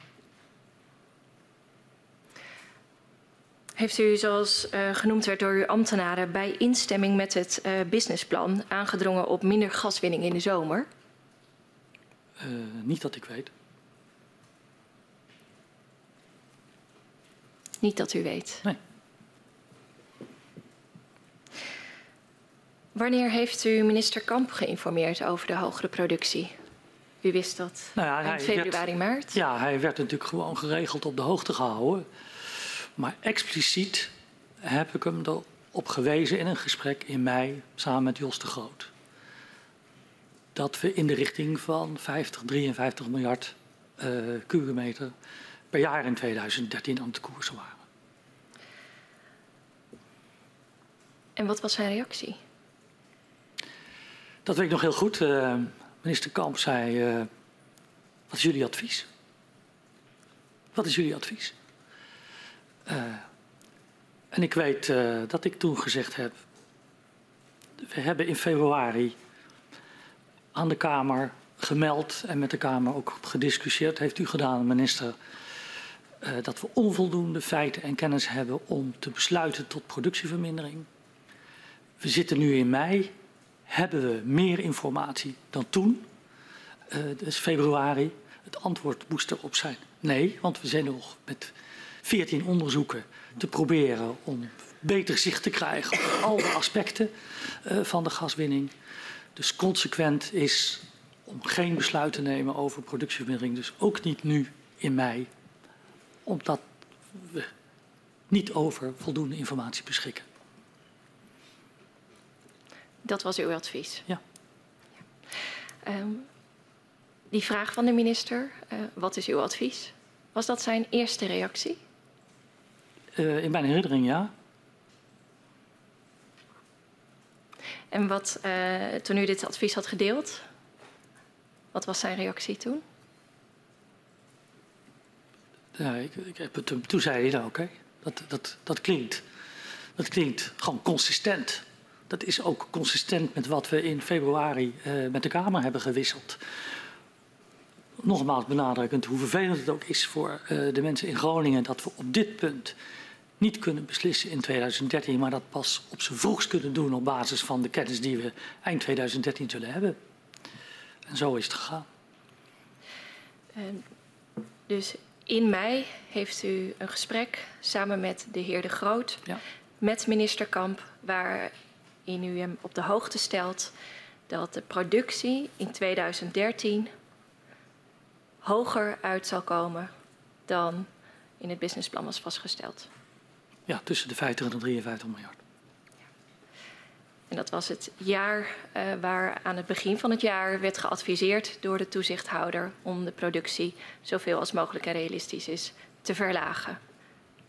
Heeft u, zoals uh, genoemd werd door uw ambtenaren, bij instemming met het uh, businessplan aangedrongen op minder gaswinning in de zomer? Uh, niet dat ik weet. Niet dat u weet? Nee. Wanneer heeft u minister Kamp geïnformeerd over de hogere productie? U wist dat nou ja, eind februari, werd, maart? Ja, hij werd natuurlijk gewoon geregeld op de hoogte gehouden. Maar expliciet heb ik hem erop gewezen in een gesprek in mei samen met Jos de Groot. Dat we in de richting van vijftig, drieënvijftig miljard uh, kubieke meter per jaar in tweeduizend dertien aan het koersen waren. En wat was zijn reactie? Dat weet ik nog heel goed. Uh, minister Kamp zei, uh, wat is jullie advies? Wat is jullie advies? Uh, en ik weet uh, dat ik toen gezegd heb, we hebben in februari aan de Kamer gemeld en met de Kamer ook gediscussieerd, heeft u gedaan, minister, uh, dat we onvoldoende feiten en kennis hebben om te besluiten tot productievermindering. We zitten nu in mei, hebben we meer informatie dan toen, uh, dus februari. Het antwoord moest erop zijn nee, want we zijn nog met veertien onderzoeken te proberen om beter zicht te krijgen op al de aspecten uh, van de gaswinning. Dus consequent is om geen besluit te nemen over productievermindering, dus ook niet nu in mei, omdat we niet over voldoende informatie beschikken. Dat was uw advies? Ja. ja. Um, die vraag van de minister, uh, wat is uw advies? Was dat zijn eerste reactie? Uh, in mijn herinnering, ja. En wat, uh, toen u dit advies had gedeeld, wat was zijn reactie toen? Ja, ik, ik, toen, toen zei hij, nou, oké, dat, dat, dat, klinkt, dat klinkt gewoon consistent. Dat is ook consistent met wat we in februari uh, met de Kamer hebben gewisseld. Nogmaals benadrukkend hoe vervelend het ook is voor uh, de mensen in Groningen dat we op dit punt niet kunnen beslissen in tweeduizend dertien, maar dat pas op z'n vroegst kunnen doen op basis van de kennis die we eind tweeduizend dertien zullen hebben. En zo is het gegaan. Uh, dus in mei heeft u een gesprek samen met de heer De Groot, ja. met minister Kamp, waarin u hem op de hoogte stelt dat de productie in tweeduizend dertien... hoger uit zal komen dan in het businessplan was vastgesteld. Ja, tussen de vijftig en de drieënvijftig miljard. Ja. En dat was het jaar uh, waar aan het begin van het jaar werd geadviseerd door de toezichthouder om de productie zoveel als mogelijk en realistisch is te verlagen.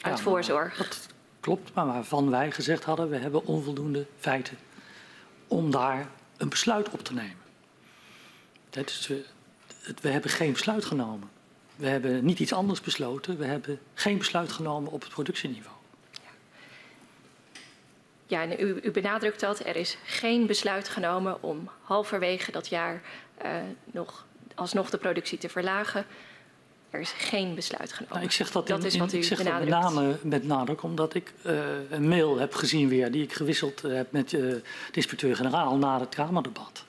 Uit ja, voorzorg. Maar, dat klopt, maar waarvan wij gezegd hadden, we hebben onvoldoende feiten om daar een besluit op te nemen. Dat is... Uh, We hebben geen besluit genomen. We hebben niet iets anders besloten. We hebben geen besluit genomen op het productieniveau. Ja, en u, u benadrukt dat. Er is geen besluit genomen om halverwege dat jaar uh, nog, alsnog de productie te verlagen. Er is geen besluit genomen. Nou, ik zeg dat, in, dat is wat u ik zeg benadrukt. Dat met name met nadruk omdat ik uh, een mail heb gezien weer die ik gewisseld heb met uh, de inspecteur-generaal na het Kamerdebat.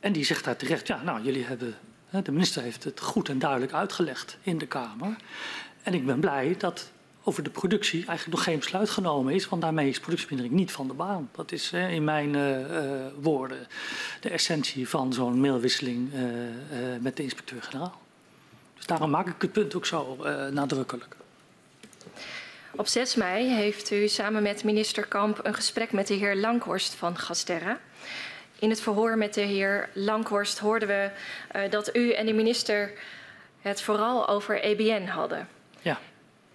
En die zegt daar terecht, ja, nou, jullie hebben, de minister heeft het goed en duidelijk uitgelegd in de Kamer. En ik ben blij dat over de productie eigenlijk nog geen besluit genomen is, want daarmee is productievermindering niet van de baan. Dat is in mijn uh, woorden de essentie van zo'n mailwisseling uh, uh, met de inspecteur-generaal. Dus daarom maak ik het punt ook zo uh, nadrukkelijk. Op zes mei heeft u samen met minister Kamp een gesprek met de heer Lankhorst van Gasterra. In het verhoor met de heer Lankhorst hoorden we uh, dat u en de minister het vooral over E B N hadden. Ja.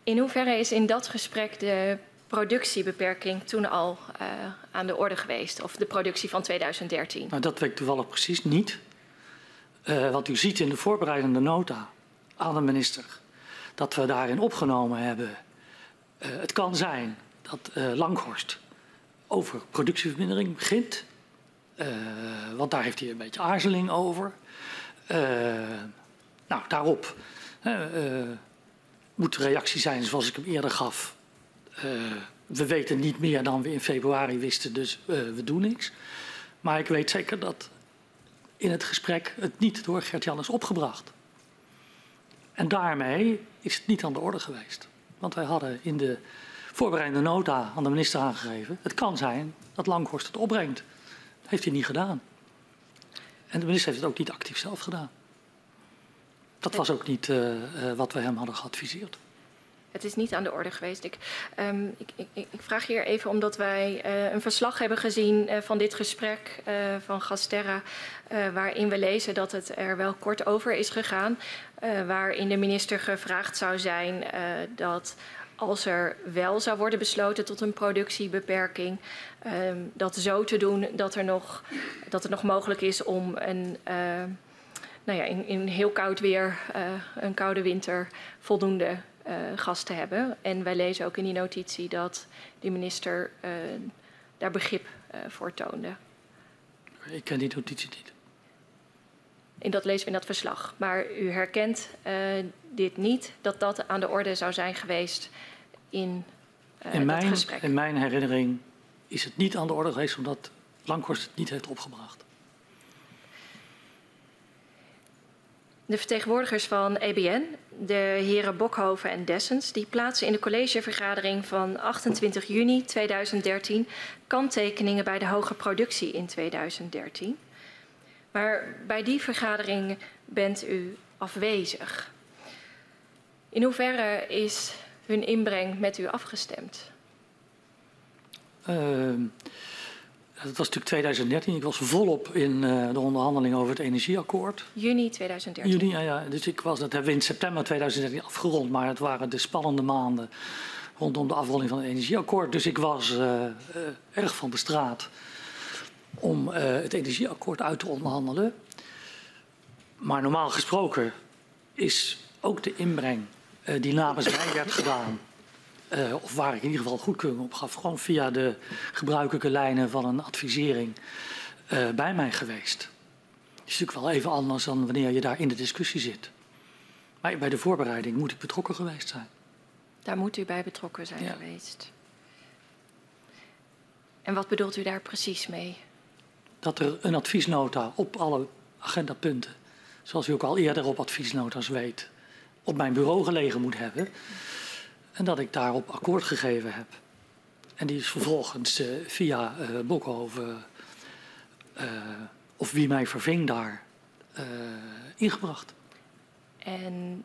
In hoeverre is in dat gesprek de productiebeperking toen al uh, aan de orde geweest? Of de productie van tweeduizend dertien? Nou, dat weet ik toevallig precies niet. Uh, wat u ziet in de voorbereidende nota aan de minister, dat we daarin opgenomen hebben. Uh, het kan zijn dat uh, Lankhorst over productievermindering begint. Uh, want daar heeft hij een beetje aarzeling over. Uh, nou, daarop uh, uh, moet de reactie zijn zoals ik hem eerder gaf. Uh, we weten niet meer dan we in februari wisten, dus uh, we doen niks. Maar ik weet zeker dat in het gesprek het niet door Gert-Jan is opgebracht. En daarmee is het niet aan de orde geweest. Want wij hadden in de voorbereidende nota aan de minister aangegeven, het kan zijn dat Lankhorst het opbrengt. Dat heeft hij niet gedaan. En de minister heeft het ook niet actief zelf gedaan. Dat was ook niet uh, uh, wat we hem hadden geadviseerd. Het is niet aan de orde geweest. Ik, um, ik, ik, ik vraag hier even omdat wij uh, een verslag hebben gezien uh, van dit gesprek uh, van Gasterra, uh, waarin we lezen dat het er wel kort over is gegaan. Uh, waarin de minister gevraagd zou zijn uh, dat als er wel zou worden besloten tot een productiebeperking, uh, dat zo te doen dat, er nog, dat het nog mogelijk is om een... Uh, nou ja, in, in heel koud weer, uh, een koude winter, voldoende uh, gas te hebben. En wij lezen ook in die notitie dat de minister uh, daar begrip uh, voor toonde. Ik ken die notitie niet. En dat lezen we in dat verslag. Maar u herkent uh, dit niet, dat dat aan de orde zou zijn geweest in uh, in mijn, dat gesprek. In mijn herinnering is het niet aan de orde geweest omdat Lankhorst het niet heeft opgebracht. De vertegenwoordigers van E B N, de heren Bokhoven en Dessens, die plaatsen in de collegevergadering van achtentwintig juni tweeduizend dertien kanttekeningen bij de hoge productie in tweeduizend dertien. Maar bij die vergadering bent u afwezig. In hoeverre is hun inbreng met u afgestemd? Uh, dat was natuurlijk tweeduizend dertien. Ik was volop in uh, de onderhandeling over het energieakkoord. juni tweeduizend dertien. Juni, ja, ja. Dus ik was, dat hebben we in september tweeduizend dertien afgerond. Maar het waren de spannende maanden rondom de afronding van het energieakkoord. Dus ik was uh, uh, erg van de straat om uh, het energieakkoord uit te onderhandelen. Maar normaal gesproken is ook de inbreng uh, die namens mij werd gedaan, Uh, of waar ik in ieder geval goedkeuring op gaf, gewoon via de gebruikelijke lijnen van een advisering uh, bij mij geweest. Het is natuurlijk wel even anders dan wanneer je daar in de discussie zit. Maar bij de voorbereiding moet ik betrokken geweest zijn. Daar moet u bij betrokken zijn, ja, geweest. En wat bedoelt u daar precies mee? Dat er een adviesnota op alle agendapunten, zoals u ook al eerder op adviesnota's weet, op mijn bureau gelegen moet hebben. En dat ik daarop akkoord gegeven heb. En die is vervolgens uh, via uh, Bokhoven, uh, of wie mij verving daar, uh, ingebracht. En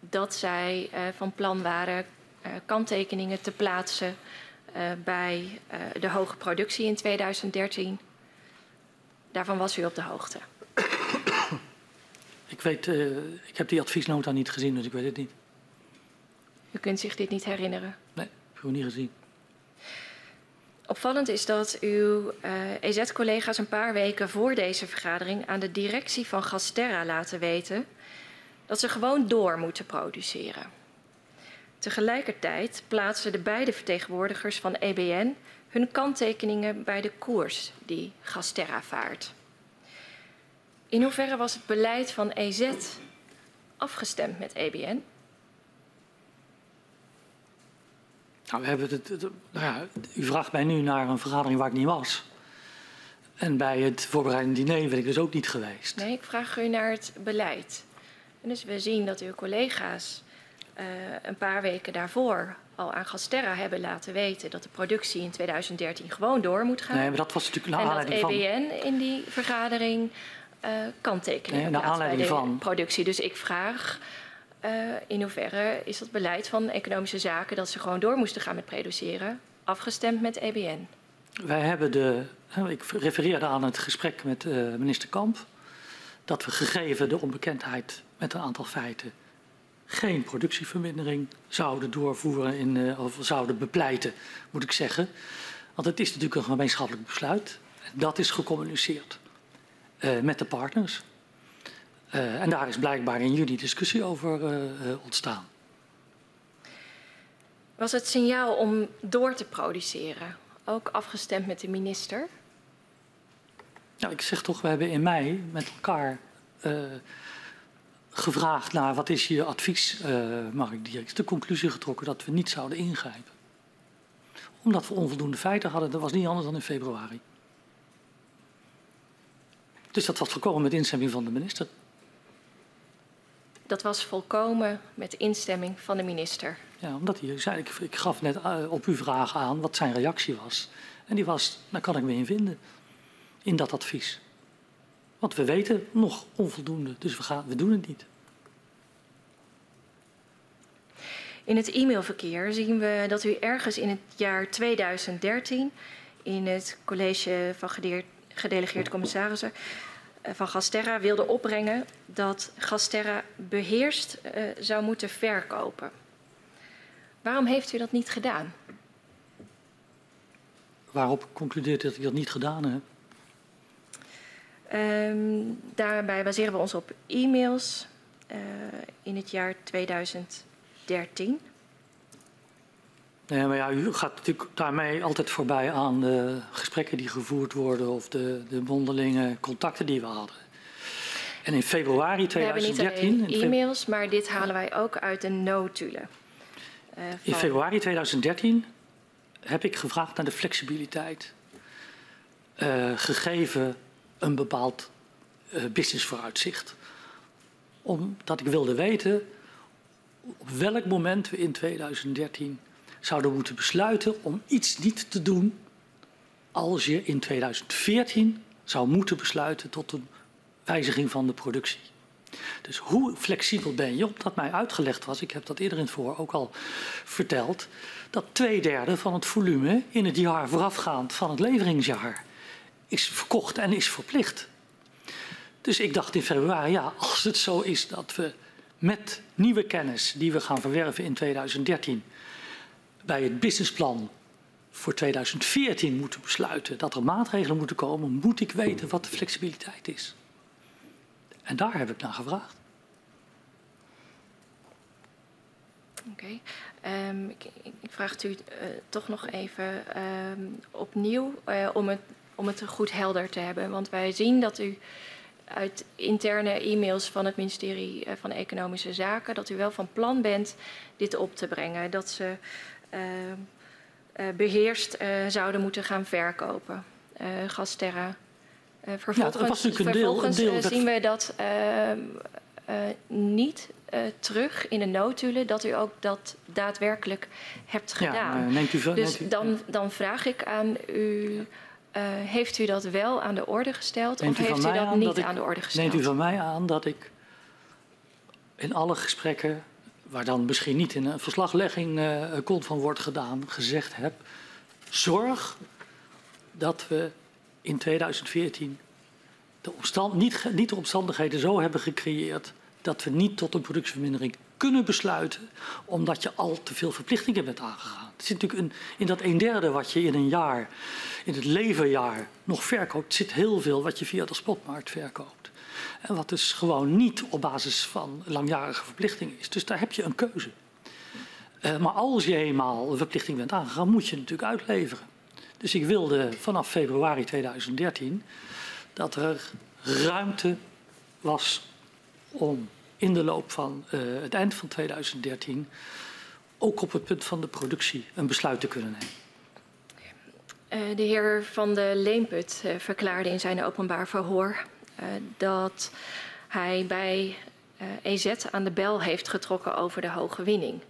dat zij uh, van plan waren uh, kanttekeningen te plaatsen uh, bij uh, de hoge productie in tweeduizend dertien. Daarvan was u op de hoogte. Ik weet, uh, ik heb die adviesnota niet gezien, dus ik weet het niet. U kunt zich dit niet herinneren? Nee, ik heb het niet gezien. Opvallend is dat uw uh, E Z-collega's een paar weken voor deze vergadering aan de directie van Gasterra laten weten dat ze gewoon door moeten produceren. Tegelijkertijd plaatsen de beide vertegenwoordigers van E B N hun kanttekeningen bij de koers die Gasterra vaart. In hoeverre was het beleid van E Z afgestemd met E B N? Nou, we hebben het, het, nou ja, u vraagt mij nu naar een vergadering waar ik niet was. En bij het voorbereidende diner ben ik dus ook niet geweest. Nee, ik vraag u naar het beleid. En dus we zien dat uw collega's uh, een paar weken daarvoor al aan Gasterra hebben laten weten dat de productie in tweeduizend dertien gewoon door moet gaan. Nee, maar dat was natuurlijk naar aanleiding van... En dat E B N in die vergadering uh, kanttekeningen plaatst bij de productie. Dus ik vraag Uh, in hoeverre is dat beleid van economische zaken dat ze gewoon door moesten gaan met produceren, afgestemd met E B N? Wij hebben de, ik refereerde aan het gesprek met uh, minister Kamp, dat we gegeven de onbekendheid met een aantal feiten geen productievermindering zouden doorvoeren in, uh, of zouden bepleiten, moet ik zeggen. Want het is natuurlijk een gemeenschappelijk besluit. Dat is gecommuniceerd uh, met de partners. Uh, en daar is blijkbaar in juni discussie over uh, uh, ontstaan. Was het signaal om door te produceren ook afgestemd met de minister? Nou, ik zeg toch, we hebben in mei met elkaar uh, gevraagd naar wat is je advies, uh, Mark Dierikx. De conclusie getrokken dat we niet zouden ingrijpen. Omdat we onvoldoende feiten hadden, dat was niet anders dan in februari. Dus dat was volkomen met instemming van de minister. Dat was volkomen met instemming van de minister. Ja, omdat hij zei, ik, ik gaf net op uw vraag aan wat zijn reactie was. En die was, daar kan ik me in vinden, in dat advies. Want we weten nog onvoldoende, dus we, gaan, we doen het niet. In het e-mailverkeer zien we dat u ergens in het jaar tweeduizend dertien... in het college van gedeerd... gedelegeerde commissarissen van Gasterra wilde opbrengen dat Gasterra beheerst uh, zou moeten verkopen. Waarom heeft u dat niet gedaan? Waarop concludeert dat ik dat niet gedaan heb? Um, daarbij baseren we ons op e-mails uh, in het jaar tweeduizend dertien. Nee, maar ja, u gaat natuurlijk daarmee altijd voorbij aan de gesprekken die gevoerd worden of de, de mondelinge contacten die we hadden. En in februari tweeduizend dertien... We hebben niet e-mails, maar dit halen wij ook uit de notulen. Uh, van... In februari tweeduizend dertien heb ik gevraagd naar de flexibiliteit. Uh, gegeven een bepaald uh, businessvooruitzicht. Omdat ik wilde weten op welk moment we in tweeduizend dertien... zouden moeten besluiten om iets niet te doen als je in tweeduizend veertien zou moeten besluiten tot een wijziging van de productie. Dus hoe flexibel ben je? Omdat mij uitgelegd was, ik heb dat eerder in het voor ook al verteld, dat twee derde van het volume in het jaar voorafgaand van het leveringsjaar is verkocht en is verplicht. Dus ik dacht in februari, ja, als het zo is dat we met nieuwe kennis die we gaan verwerven in tweeduizend dertien... bij het businessplan voor tweeduizend veertien moeten besluiten dat er maatregelen moeten komen, moet ik weten wat de flexibiliteit is. En daar heb ik naar gevraagd. Oké. Okay. Um, ik, ik vraag u uh, toch nog even um, opnieuw uh, om, het, om het goed helder te hebben. Want wij zien dat u uit interne e-mails van het ministerie van Economische Zaken dat u wel van plan bent dit op te brengen. Dat ze... Uh, uh, beheerst uh, zouden moeten gaan verkopen. Uh, Gasterra. Uh, vervolgens ja, was natuurlijk een deel, vervolgens, een deel uh, dat... zien we dat uh, uh, niet uh, terug in de notulen dat u ook dat daadwerkelijk hebt gedaan. Ja, uh, neemt u veel, dus neemt u... dan, dan vraag ik aan u, uh, heeft u dat wel aan de orde gesteld neemt of u heeft u dat niet dat ik, aan de orde gesteld? Neemt u van mij aan dat ik in alle gesprekken waar dan misschien niet in een verslaglegging uh, kont van wordt gedaan, gezegd heb, zorg dat we in tweeduizend veertien de omstand, niet, niet de omstandigheden zo hebben gecreëerd dat we niet tot een productievermindering kunnen besluiten, omdat je al te veel verplichtingen bent aangegaan. Het zit natuurlijk een, in dat een derde wat je in een jaar, in het levenjaar, nog verkoopt, zit heel veel wat je via de spotmarkt verkoopt. En wat dus gewoon niet op basis van langjarige verplichting is. Dus daar heb je een keuze. Uh, maar als je eenmaal een verplichting bent aangegaan, moet je natuurlijk uitleveren. Dus ik wilde vanaf februari tweeduizend dertien dat er ruimte was om in de loop van uh, het eind van tweeduizend dertien ook op het punt van de productie een besluit te kunnen nemen. Uh, de heer Van de Leemput uh, verklaarde in zijn openbaar verhoor Uh, dat hij bij uh, E Z aan de bel heeft getrokken over de hoge winning.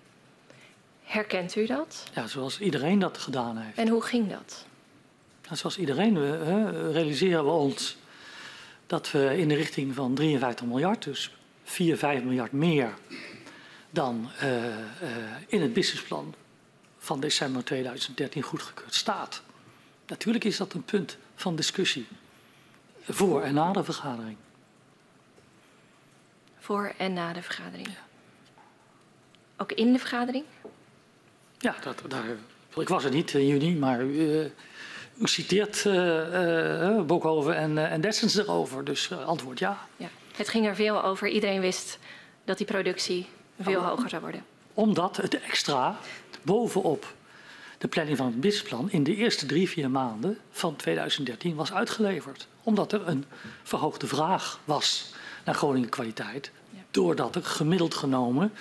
Herkent u dat? Ja, zoals iedereen dat gedaan heeft. En hoe ging dat? Nou, zoals iedereen uh, realiseren we ons dat we in de richting van drieënvijftig miljard, dus vier, vijf miljard meer dan uh, uh, in het businessplan van december tweeduizend dertien goedgekeurd staat. Natuurlijk is dat een punt van discussie voor en na de vergadering. Voor en na de vergadering. Ja. Ook in de vergadering? Ja, dat, daar, ik was er niet in juni, maar uh, u citeert uh, uh, Bokhoven en, uh, en Dessens erover, dus uh, antwoord ja. Ja. Het ging er veel over. Iedereen wist dat die productie veel oh, hoger zou worden. Omdat het extra bovenop de planning van het businessplan in de eerste drie, vier maanden van tweeduizend dertien was uitgeleverd. Omdat er een verhoogde vraag was naar Groningen kwaliteit. Ja. Doordat er gemiddeld genomen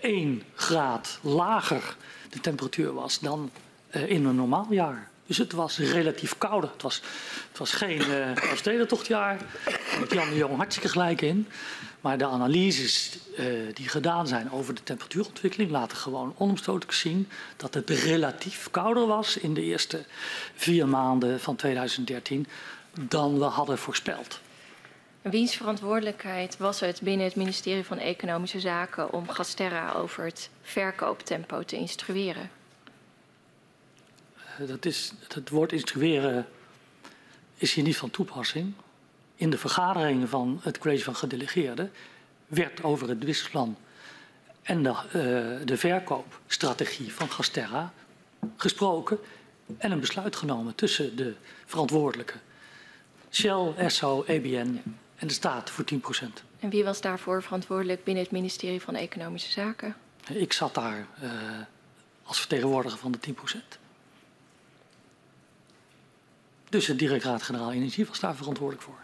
één uh, graad lager de temperatuur was dan uh, in een normaal jaar. Dus het was relatief kouder. Het was, het was geen uh, stedentochtjaar. Met Jan de Jong hartstikke gelijk in. Maar de analyses uh, die gedaan zijn over de temperatuurontwikkeling laten gewoon onomstotelijk zien dat het relatief kouder was in de eerste vier maanden van tweeduizend dertien dan we hadden voorspeld. Wiens verantwoordelijkheid was het binnen het ministerie van Economische Zaken om Gasterra over het verkooptempo te instrueren? Dat is, het woord instrueren is hier niet van toepassing. In de vergaderingen van het college van gedelegeerden werd over het businessplan en de, uh, de verkoopstrategie van Gasterra gesproken en een besluit genomen tussen de verantwoordelijken. Shell, S O, E B N en de staat voor tien procent. En wie was daarvoor verantwoordelijk binnen het ministerie van Economische Zaken? Ik zat daar uh, als vertegenwoordiger van de tien procent. Dus het directoraat-generaal Energie was daar verantwoordelijk voor.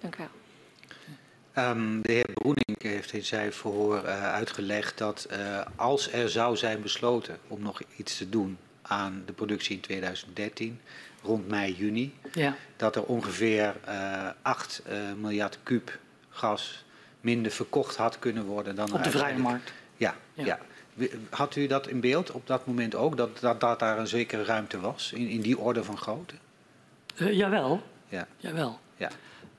Dank u wel. Um, de heer Broening heeft in zijn verhoor uh, uitgelegd dat uh, als er zou zijn besloten om nog iets te doen aan de productie in tweeduizend dertien, rond mei, juni, ja, dat er ongeveer uh, acht miljard kuub gas minder verkocht had kunnen worden dan op de vrije markt. Ja, ja. ja. Had u dat in beeld op dat moment ook, dat, dat, dat daar een zekere ruimte was, in, in die orde van grootte? Uh, jawel. Ja. Jawel. Ja.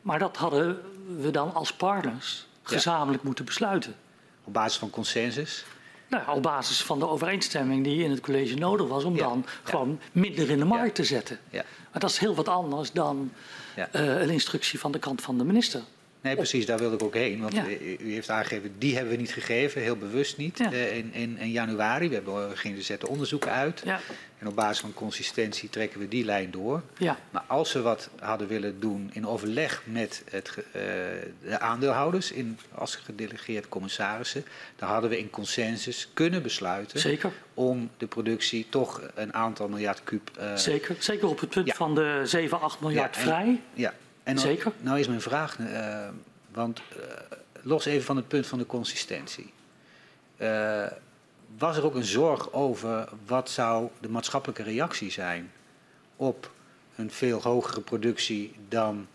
Maar dat hadden we dan als partners gezamenlijk ja. moeten besluiten. Op basis van consensus? Nou, op basis van de overeenstemming die in het college nodig was om ja. dan ja. gewoon minder in de markt ja. te zetten. Ja. Maar dat is heel wat anders dan ja. uh, een instructie van de kant van de minister. Nee, precies, daar wilde ik ook heen. Want ja. u, u heeft aangegeven, die hebben we niet gegeven, heel bewust niet. Ja. Uh, in, in, in januari, we hebben gingen zetten onderzoeken uit. Ja. En op basis van consistentie trekken we die lijn door. Ja. Maar als we wat hadden willen doen in overleg met het, uh, de aandeelhouders, in, als gedelegeerd commissarissen, dan hadden we in consensus kunnen besluiten Zeker. om de productie toch een aantal miljard kuub. Uh, Zeker. Zeker op het punt ja. van de zeven, acht miljard ja, en, vrij. Ja. En nou, Zeker. nou is mijn vraag, uh, want uh, los even van het punt van de consistentie. Uh, was er ook een zorg over wat zou de maatschappelijke reactie zijn op een veel hogere productie dan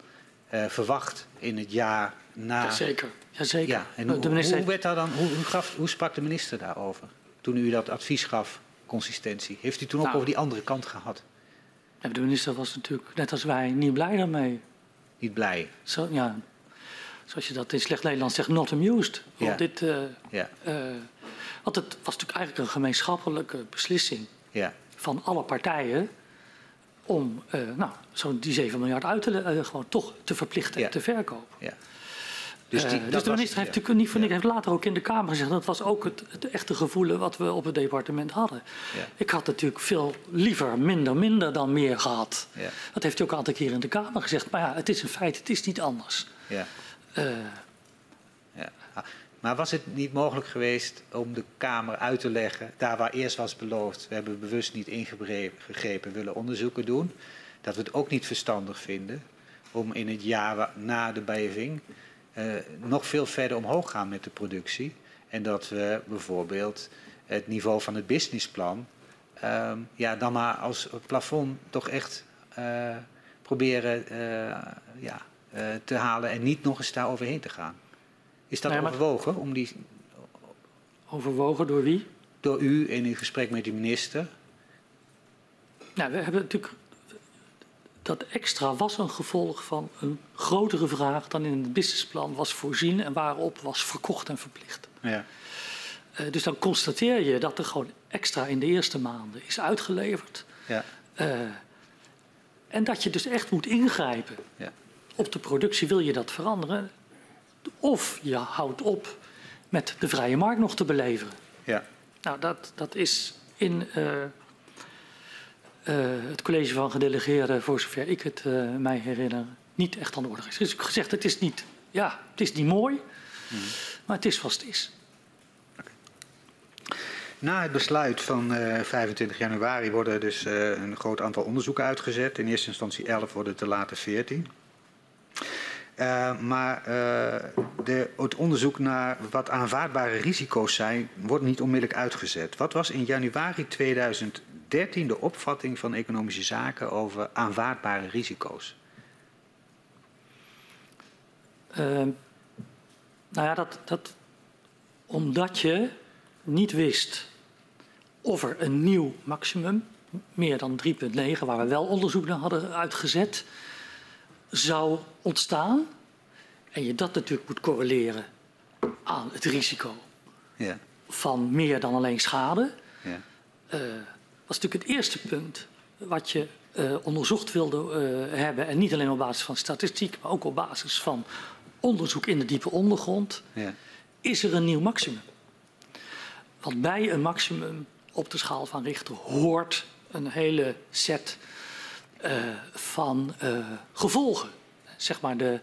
uh, verwacht in het jaar na? Jazeker. Jazeker. Ja, en hoe, minister... hoe, werd daar dan, hoe, hoe, gaf, hoe sprak de minister daarover toen u dat advies gaf, consistentie? Heeft u toen ook nou, over die andere kant gehad? De minister was natuurlijk, net als wij, niet blij daarmee. Niet blij. Zo, ja. Zoals je dat in slecht Nederlands zegt, not amused. Want, ja. dit, uh, ja. uh, want het was natuurlijk eigenlijk een gemeenschappelijke beslissing ja. van alle partijen om uh, nou, zo'n die zeven miljard uit te, uh, gewoon toch te verplichten ja. en te verkopen. Ja. Dus, die, uh, dus de minister was, heeft ja. natuurlijk niet voor niks, ja. heeft later ook in de Kamer gezegd, dat was ook het, het echte gevoel wat we op het departement hadden. Ja. Ik had natuurlijk veel liever minder, minder dan meer gehad. Ja. Dat heeft hij ook een aantal keer in de Kamer gezegd. Maar ja, het is een feit, het is niet anders. Ja. Uh, ja. Maar was het niet mogelijk geweest om de Kamer uit te leggen, daar waar eerst was beloofd, we hebben bewust niet ingegrepen, willen onderzoeken doen, dat we het ook niet verstandig vinden om in het jaar na de bijving Uh, nog veel verder omhoog gaan met de productie. En dat we bijvoorbeeld het niveau van het businessplan Uh, ja, dan maar als plafond toch echt uh, proberen uh, ja, uh, te halen en niet nog eens daar overheen te gaan. Is dat nee, overwogen? Om die... Overwogen door wie? Door u in uw gesprek met de minister. Nou, we hebben natuurlijk dat extra was een gevolg van een grotere vraag dan in het businessplan was voorzien en waarop was verkocht en verplicht. Ja. Uh, dus dan constateer je dat er gewoon extra in de eerste maanden is uitgeleverd. Ja. Uh, en dat je dus echt moet ingrijpen. Ja. Op de productie wil je dat veranderen. Of je houdt op met de vrije markt nog te beleveren. Ja. Nou, dat, dat is in uh, uh, het college van gedelegeerden, voor zover ik het uh, mij herinner, niet echt aan de orde is. Dus ik gezegd, het is niet, ja, het is niet mooi, mm-hmm. maar het is wat het is. Na het besluit van uh, vijfentwintig januari worden dus uh, een groot aantal onderzoeken uitgezet. In eerste instantie elf, worden te later veertien. Uh, maar uh, de, het onderzoek naar wat aanvaardbare risico's zijn, wordt niet onmiddellijk uitgezet. Wat was in januari tweeduizend dertien de opvatting van Economische Zaken over aanvaardbare risico's? Uh, nou ja, dat, dat omdat je niet wist of er een nieuw maximum, meer dan drie komma negen, waar we wel onderzoek naar hadden uitgezet, zou ontstaan. En je dat natuurlijk moet correleren aan het risico ja. van meer dan alleen schade. Ja. Uh, was natuurlijk het eerste punt wat je uh, onderzocht wilde uh, hebben. En niet alleen op basis van statistiek, maar ook op basis van onderzoek in de diepe ondergrond. Ja. Is er een nieuw maximum? Want bij een maximum op de schaal van Richter hoort een hele set uh, van uh, gevolgen. Zeg maar de,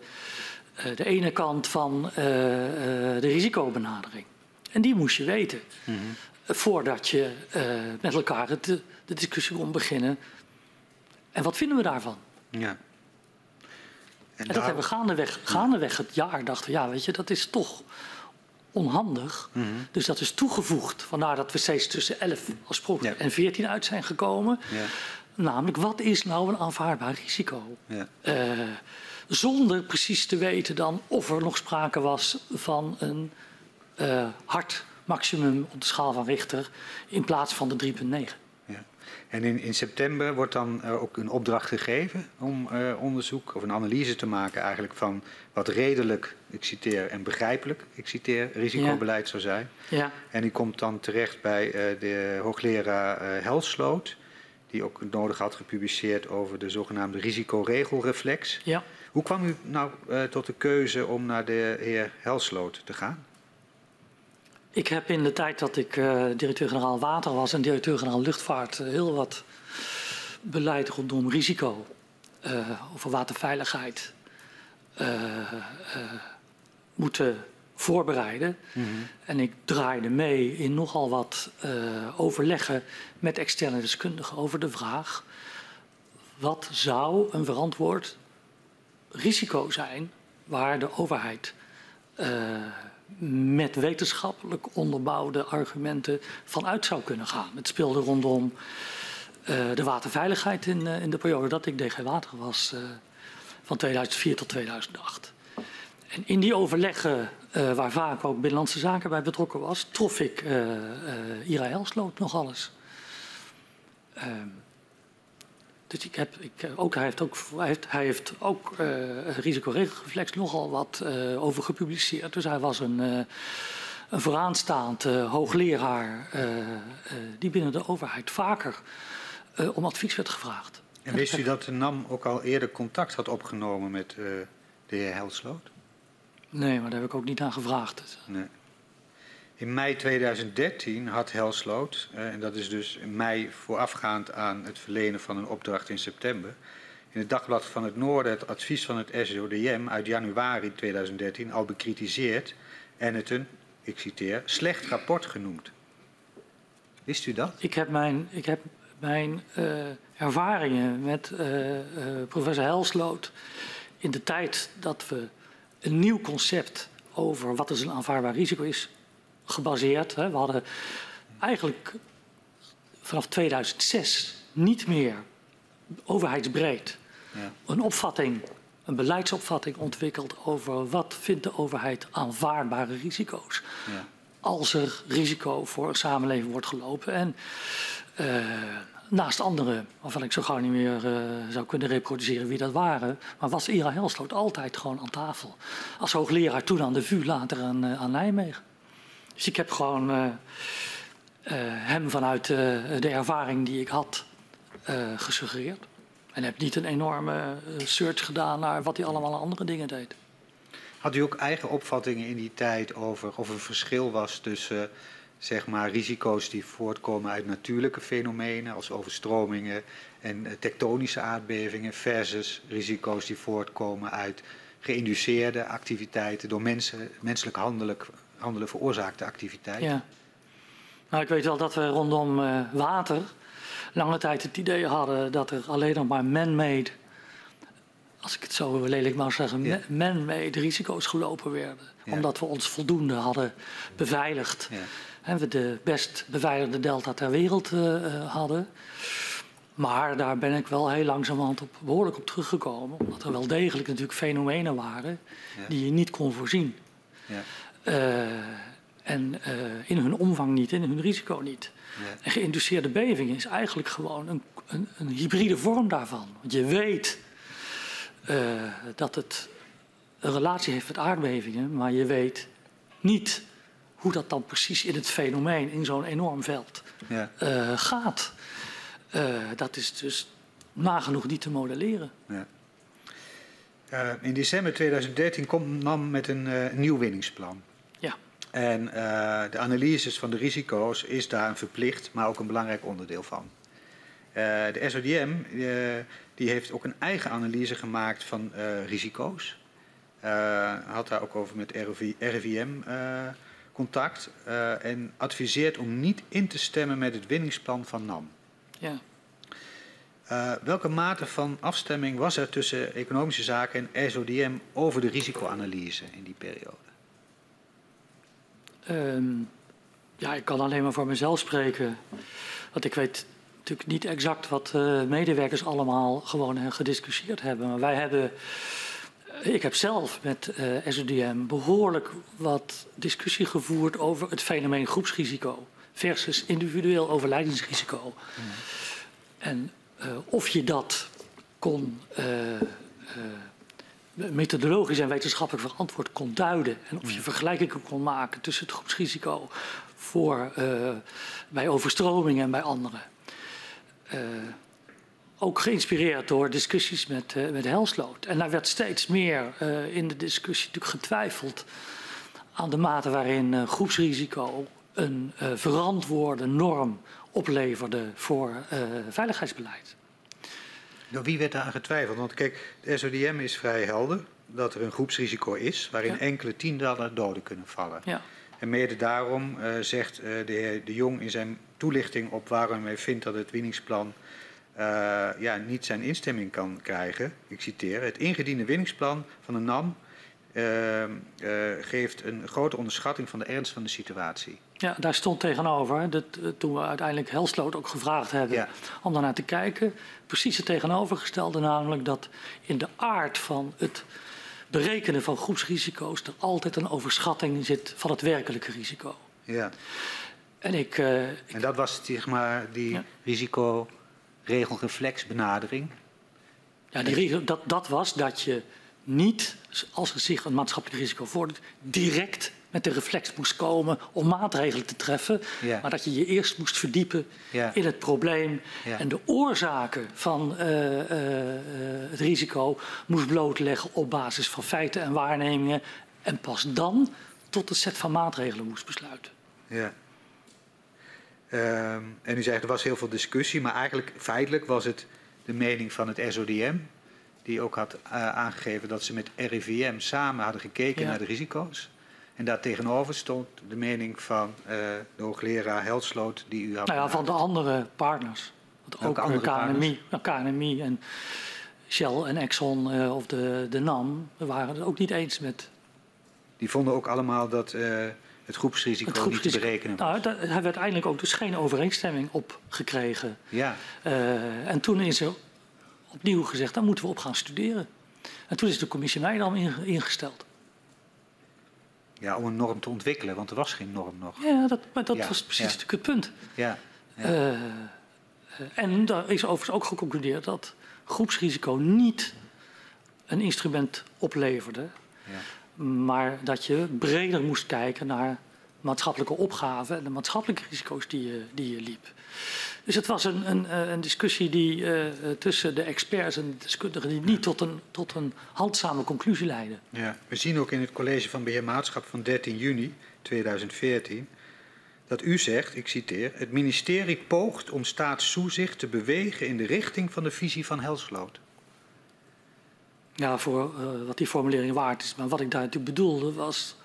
uh, de ene kant van uh, uh, de risicobenadering. En die moest je weten mm-hmm. voordat je uh, met elkaar de, de discussie kon beginnen. En wat vinden we daarvan? Ja. En, en dat daar... hebben we gaandeweg, gaandeweg het jaar dachten. Ja, weet je, dat is toch onhandig. Mm-hmm. Dus dat is toegevoegd. Vandaar dat we steeds tussen elf oorspronkelijk ja. en veertien uit zijn gekomen. Ja. Namelijk, wat is nou een aanvaardbaar risico? Ja. Uh, zonder precies te weten dan of er nog sprake was van een uh, hard maximum op de schaal van Richter in plaats van de drie komma negen. Ja. En in, in september wordt dan uh, ook een opdracht gegeven om uh, onderzoek of een analyse te maken eigenlijk van wat redelijk, ik citeer, en begrijpelijk, ik citeer, risicobeleid ja. zou zijn. Ja. En die komt dan terecht bij uh, de hoogleraar uh, Helsloot, die ook nodig had gepubliceerd over de zogenaamde risicoregelreflex. Ja. Hoe kwam u nou uh, tot de keuze om naar de heer Helsloot te gaan? Ik heb in de tijd dat ik uh, directeur-generaal Water was en directeur-generaal Luchtvaart uh, heel wat beleid rondom risico, uh, over waterveiligheid, uh, uh, moeten voorbereiden. Mm-hmm. En ik draaide mee in nogal wat uh, overleggen met externe deskundigen over de vraag: wat zou een verantwoord risico zijn waar de overheid uh, met wetenschappelijk onderbouwde argumenten vanuit zou kunnen gaan? Het speelde rondom uh, de waterveiligheid in, uh, in de periode dat ik D G Water was, uh, van tweeduizend vier tot tweeduizend acht. En in die overleggen, uh, waar vaak ook Binnenlandse Zaken bij betrokken was, trof ik uh, uh, Ira Helsloot nog alles. Uh, dus ik heb, ik, ook, hij heeft ook, hij heeft, hij heeft ook uh, risicoregelreflex nogal wat uh, over gepubliceerd. Dus hij was een, uh, een vooraanstaand uh, hoogleraar uh, uh, die binnen de overheid vaker uh, om advies werd gevraagd. En wist u dat de NAM ook al eerder contact had opgenomen met uh, de heer Helsloot? Nee, maar daar heb ik ook niet aan gevraagd. Nee. In mei tweeduizend dertien had Helsloot, eh, en dat is dus in mei voorafgaand aan het verlenen van een opdracht in september, in het Dagblad van het Noorden het advies van het S O D M uit januari tweeduizend dertien al bekritiseerd en het een, ik citeer, slecht rapport genoemd. Wist u dat? Ik heb mijn, ik heb mijn uh, ervaringen met uh, uh, professor Helsloot in de tijd dat we een nieuw concept over wat is een aanvaardbaar risico is gebaseerd. We hadden eigenlijk vanaf tweeduizend zes niet meer overheidsbreed ja. een opvatting, een beleidsopvatting ontwikkeld over wat vindt de overheid aanvaardbare risico's. Ja. Als er risico voor een samenleving wordt gelopen. En uh, Naast anderen, waarvan ik zo gauw niet meer uh, zou kunnen reproduceren wie dat waren, maar was Ira Helsloot altijd gewoon aan tafel. Als hoogleraar toen aan de V U, later aan, uh, aan Nijmegen. Dus ik heb gewoon uh, uh, hem vanuit uh, de ervaring die ik had uh, gesuggereerd. En heb niet een enorme search gedaan naar wat hij allemaal aan andere dingen deed. Had u ook eigen opvattingen in die tijd over of er verschil was tussen... Uh... zeg maar risico's die voortkomen uit natuurlijke fenomenen als overstromingen en tektonische aardbevingen versus risico's die voortkomen uit geïnduceerde activiteiten door mensen, menselijk handelen, handelen veroorzaakte activiteiten? Ja. Nou, ik weet wel dat we rondom uh, water lange tijd het idee hadden dat er alleen nog maar man-made, als ik het zo lelijk mag zeggen, ja. man-made risico's gelopen werden. Ja. Omdat we ons voldoende hadden beveiligd. Ja. En we de best beveiligde delta ter wereld uh, hadden. Maar daar ben ik wel heel langzamerhand op, behoorlijk op teruggekomen. Omdat er wel degelijk natuurlijk fenomenen waren ja. die je niet kon voorzien. Ja. Uh, en uh, in hun omvang niet, in hun risico niet. Ja. En geïnduceerde beving is eigenlijk gewoon een, een, een hybride vorm daarvan. Want je weet uh, dat het een relatie heeft met aardbevingen, maar je weet niet... hoe dat dan precies in het fenomeen, in zo'n enorm veld, ja. uh, gaat. Uh, dat is dus nagenoeg niet te modelleren. Ja. Uh, in december tweeduizend dertien komt NAM met een uh, nieuw winningsplan. Ja. En uh, de analyses van de risico's is daar een verplicht, maar ook een belangrijk onderdeel van. Uh, de S O D M uh, die heeft ook een eigen analyse gemaakt van uh, risico's. Uh, had daar ook over met R I V M... Uh, contact uh, en adviseert om niet in te stemmen met het winningsplan van NAM. Ja. Uh, welke mate van afstemming was er tussen economische zaken en S O D M over de risicoanalyse in die periode? Um, ja, ik kan alleen maar voor mezelf spreken. Want ik weet natuurlijk niet exact wat uh, medewerkers allemaal gewoon uh, gediscussieerd hebben. Maar wij hebben... Ik heb zelf met uh, S O D M behoorlijk wat discussie gevoerd over het fenomeen groepsrisico versus individueel overlijdensrisico. Mm. En uh, of je dat kon uh, uh, methodologisch en wetenschappelijk verantwoord kon duiden. En of je mm. vergelijkingen kon maken tussen het groepsrisico voor, uh, bij overstromingen en bij anderen. Uh, Ook geïnspireerd door discussies met, uh, met Helsloot. En daar werd steeds meer uh, in de discussie natuurlijk getwijfeld aan de mate waarin uh, groepsrisico een uh, verantwoorde norm opleverde voor uh, veiligheidsbeleid. Door wie werd daar aan getwijfeld? Want kijk, de S O D M is vrij helder dat er een groepsrisico is waarin ja. enkele tientallen doden kunnen vallen. Ja. En mede daarom uh, zegt uh, de heer De Jong in zijn toelichting op waarom hij vindt dat het winningsplan... Uh, ja, niet zijn instemming kan krijgen. Ik citeer. Het ingediende winningsplan van de NAM uh, uh, geeft een grote onderschatting van de ernst van de situatie. Ja, daar stond tegenover, dat, uh, toen we uiteindelijk Helsloot ook gevraagd hebben ja. om daarnaar te kijken, precies het tegenovergestelde, namelijk dat in de aard van het berekenen van groepsrisico's er altijd een overschatting zit van het werkelijke risico. Ja. En, ik, uh, ik... en dat was zeg maar die ja. risico... regelreflexbenadering? Ja, die regel, dat, dat was dat je niet, als er zich een maatschappelijk risico voordoet, direct met de reflex moest komen om maatregelen te treffen. Ja. Maar dat je je eerst moest verdiepen ja. in het probleem. Ja. En de oorzaken van uh, uh, het risico moest blootleggen op basis van feiten en waarnemingen. En pas dan tot het set van maatregelen moest besluiten. Ja. Uh, en u zegt, er was heel veel discussie, maar eigenlijk feitelijk was het de mening van het S O D M, die ook had uh, aangegeven dat ze met R I V M samen hadden gekeken ja. naar de risico's. En daartegenover stond de mening van uh, de hoogleraar Helsloot, die u had... Nou ja, van de andere partners. Want ook andere K N M I, partners? K N M I en Shell en Exxon uh, of de, de NAM waren het ook niet eens met... Die vonden ook allemaal dat... Uh, Het groepsrisico, het groepsrisico niet te berekenen was. Nou, daar hebben we uiteindelijk ook dus geen overeenstemming op gekregen. Ja. Uh, en toen is er opnieuw gezegd, daar moeten we op gaan studeren. En toen is de commissie Nijdam ingesteld. Ja, om een norm te ontwikkelen, want er was geen norm nog. Ja, dat, maar dat ja. was precies ja. natuurlijk het punt. Ja. Ja. Uh, En daar is overigens ook geconcludeerd dat groepsrisico niet een instrument opleverde. Ja. Maar dat je breder moest kijken naar maatschappelijke opgaven en de maatschappelijke risico's die je, die je liep. Dus het was een, een, een discussie die uh, tussen de experts en de deskundigen die niet tot een, tot een handzame conclusie leidde. Ja, we zien ook in het college van Beheer Maatschap van dertien juni tweeduizend veertien... dat u zegt, ik citeer, het ministerie poogt om staatstoezicht te bewegen in de richting van de visie van Helsloot. Ja, voor uh, wat die formulering waard is. Maar wat ik daar natuurlijk bedoelde was,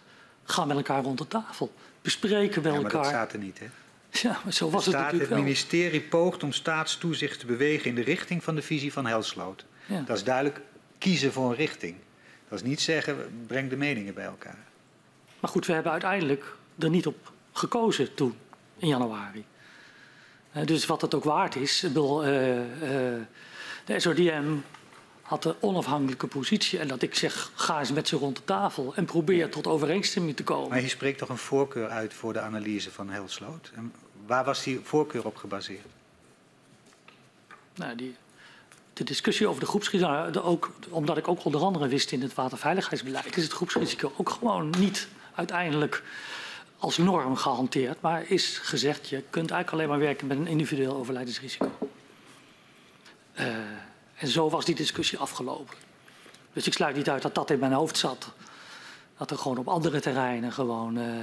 ga met elkaar rond de tafel. Bespreken met ja, elkaar. Ja, maar dat staat er niet, hè? Ja, maar zo was het natuurlijk wel. Het ministerie poogt om staatstoezicht te bewegen in de richting van de visie van Helsloot. Ja. Dat is duidelijk kiezen voor een richting. Dat is niet zeggen, breng de meningen bij elkaar. Maar goed, we hebben uiteindelijk er niet op gekozen toen, in januari. Dus wat het ook waard is, bedoel, uh, uh, de S O D M had de onafhankelijke positie. En dat ik zeg, ga eens met ze rond de tafel en probeer tot overeenstemming te komen. Maar je spreekt toch een voorkeur uit voor de analyse van Helsloot? En waar was die voorkeur op gebaseerd? Nou, die, de discussie over de groepsrisico, de, ook, omdat ik ook onder andere wist in het waterveiligheidsbeleid, is het groepsrisico ook gewoon niet uiteindelijk als norm gehanteerd. Maar is gezegd, je kunt eigenlijk alleen maar werken met een individueel overlijdensrisico. Uh, En zo was die discussie afgelopen. Dus ik sluit niet uit dat dat in mijn hoofd zat. Dat er gewoon op andere terreinen gewoon uh, uh,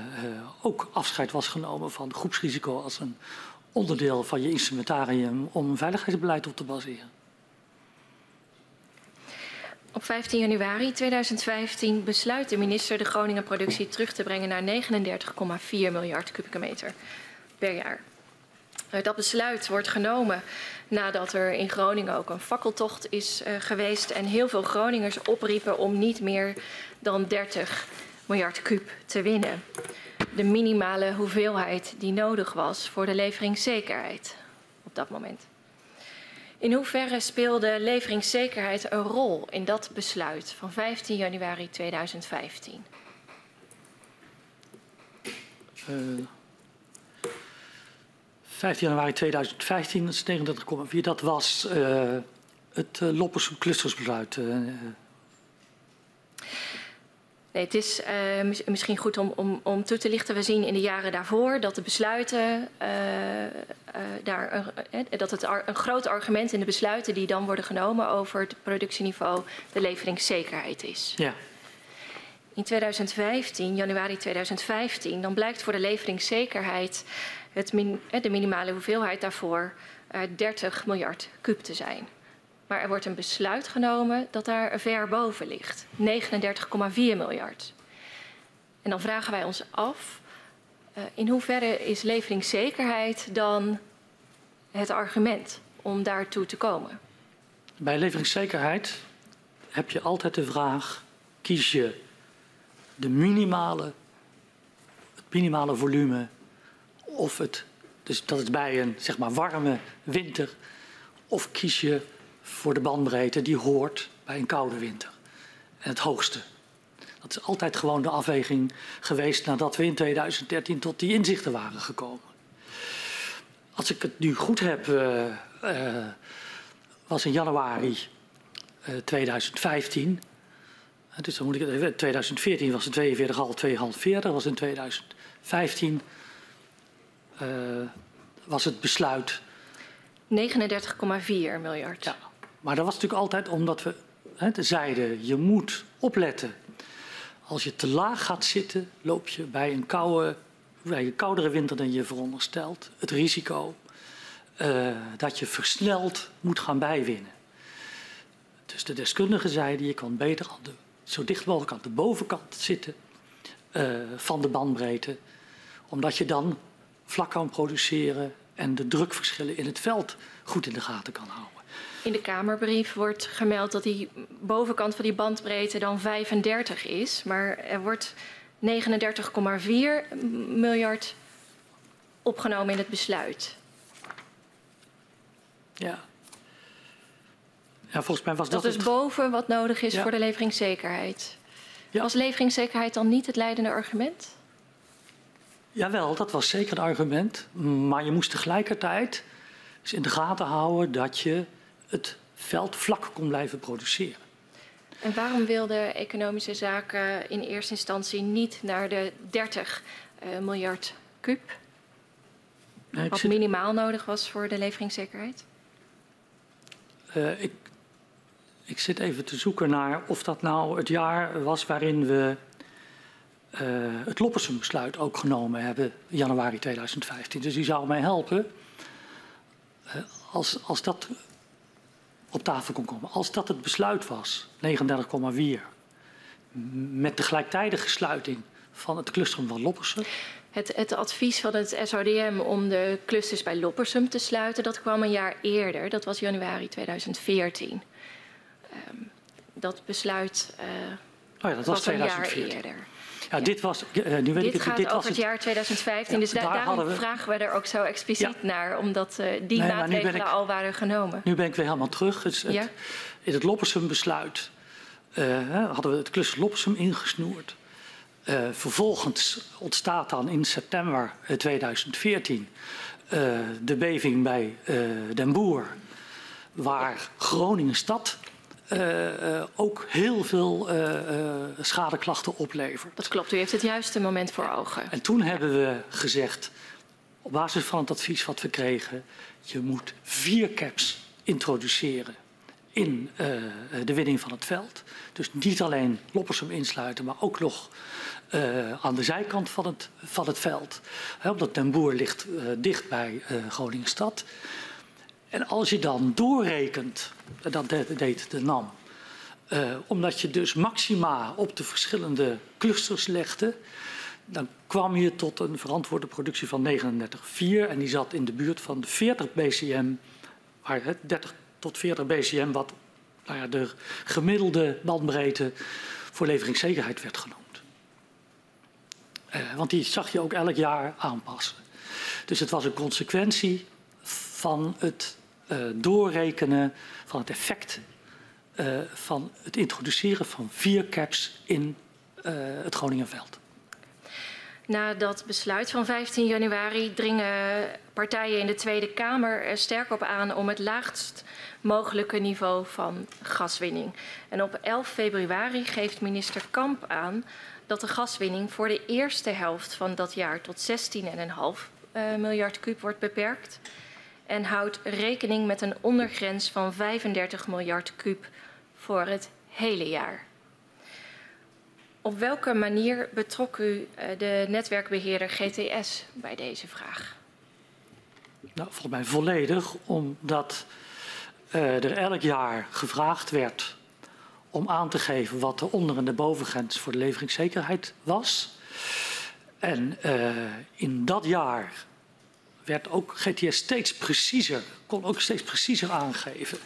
ook afscheid was genomen van groepsrisico als een onderdeel van je instrumentarium om een veiligheidsbeleid op te baseren. Op vijftien januari tweeduizend vijftien besluit de minister de Groningen-productie terug te brengen naar negenendertig komma vier miljard kubieke meter per jaar. Dat besluit wordt genomen nadat er in Groningen ook een fakkeltocht is uh, geweest en heel veel Groningers opriepen om niet meer dan dertig miljard kuub te winnen. De minimale hoeveelheid die nodig was voor de leveringszekerheid op dat moment. In hoeverre speelde leveringszekerheid een rol in dat besluit van vijftien januari tweeduizend vijftien? Uh. vijftien januari tweeduizend vijftien, negenendertig komma vier, dat was uh, het uh, Loppersum-clustersbesluit. Uh, nee, het is uh, mis, misschien goed om, om, om toe te lichten. We zien in de jaren daarvoor dat de besluiten, uh, uh, daar, uh, dat het ar, een groot argument in de besluiten die dan worden genomen over het productieniveau de leveringszekerheid is. Ja. In tweeduizend vijftien, januari tweeduizend vijftien, dan blijkt voor de leveringszekerheid Het min, de minimale hoeveelheid daarvoor uh, dertig miljard kuub te zijn. Maar er wordt een besluit genomen dat daar ver boven ligt. negenendertig komma vier miljard. En dan vragen wij ons af, uh, in hoeverre is leveringszekerheid dan het argument om daartoe te komen? Bij leveringszekerheid heb je altijd de vraag, kies je de minimale, het minimale volume? Of het, dus dat is bij een zeg maar warme winter, of kies je voor de bandbreedte die hoort bij een koude winter. En het hoogste. Dat is altijd gewoon de afweging geweest nadat we in tweeduizend dertien tot die inzichten waren gekomen. Als ik het nu goed heb, uh, uh, was in januari uh, tweeduizend vijftien, uh, dus dan moet ik het even, tweeduizend veertien was het tweeënveertig komma vijf, tweeënveertig, was in tweeduizend vijftien... Uh, was het besluit negenendertig komma vier miljard. Ja, maar dat was natuurlijk altijd omdat we he, zeiden, je moet opletten. Als je te laag gaat zitten, loop je bij een, koude, bij een koudere winter dan je veronderstelt het risico uh, dat je versneld moet gaan bijwinnen. Dus de deskundigen zeiden, je kan beter aan de, zo dicht mogelijk aan de bovenkant zitten uh, van de bandbreedte, omdat je dan vlak kan produceren en de drukverschillen in het veld goed in de gaten kan houden. In de Kamerbrief wordt gemeld dat die bovenkant van die bandbreedte dan vijfendertig is, maar er wordt negenendertig komma vier miljard opgenomen in het besluit. Ja. Ja, volgens mij was dat. Dat is het boven wat nodig is ja. voor de leveringszekerheid. Ja. Was leveringszekerheid dan niet het leidende argument? Jawel, dat was zeker een argument. Maar je moest tegelijkertijd is in de gaten houden dat je het veld vlak kon blijven produceren. En waarom wilde Economische Zaken in eerste instantie niet naar de dertig uh, miljard kuub? Nou, wat zit... minimaal nodig was voor de leveringszekerheid? Uh, ik, ik zit even te zoeken naar of dat nou het jaar was waarin we uh, het Loppersum-besluit ook genomen hebben, januari tweeduizend vijftien. Dus die zou mij helpen uh, als, als dat op tafel kon komen. Als dat het besluit was, negenendertig komma vier, met de gelijktijdige sluiting van het clusteren van Loppersum. Het, het advies van het S O D M om de clusters bij Loppersum te sluiten, dat kwam een jaar eerder. Dat was januari tweeduizend veertien. Um, dat besluit uh, oh ja, dat was, was tweeduizend veertien. Een jaar eerder. Ja, ja. Dit was, uh, nu weet dit ik, gaat dit over was het jaar tweeduizend vijftien, ja, dus da daarom we... vragen we er ook zo expliciet ja. naar, omdat uh, die nee, maatregelen ik, al waren genomen. Nu ben ik weer helemaal terug. Het, het, ja? In het Loppersum-besluit uh, hadden we het cluster Loppersum ingesnoerd. Uh, vervolgens ontstaat dan in september tweeduizend veertien uh, de beving bij uh, Den Boer, waar Groningen stad uh, uh, ook heel veel uh, uh, schadeklachten oplevert. Dat klopt, u heeft het juiste moment voor ogen. En toen hebben we gezegd, op basis van het advies wat we kregen, je moet vier caps introduceren in uh, de winning van het veld. Dus niet alleen Loppersum insluiten, maar ook nog uh, aan de zijkant van het, van het veld. He, omdat Den Boer ligt uh, dicht bij uh, Groningenstad. En als je dan doorrekent, en dat de, deed de NAM, uh, omdat je dus maxima op de verschillende clusters legde, dan kwam je tot een verantwoorde productie van negenendertig komma vier. En die zat in de buurt van de veertig B C M, waar het dertig tot veertig B C M, wat nou ja, de gemiddelde bandbreedte voor leveringszekerheid werd genoemd. Eh, want die zag je ook elk jaar aanpassen. Dus het was een consequentie van het eh, doorrekenen van het effect eh, van het introduceren van vier caps in eh, het Groningenveld. Na dat besluit van vijftien januari dringen partijen in de Tweede Kamer er sterk op aan om het laagst mogelijke niveau van gaswinning. En op elf februari geeft minister Kamp aan dat de gaswinning voor de eerste helft van dat jaar tot zestien komma vijf miljard kuub wordt beperkt. En houdt rekening met een ondergrens van vijfendertig miljard kuub voor het hele jaar. Op welke manier betrok u de netwerkbeheerder G T S bij deze vraag? Nou, volgens mij volledig, omdat uh, er elk jaar gevraagd werd om aan te geven wat de onder- en de bovengrens voor de leveringszekerheid was. En uh, in dat jaar werd ook G T S steeds preciezer, kon ook steeds preciezer aangeven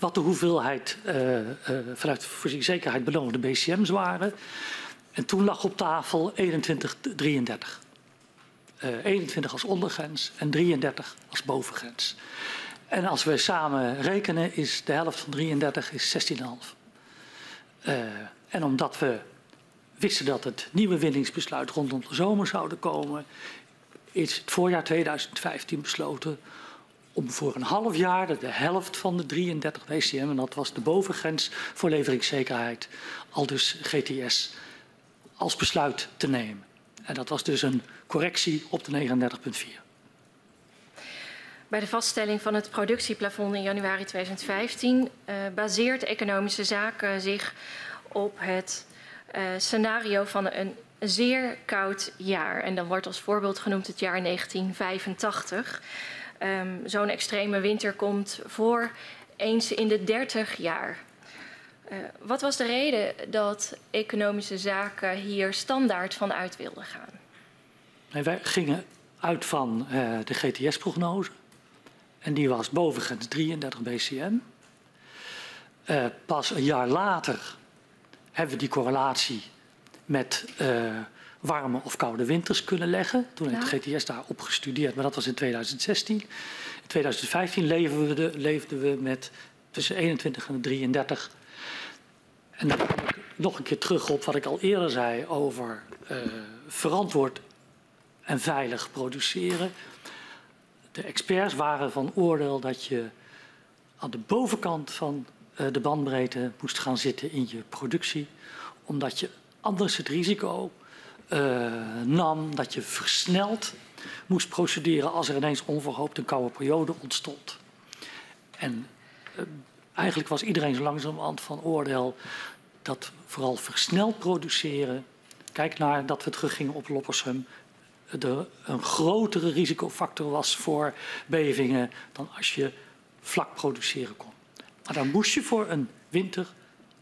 wat de hoeveelheid uh, uh, vanuit voorzieningszekerheid beloonde B C M's waren. En toen lag op tafel eenentwintig, drieëndertig. Uh, eenentwintig als ondergrens en drieëndertig als bovengrens. En als we samen rekenen is de helft van drieëndertig is zestien komma vijf. Uh, en omdat we wisten dat het nieuwe winningsbesluit rondom de zomer zouden komen, is het voorjaar tweeduizend vijftien besloten om voor een half jaar de helft van de drieëndertig B C M, en dat was de bovengrens voor leveringszekerheid, al dus G T S, als besluit te nemen. En dat was dus een correctie op de negenendertig komma vier. Bij de vaststelling van het productieplafond in januari tweeduizend vijftien eh, baseert Economische Zaken zich op het eh, scenario van een zeer koud jaar. En dan wordt als voorbeeld genoemd het jaar negentien vijfentachtig. Um, Zo'n extreme winter komt voor eens in de dertig jaar. Uh, wat was de reden dat Economische Zaken hier standaard van uit wilden gaan? Nee, wij gingen uit van uh, de G T S-prognose. En die was bovengrens drieëndertig B C M. Uh, pas een jaar later hebben we die correlatie met uh, warme of koude winters kunnen leggen. Toen heeft de G T S daarop gestudeerd, maar dat was in tweeduizend zestien. In tweeduizend vijftien leefden we, de, leefden we met tussen eenentwintig en drieëndertig. En dan kom ik nog een keer terug op wat ik al eerder zei over uh, verantwoord en veilig produceren. de experts waren van oordeel dat je aan de bovenkant van de bandbreedte moest gaan zitten in je productie, omdat je anders het risico uh, nam dat je versneld moest procederen als er ineens onverhoopt een koude periode ontstond. En uh, eigenlijk was iedereen zo langzamerhand van oordeel dat vooral versneld produceren, kijk naar dat we terug gingen op Loppersum, er een grotere risicofactor was voor bevingen dan als je vlak produceren kon. Maar dan moest je voor een winter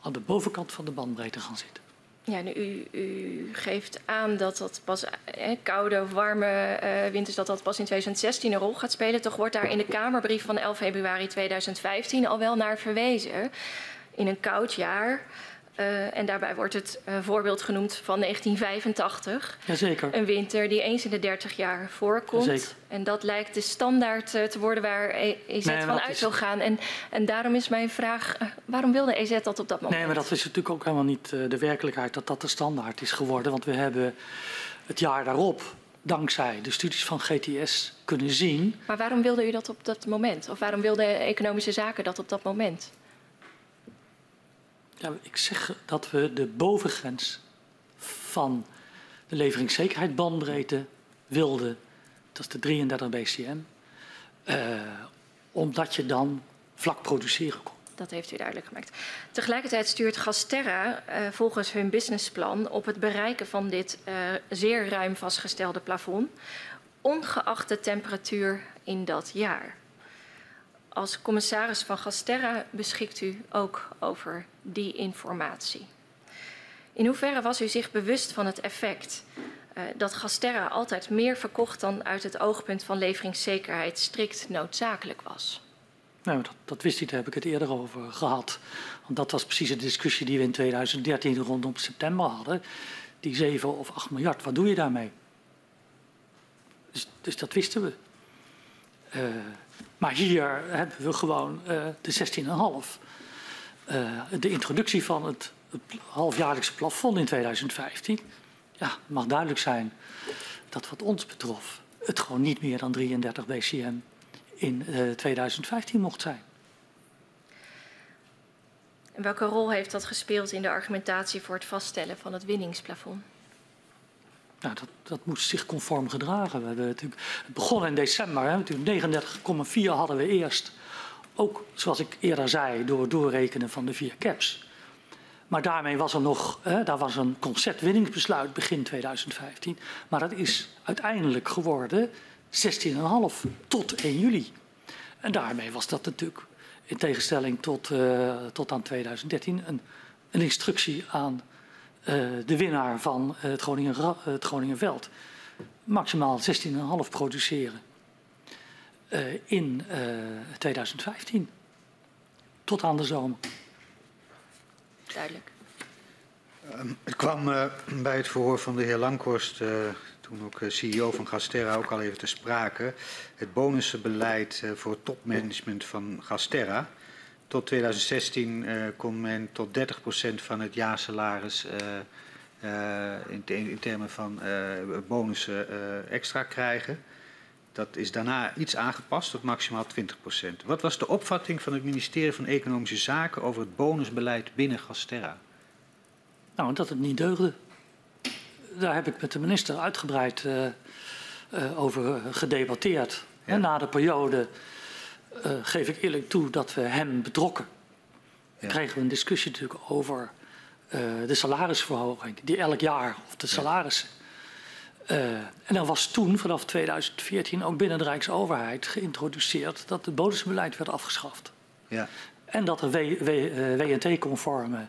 aan de bovenkant van de bandbreedte gaan zitten. Ja, nu, u, u geeft aan dat dat pas he, koude of warme uh, winters dat dat pas in tweeduizend zestien een rol gaat spelen. Toch wordt daar in de Kamerbrief van elf februari tweeduizend vijftien al wel naar verwezen. In een koud jaar. Uh, en daarbij wordt het uh, voorbeeld genoemd van negentien vijfentachtig. Jazeker. Een winter die eens in de dertig jaar voorkomt. Jazeker. En dat lijkt de standaard uh, te worden waar E Z nee, van uit is... wil gaan. En, en daarom is mijn vraag, uh, waarom wilde E Z dat op dat moment? Nee, maar dat is natuurlijk ook helemaal niet uh, de werkelijkheid dat dat de standaard is geworden. Want we hebben het jaar daarop, dankzij de studies van G T S, kunnen zien. Maar waarom wilde u dat op dat moment? Of waarom wilde Economische Zaken dat op dat moment? Ja, ik zeg dat we de bovengrens van de leveringszekerheid bandbreedte wilden. Dat is de drieëndertig B C M. Uh, omdat je dan vlak produceren kon. Dat heeft u duidelijk gemaakt. Tegelijkertijd stuurt Gasterra uh, volgens hun businessplan op het bereiken van dit uh, zeer ruim vastgestelde plafond. Ongeacht de temperatuur in dat jaar. Als commissaris van Gasterra beschikt u ook over die informatie. In hoeverre was u zich bewust van het effect uh, dat Gasterra altijd meer verkocht dan uit het oogpunt van leveringszekerheid strikt noodzakelijk was? Nou, dat, dat wist ik, daar heb ik het eerder over gehad. Want dat was precies de discussie die we in tweeduizend dertien rondom september hadden. Die zeven of acht miljard, wat doe je daarmee? Dus, dus dat wisten we. Uh, Maar hier hebben we gewoon uh, de zestien komma vijf. Uh, de introductie van het, het halfjaarlijkse plafond in tweeduizend vijftien. Ja, mag duidelijk zijn dat wat ons betrof het gewoon niet meer dan drieëndertig B C M in uh, tweeduizend vijftien mocht zijn. En welke rol heeft dat gespeeld in de argumentatie voor het vaststellen van het winningsplafond? Nou, dat, dat moest zich conform gedragen. We hebben natuurlijk, het begon in december. negenendertig komma vier hadden we eerst. Ook, zoals ik eerder zei, door het doorrekenen van de vier caps. Maar daarmee was er nog... Hè, daar was een conceptwinningsbesluit begin tweeduizend vijftien. Maar dat is uiteindelijk geworden zestien komma vijf tot één juli. En daarmee was dat natuurlijk, in tegenstelling tot, uh, tot aan tweeduizend dertien... een, een instructie aan... Uh, de winnaar van uh, het, Groningen, uh, het Groningenveld. Maximaal zestien komma vijf produceren uh, in uh, tweeduizend vijftien. Tot aan de zomer. Duidelijk. Um, het kwam uh, bij het verhoor van de heer Lankhorst, uh, toen ook C E O van Gasterra, ook al even te sprake. Het bonussenbeleid uh, voor het topmanagement van Gasterra. Tot tweeduizend zestien uh, kon men tot dertig procent van het jaarsalaris uh, uh, in, te, in termen van uh, bonussen uh, extra krijgen. Dat is daarna iets aangepast tot maximaal twintig procent. Wat was de opvatting van het ministerie van Economische Zaken over het bonusbeleid binnen Gasterra? Nou, dat het niet deugde. Daar heb ik met de minister uitgebreid uh, uh, over gedebatteerd. Ja. En na de periode... Uh, geef ik eerlijk toe dat we hem betrokken. Dan ja. kregen we een discussie natuurlijk over uh, de salarisverhoging, die elk jaar, of de salarissen. Uh, en dan was toen, vanaf tweeduizend veertien, ook binnen de Rijksoverheid geïntroduceerd dat het bonusbeleid werd afgeschaft. Ja. En dat er W en T-conforme,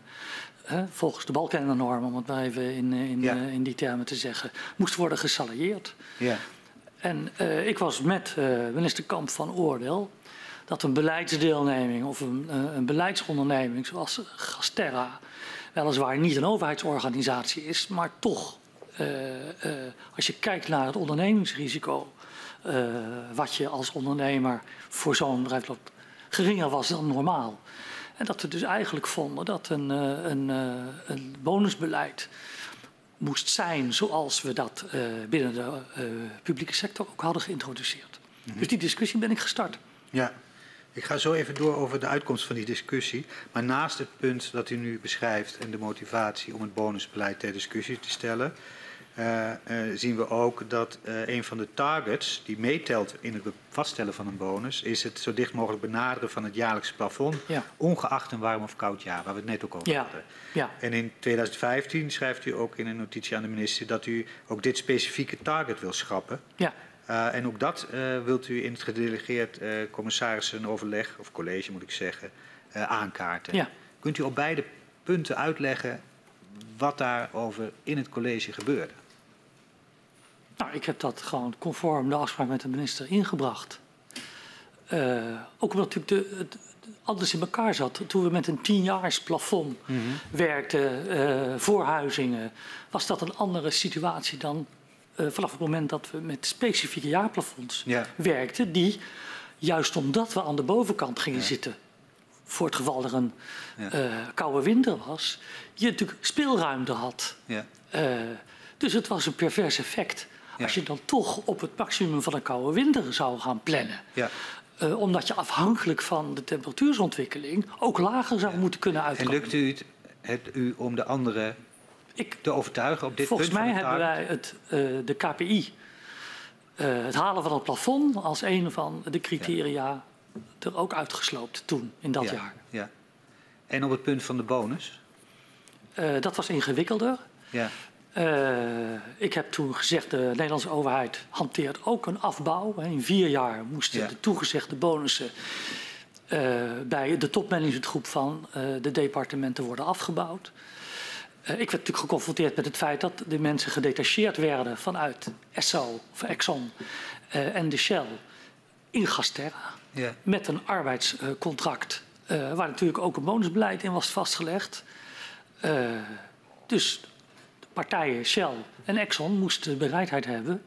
uh, volgens de Balkennormen, om het maar even in, in, ja. uh, in die termen te zeggen, moest worden gesalarieerd. Ja. En uh, ik was met uh, minister Kamp van oordeel dat een beleidsdeelneming of een, een beleidsonderneming zoals Gasterra weliswaar niet een overheidsorganisatie is, maar toch, uh, uh, als je kijkt naar het ondernemingsrisico uh, wat je als ondernemer voor zo'n bedrijf loopt, geringer was dan normaal. En dat we dus eigenlijk vonden dat een, uh, een, uh, een bonusbeleid moest zijn zoals we dat uh, binnen de uh, publieke sector ook hadden geïntroduceerd. Mm-hmm. Dus die discussie ben ik gestart. Ja, ik ga zo even door over de uitkomst van die discussie. Maar naast het punt dat u nu beschrijft en de motivatie om het bonusbeleid ter discussie te stellen... Uh, uh, zien we ook dat uh, een van de targets die meetelt in het vaststellen van een bonus... is het zo dicht mogelijk benaderen van het jaarlijks plafond... Ja. Ongeacht een warm of koud jaar, waar we het net ook over ja. hadden. Ja. En in tweeduizend vijftien schrijft u ook in een notitie aan de minister... dat u ook dit specifieke target wil schrappen. Ja. Uh, en ook dat uh, wilt u in het gedelegeerd uh, commissarissen-overleg... of college moet ik zeggen, uh, aankaarten. Ja. Kunt u op beide punten uitleggen wat daarover in het college gebeurde? Nou, ik heb dat gewoon conform de afspraak met de minister ingebracht. Uh, ook omdat natuurlijk de, het alles in elkaar zat. Toen we met een tienjaarsplafond mm-hmm. werkten uh, voor Huizingen... was dat een andere situatie dan uh, vanaf het moment dat we met specifieke jaarplafonds ja. werkten... die, juist omdat we aan de bovenkant gingen ja. zitten... voor het geval er een ja. uh, koude winter was... je natuurlijk speelruimte had. Ja. Uh, dus het was een pervers effect... Ja. Als je dan toch op het maximum van een koude winter zou gaan plannen. Ja. Uh, omdat je afhankelijk van de temperatuurontwikkeling ook lager zou ja. moeten kunnen uitkomen. En lukt u het, het u om de anderen Ik, te overtuigen op dit volgens punt? Volgens mij hebben wij het, uh, de K P I, uh, het halen van het plafond, als een van de criteria ja. er ook uitgesloopt toen, in dat ja. jaar. Ja. En op het punt van de bonus? Uh, dat was ingewikkelder. Ja. Uh, ik heb toen gezegd, de Nederlandse overheid hanteert ook een afbouw. In vier jaar moesten ja. de toegezegde bonussen uh, bij de topmanagementgroep van uh, de departementen worden afgebouwd. Uh, ik werd natuurlijk geconfronteerd met het feit dat de mensen gedetacheerd werden vanuit Esso of Exxon uh, en de Shell in Gasterra. Ja. Met een arbeidscontract uh, waar natuurlijk ook een bonusbeleid in was vastgelegd. Uh, dus... partijen, Shell en Exxon moesten de bereidheid hebben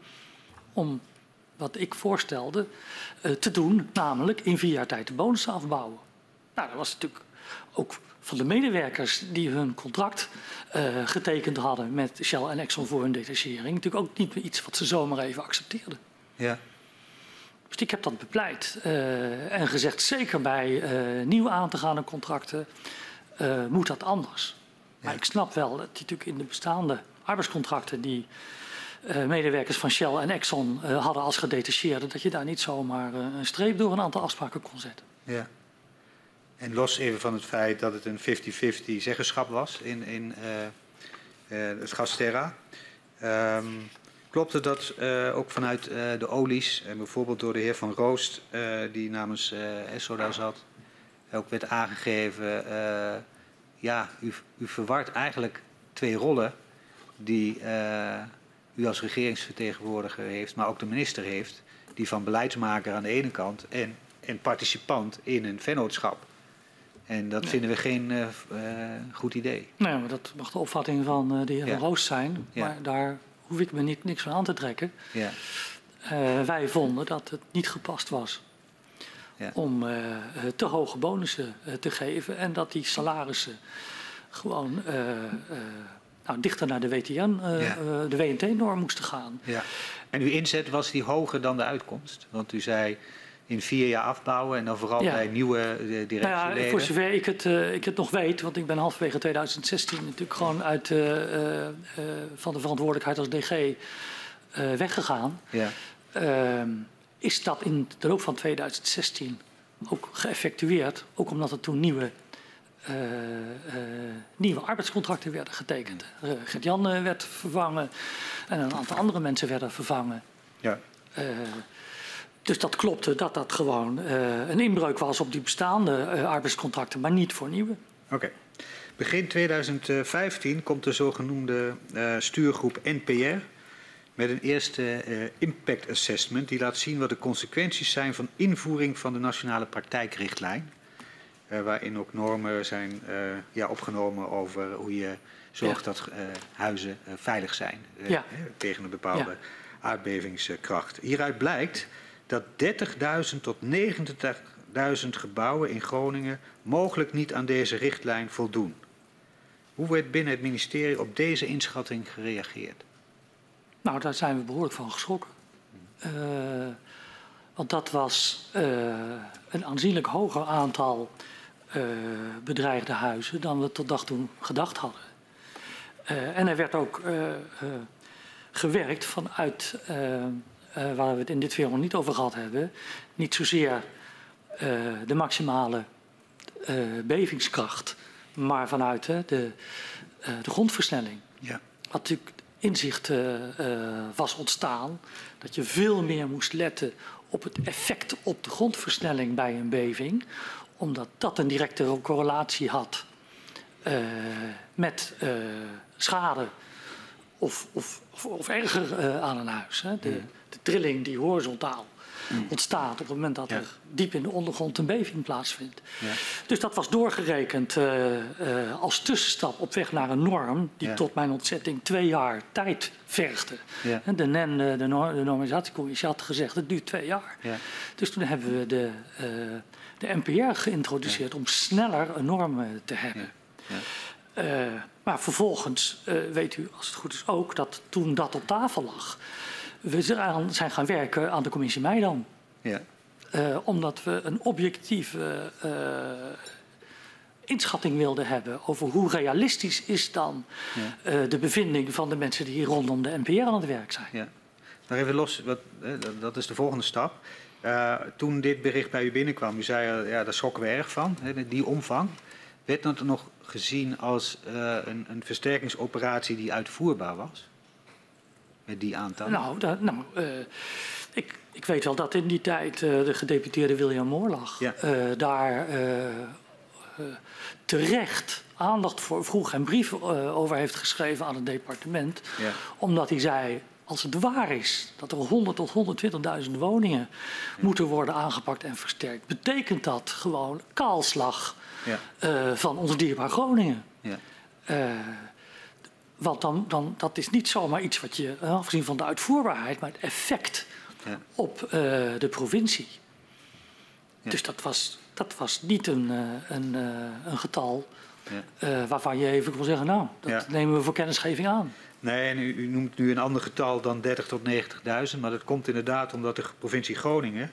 om wat ik voorstelde uh, te doen, namelijk in vier jaar tijd de bonussen afbouwen. Nou, dat was natuurlijk ook van de medewerkers die hun contract uh, getekend hadden met Shell en Exxon voor hun detachering, natuurlijk ook niet meer iets wat ze zomaar even accepteerden. Ja. Dus ik heb dat bepleit uh, en gezegd, zeker bij uh, nieuw aan te gaande contracten uh, moet dat anders. Ja. Maar ik snap wel dat natuurlijk in de bestaande arbeidscontracten... die uh, medewerkers van Shell en Exxon uh, hadden als gedetacheerden... dat je daar niet zomaar uh, een streep door een aantal afspraken kon zetten. Ja. En los even van het feit dat het een vijftig vijftig zeggenschap was in, in uh, uh, het Gasterra... Um, klopte dat uh, ook vanuit uh, de olies... en bijvoorbeeld door de heer Van Roost, uh, die namens uh, Esso daar zat... ook werd aangegeven... Uh, Ja, u, u verwart eigenlijk twee rollen die uh, u als regeringsvertegenwoordiger heeft, maar ook de minister heeft. Die van beleidsmaker aan de ene kant en, en participant in een vennootschap. En dat nee. vinden we geen uh, uh, goed idee. Nee, maar dat mag de opvatting van uh, de heer ja. Van Roost zijn. Ja. Maar daar hoef ik me niet, niks van aan te trekken. Ja. Uh, wij vonden dat het niet gepast was. Ja. Om uh, te hoge bonussen uh, te geven en dat die salarissen gewoon uh, uh, nou, dichter naar de W T N, uh, ja. uh, de W N T-norm moesten gaan. Ja. En uw inzet was die hoger dan de uitkomst? Want u zei in vier jaar afbouwen en dan vooral ja. bij nieuwe uh, directieleden. Nou ja, voor zover ik het, uh, ik het nog weet, want ik ben halverwege tweeduizend zestien natuurlijk gewoon uit, uh, uh, uh, van de verantwoordelijkheid als D G uh, weggegaan. Ja. Uh, Is dat in de loop van tweeduizend zestien ook geëffectueerd? Ook omdat er toen nieuwe, uh, uh, nieuwe arbeidscontracten werden getekend. Uh, Gert-Jan werd vervangen en een aantal andere mensen werden vervangen. Ja. Uh, dus dat klopte dat dat gewoon uh, een inbreuk was op die bestaande uh, arbeidscontracten, maar niet voor nieuwe. Oké. Okay. Begin tweeduizend vijftien komt de zogenoemde uh, stuurgroep N P R... met een eerste uh, impact assessment die laat zien wat de consequenties zijn van invoering van de nationale praktijkrichtlijn. Uh, waarin ook normen zijn uh, ja, opgenomen over hoe je zorgt ja. dat uh, huizen uh, veilig zijn uh, ja. uh, tegen een bepaalde ja. aardbevingskracht. Hieruit blijkt dat dertigduizend tot negentigduizend gebouwen in Groningen mogelijk niet aan deze richtlijn voldoen. Hoe werd binnen het ministerie op deze inschatting gereageerd? Nou, daar zijn we behoorlijk van geschrokken. Uh, Want dat was uh, een aanzienlijk hoger aantal uh, bedreigde huizen dan we tot dag toen gedacht hadden. Uh, en er werd ook uh, uh, gewerkt vanuit, uh, uh, waar we het in dit film niet over gehad hebben, niet zozeer uh, de maximale uh, bevingskracht, maar vanuit uh, de, uh, de grondversnelling. Ja. Wat natuurlijk inzicht uh, uh, was ontstaan, dat je veel meer moest letten op het effect op de grondversnelling bij een beving, omdat dat een directe correlatie had uh, met uh, schade of, of, of, of erger uh, aan een huis. Hè. De, de trilling die horizontaal mm. ontstaat op het moment dat ja. er diep in de ondergrond een beving plaatsvindt. Ja. Dus dat was doorgerekend uh, uh, als tussenstap op weg naar een norm die ja. tot mijn ontzetting twee jaar tijd vergde. Ja. De N E N, de, norm, de normalisatiecommissie, had gezegd het duurt twee jaar. Ja. Dus toen hebben we de, uh, de N P R geïntroduceerd ja. om sneller een norm te hebben. Ja. Ja. Uh, maar vervolgens, uh, weet u als het goed is ook, dat toen dat op tafel lag, we eraan zijn gaan werken aan de commissie Meidan. Ja. Uh, omdat we een objectieve uh, inschatting wilden hebben over hoe realistisch is dan ja. uh, de bevinding van de mensen die hier rondom de N P R aan het werk zijn. Ja. Maar even los, wat, dat is de volgende stap. Uh, toen dit bericht bij u binnenkwam, u zei, ja, daar schrokken we erg van, hè, die omvang. Werd dat nog gezien als uh, een, een versterkingsoperatie die uitvoerbaar was? Met die aantal? Nou, da, nou uh, ik, ik weet wel dat in die tijd uh, de gedeputeerde William Moorlag ja. uh, daar uh, uh, terecht aandacht voor vroeg en brief uh, over heeft geschreven aan het departement. Ja. Omdat hij zei, als het waar is dat er honderd tot honderdtwintigduizend woningen ja. moeten worden aangepakt en versterkt, betekent dat gewoon kaalslag ja. uh, van ons dierbaar Groningen. Ja. Uh, Want dan, dan, dat is niet zomaar iets wat je, afgezien van de uitvoerbaarheid, maar het effect ja. op uh, de provincie. Ja. Dus dat was, dat was niet een, een, een getal ja. uh, waarvan je even kon zeggen, nou, dat ja. nemen we voor kennisgeving aan. Nee, en u, u noemt nu een ander getal dan dertigduizend tot negentigduizend, maar dat komt inderdaad omdat de provincie Groningen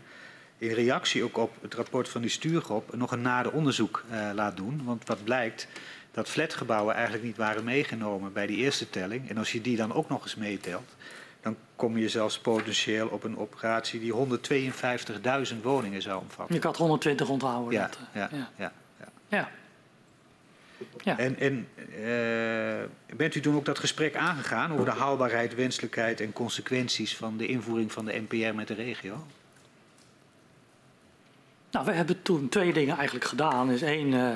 in reactie ook op het rapport van die stuurgroep nog een nader onderzoek uh, laat doen. Want wat blijkt, dat flatgebouwen eigenlijk niet waren meegenomen bij die eerste telling. En als je die dan ook nog eens meetelt, dan kom je zelfs potentieel op een operatie die honderdtweeënvijftigduizend woningen zou omvatten. Ik had honderdtwintig onthouden. Ja, ja, ja. ja, ja. ja. ja. En, en uh, bent u toen ook dat gesprek aangegaan over de haalbaarheid, wenselijkheid en consequenties van de invoering van de N P R met de regio? Nou, we hebben toen twee dingen eigenlijk gedaan. Is één, uh,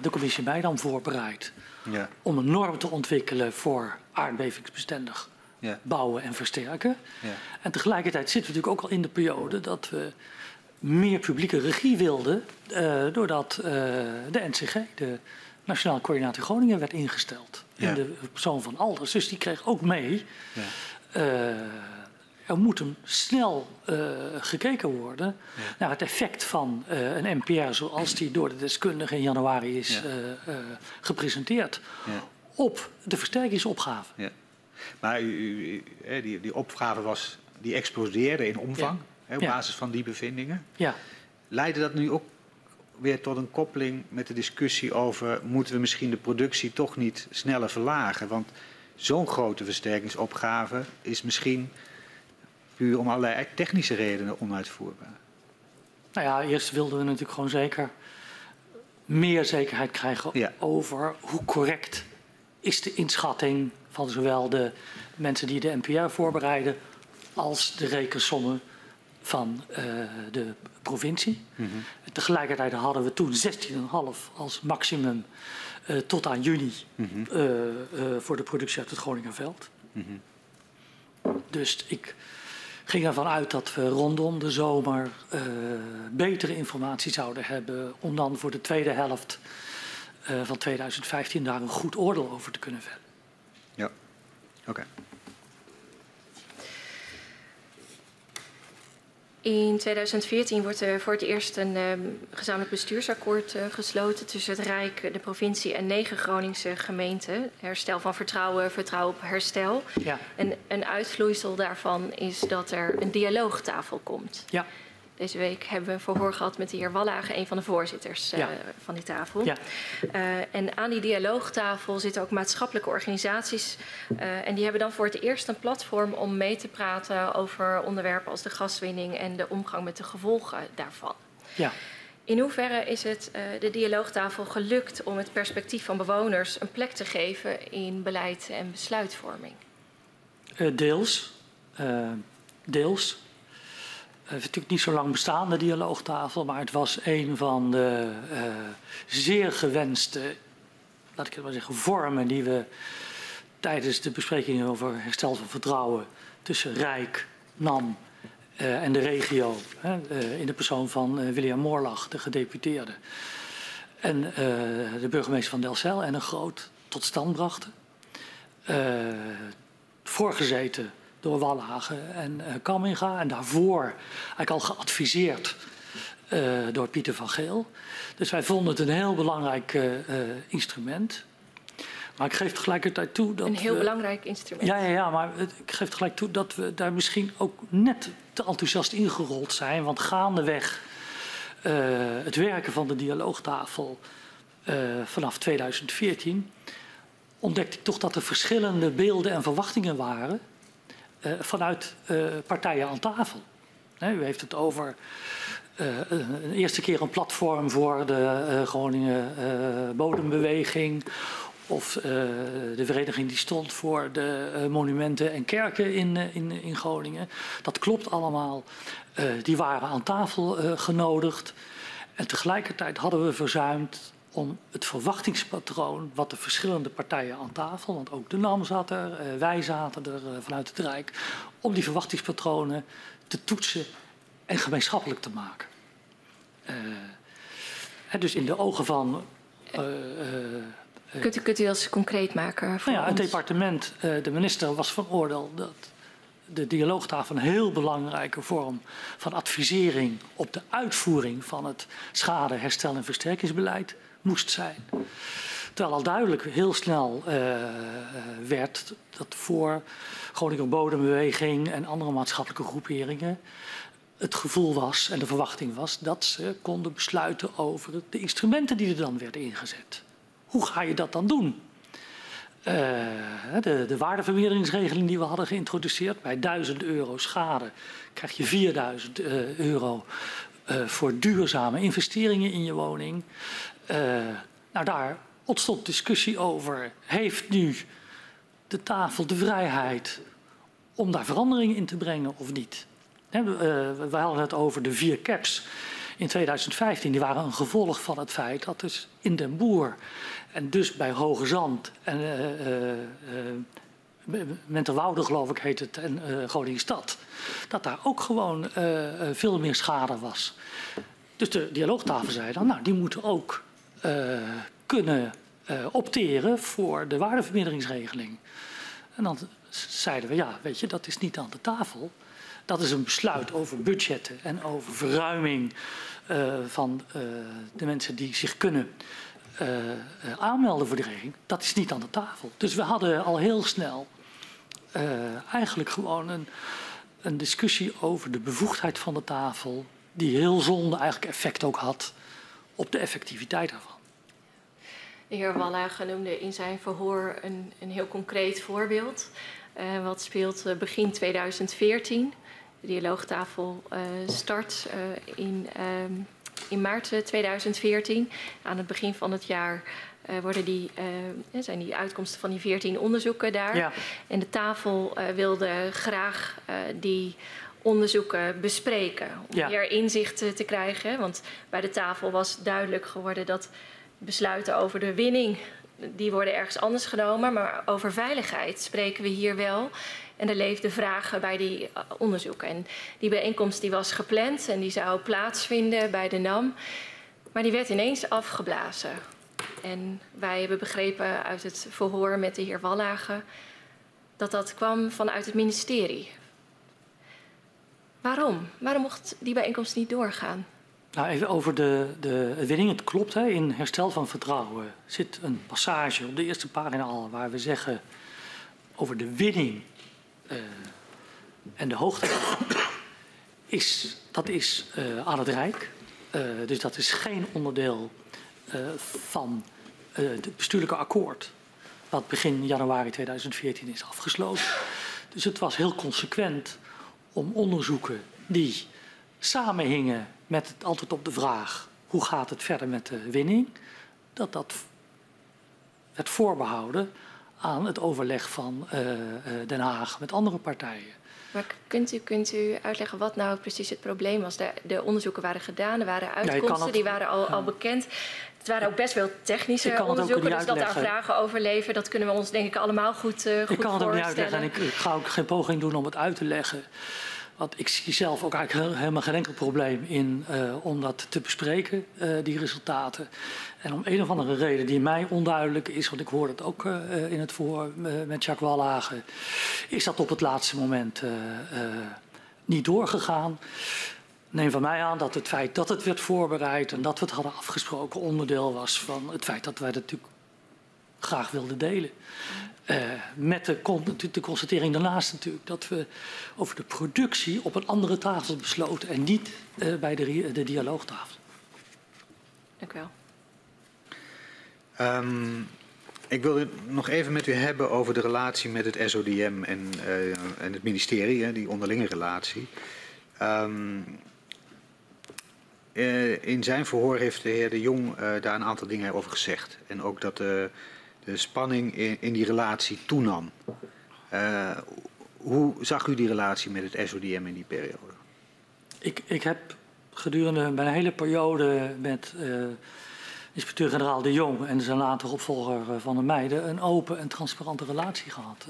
de commissie Meidan voorbereid ja. om een norm te ontwikkelen voor aardbevingsbestendig ja. bouwen en versterken. Ja. En tegelijkertijd zitten we natuurlijk ook al in de periode dat we meer publieke regie wilden, uh, doordat uh, de N C G, de Nationaal Coördinator Groningen, werd ingesteld ja. in de persoon van Alders. Dus die kreeg ook mee. Ja. Uh, Er moet hem snel uh, gekeken worden ja. naar het effect van uh, een N P R zoals die door de deskundige in januari is ja. uh, uh, gepresenteerd ja. op de versterkingsopgave. Ja. Maar u, u, u, die, die opgave was, die explodeerde in omvang ja. hè, op ja. basis van die bevindingen. Ja. Leidde dat nu ook weer tot een koppeling met de discussie over, moeten we misschien de productie toch niet sneller verlagen? Want zo'n grote versterkingsopgave is misschien puur om allerlei technische redenen onuitvoerbaar. Nou ja, eerst wilden we natuurlijk gewoon zeker meer zekerheid krijgen ja. over hoe correct is de inschatting van zowel de mensen die de N P R voorbereiden als de rekensommen van uh, de provincie. Mm-hmm. Tegelijkertijd hadden we toen zestien komma vijf als maximum uh, tot aan juni mm-hmm. uh, uh, voor de productie uit het Groningenveld. Mm-hmm. Dus ik ging ervan uit dat we rondom de zomer uh, betere informatie zouden hebben om dan voor de tweede helft uh, van tweeduizend vijftien daar een goed oordeel over te kunnen vellen. Ja, oké. Okay. In tweeduizend veertien wordt er voor het eerst een um, gezamenlijk bestuursakkoord uh, gesloten tussen het Rijk, de provincie en negen Groningse gemeenten. Herstel van vertrouwen, vertrouwen op herstel. Ja. En een uitvloeisel daarvan is dat er een dialoogtafel komt. Ja. Deze week hebben we een verhoor gehad met de heer Wallage, een van de voorzitters ja. uh, van die tafel. Ja. Uh, en aan die dialoogtafel zitten ook maatschappelijke organisaties. Uh, en die hebben dan voor het eerst een platform om mee te praten over onderwerpen als de gaswinning en de omgang met de gevolgen daarvan. Ja. In hoeverre is het uh, de dialoogtafel gelukt om het perspectief van bewoners een plek te geven in beleid en besluitvorming? Uh, deels. Uh, deels. Het is natuurlijk niet zo lang bestaande dialoogtafel, maar het was een van de uh, zeer gewenste, laat ik het maar zeggen, vormen die we tijdens de besprekingen over herstel van vertrouwen tussen Rijk, NAM uh, en de regio, hè, uh, in de persoon van uh, William Moorlach, de gedeputeerde, en uh, de burgemeester van Delfzijl en De Groot tot stand brachten, uh, voorgezeten door Wallage en uh, Kamminga. En daarvoor eigenlijk al geadviseerd uh, door Pieter van Geel. Dus wij vonden het een heel belangrijk uh, uh, instrument. Maar ik geef tegelijkertijd toe dat... Een heel we, belangrijk instrument. Ja, ja, ja, maar het, ik geef tegelijk toe dat we daar misschien ook net te enthousiast ingerold zijn. Want gaandeweg uh, het werken van de dialoogtafel uh, vanaf tweeduizend veertien... ontdekte ik toch dat er verschillende beelden en verwachtingen waren... Uh, vanuit uh, partijen aan tafel. He, u heeft het over uh, een eerste keer een platform voor de uh, Groningen uh, Bodembeweging... of uh, de vereniging die stond voor de uh, monumenten en kerken in, uh, in, in Groningen. Dat klopt allemaal. Uh, die waren aan tafel uh, genodigd. En tegelijkertijd hadden we verzuimd om het verwachtingspatroon wat de verschillende partijen aan tafel... want ook de NAM zat er, wij zaten er vanuit het Rijk... om die verwachtingspatronen te toetsen en gemeenschappelijk te maken. Uh, dus in de ogen van... Uh, uh, kunt, u, kunt u dat concreet maken voor nou ja, ons? Het departement, uh, de minister, was van oordeel... dat de dialoogtafel een heel belangrijke vorm van advisering... op de uitvoering van het schade-, herstel- en versterkingsbeleid... moest zijn. Terwijl al duidelijk heel snel uh, werd dat voor Groninger Bodembeweging en andere maatschappelijke groeperingen het gevoel was en de verwachting was dat ze konden besluiten over de instrumenten die er dan werden ingezet. Hoe ga je dat dan doen? Uh, de, de waardevermeerderingsregeling die we hadden geïntroduceerd, bij duizend euro schade krijg je vierduizend uh, euro uh, voor duurzame investeringen in je woning. Uh, nou, daar ontstond discussie over. Heeft nu de tafel de vrijheid om daar verandering in te brengen of niet? He, uh, we hadden het over de vier caps in tweeduizend vijftien. Die waren een gevolg van het feit dat dus in Den Boer en dus bij Hoge Zand en uh, uh, Menterwoude, geloof ik, heet het, en uh, Groningenstad, dat daar ook gewoon uh, veel meer schade was. Dus de dialoogtafel zei dan, nou, die moeten ook uh, kunnen uh, opteren voor de waardevermeerderingsregeling. En dan zeiden we, ja, weet je, dat is niet aan de tafel. Dat is een besluit over budgetten en over verruiming uh, van uh, de mensen die zich kunnen uh, aanmelden voor de regeling. Dat is niet aan de tafel. Dus we hadden al heel snel uh, eigenlijk gewoon een, een discussie over de bevoegdheid van de tafel... die heel zonde eigenlijk effect ook had op de effectiviteit daarvan. De heer Wallage noemde in zijn verhoor een, een heel concreet voorbeeld. Uh, wat speelt begin tweeduizend veertien. De dialoogtafel uh, start uh, in, uh, in maart tweeduizend veertien. Aan het begin van het jaar uh, worden die, uh, zijn die uitkomsten van die veertien onderzoeken daar. Ja. En de tafel uh, wilde graag uh, die... onderzoeken bespreken, om ja. meer inzicht te krijgen. Want bij de tafel was duidelijk geworden dat besluiten over de winning... die worden ergens anders genomen, maar over veiligheid spreken we hier wel. En er leefden vragen bij die onderzoeken. En die bijeenkomst die was gepland en die zou plaatsvinden bij de NAM. Maar die werd ineens afgeblazen. En wij hebben begrepen uit het verhoor met de heer Wallage... dat dat kwam vanuit het ministerie... Waarom? Waarom mocht die bijeenkomst niet doorgaan? Nou, even over de, de winning. Het klopt, hè. In herstel van vertrouwen zit een passage op de eerste pagina al... waar we zeggen over de winning uh, en de hoogte. is, dat is uh, aan het Rijk. Uh, dus dat is geen onderdeel uh, van uh, het bestuurlijke akkoord wat begin januari tweeduizend veertien is afgesloten. Dus het was heel consequent om onderzoeken die samenhingen met het antwoord op de vraag hoe gaat het verder met de winning, dat dat werd voorbehouden aan het overleg van uh, Den Haag met andere partijen. Maar kunt u, kunt u uitleggen wat nou precies het probleem was? De, de onderzoeken waren gedaan, er waren uitkomsten, ja, het, die waren al, ja. al bekend. Het waren ook best wel technische onderzoeken, dus dat daar vragen over leven, dat kunnen we ons denk ik allemaal goed, uh, goed ik kan het ook niet uitleggen en ik, ik ga ook geen poging doen om het uit te leggen. Want ik zie zelf ook eigenlijk helemaal geen enkel probleem in uh, om dat te bespreken, uh, die resultaten. En om een of andere reden die mij onduidelijk is, want ik hoor het ook uh, in het voor uh, met Jacques Wallage, is dat op het laatste moment uh, uh, niet doorgegaan. Neem van mij aan dat het feit dat het werd voorbereid en dat we het hadden afgesproken onderdeel was van het feit dat wij dat natuurlijk graag wilden delen. Uh, met de, de constatering daarnaast natuurlijk dat we over de productie op een andere tafel besloten en niet uh, bij de, de dialoogtafel. Dank u wel. Um, ik wil het nog even met u hebben over de relatie met het S O D M en, uh, en het ministerie, hè, die onderlinge relatie. Um, uh, in zijn verhoor heeft de heer De Jong uh, daar een aantal dingen over gezegd. En ook dat uh, de spanning in, in die relatie toenam. Uh, hoe zag u die relatie met het S O D M in die periode? Ik, ik heb gedurende mijn hele periode met uh, inspecteur-generaal De Jong en zijn later opvolger Van der Meijden een open en transparante relatie gehad.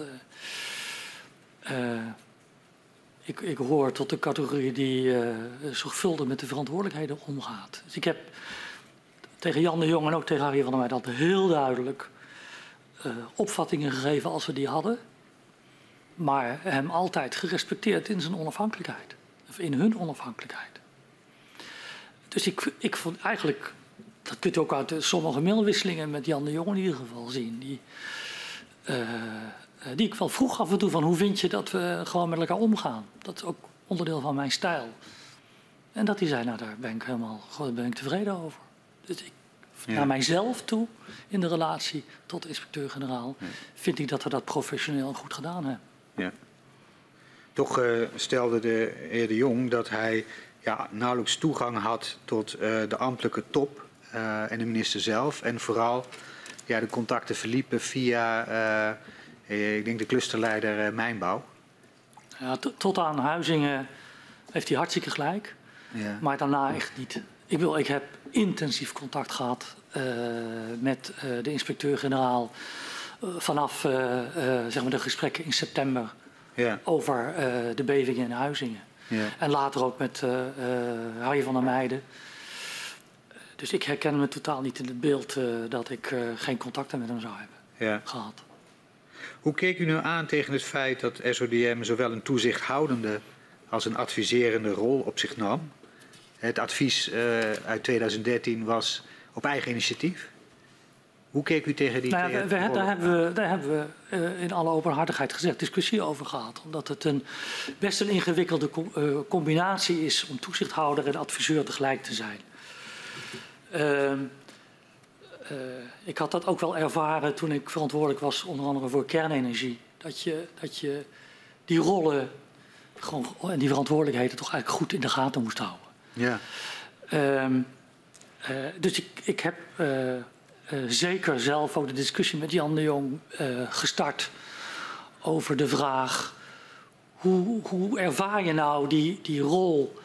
Uh, uh, ik, ik hoor tot de categorie die uh, zorgvuldig met de verantwoordelijkheden omgaat. Dus ik heb tegen Jan De Jong en ook tegen Harry Van der Meijden dat heel duidelijk Uh, opvattingen gegeven als we die hadden, maar hem altijd gerespecteerd in zijn onafhankelijkheid, of in hun onafhankelijkheid. Dus ik, ik vond eigenlijk, dat kunt u ook uit sommige mailwisselingen met Jan De Jong in ieder geval zien, die, uh, die ik wel vroeg af en toe van hoe vind je dat we gewoon met elkaar omgaan. Dat is ook onderdeel van mijn stijl. En dat hij zei, nou daar ben ik helemaal ben ik tevreden over. Dus ik, Ja. Naar mijzelf toe, in de relatie tot de inspecteur-generaal, ja. vind ik dat we dat professioneel goed gedaan hebben. Ja. Toch uh, stelde de heer De Jong dat hij ja, nauwelijks toegang had tot uh, de ambtelijke top uh, en de minister zelf. En vooral ja, de contacten verliepen via, uh, ik denk, de clusterleider uh, Mijnbouw. Ja, tot aan Huizingen heeft hij hartstikke gelijk, ja. maar daarna echt niet. Ik wil, ik heb intensief contact gehad uh, met uh, de inspecteur-generaal uh, vanaf uh, uh, zeg maar de gesprekken in september ja. over uh, de bevingen in Huizingen. Ja. En later ook met uh, uh, Harry van der Meijden. Dus ik herken me totaal niet in het beeld uh, dat ik uh, geen contacten met hem zou hebben ja. gehad. Hoe keek u nu aan tegen het feit dat S O D M zowel een toezichthoudende als een adviserende rol op zich nam? Het advies uh, uit tweeduizend dertien was op eigen initiatief. Hoe keek u tegen die... Nou ja, we, we, daar hebben we, daar hebben we uh, in alle openhartigheid gezegd discussie over gehad. Omdat het een, best een ingewikkelde co uh, combinatie is om toezichthouder en adviseur tegelijk te zijn. Uh, uh, ik had dat ook wel ervaren toen ik verantwoordelijk was onder andere voor kernenergie. Dat je, dat je die rollen gewoon, en die verantwoordelijkheden toch eigenlijk goed in de gaten moest houden. Ja. Uh, uh, dus ik, ik heb uh, uh, zeker zelf ook de discussie met Jan De Jong uh, gestart over de vraag hoe, hoe ervaar je nou die, die rol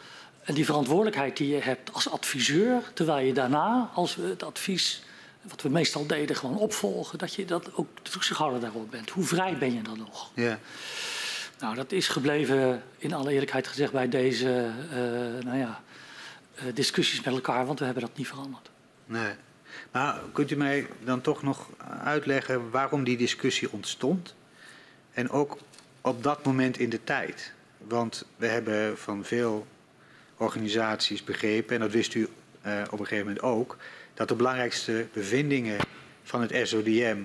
en die verantwoordelijkheid die je hebt als adviseur, terwijl je daarna, als we het advies, wat we meestal deden, gewoon opvolgen, dat je dat ook de toezichthouder daarop bent. Hoe vrij ben je dan nog? Ja. Nou, dat is gebleven, in alle eerlijkheid gezegd, bij deze uh, nou ja, uh, discussies met elkaar, want we hebben dat niet veranderd. Nee. Maar kunt u mij dan toch nog uitleggen waarom die discussie ontstond? En ook op dat moment in de tijd. Want we hebben van veel organisaties begrepen, en dat wist u uh, op een gegeven moment ook, dat de belangrijkste bevindingen van het S O D M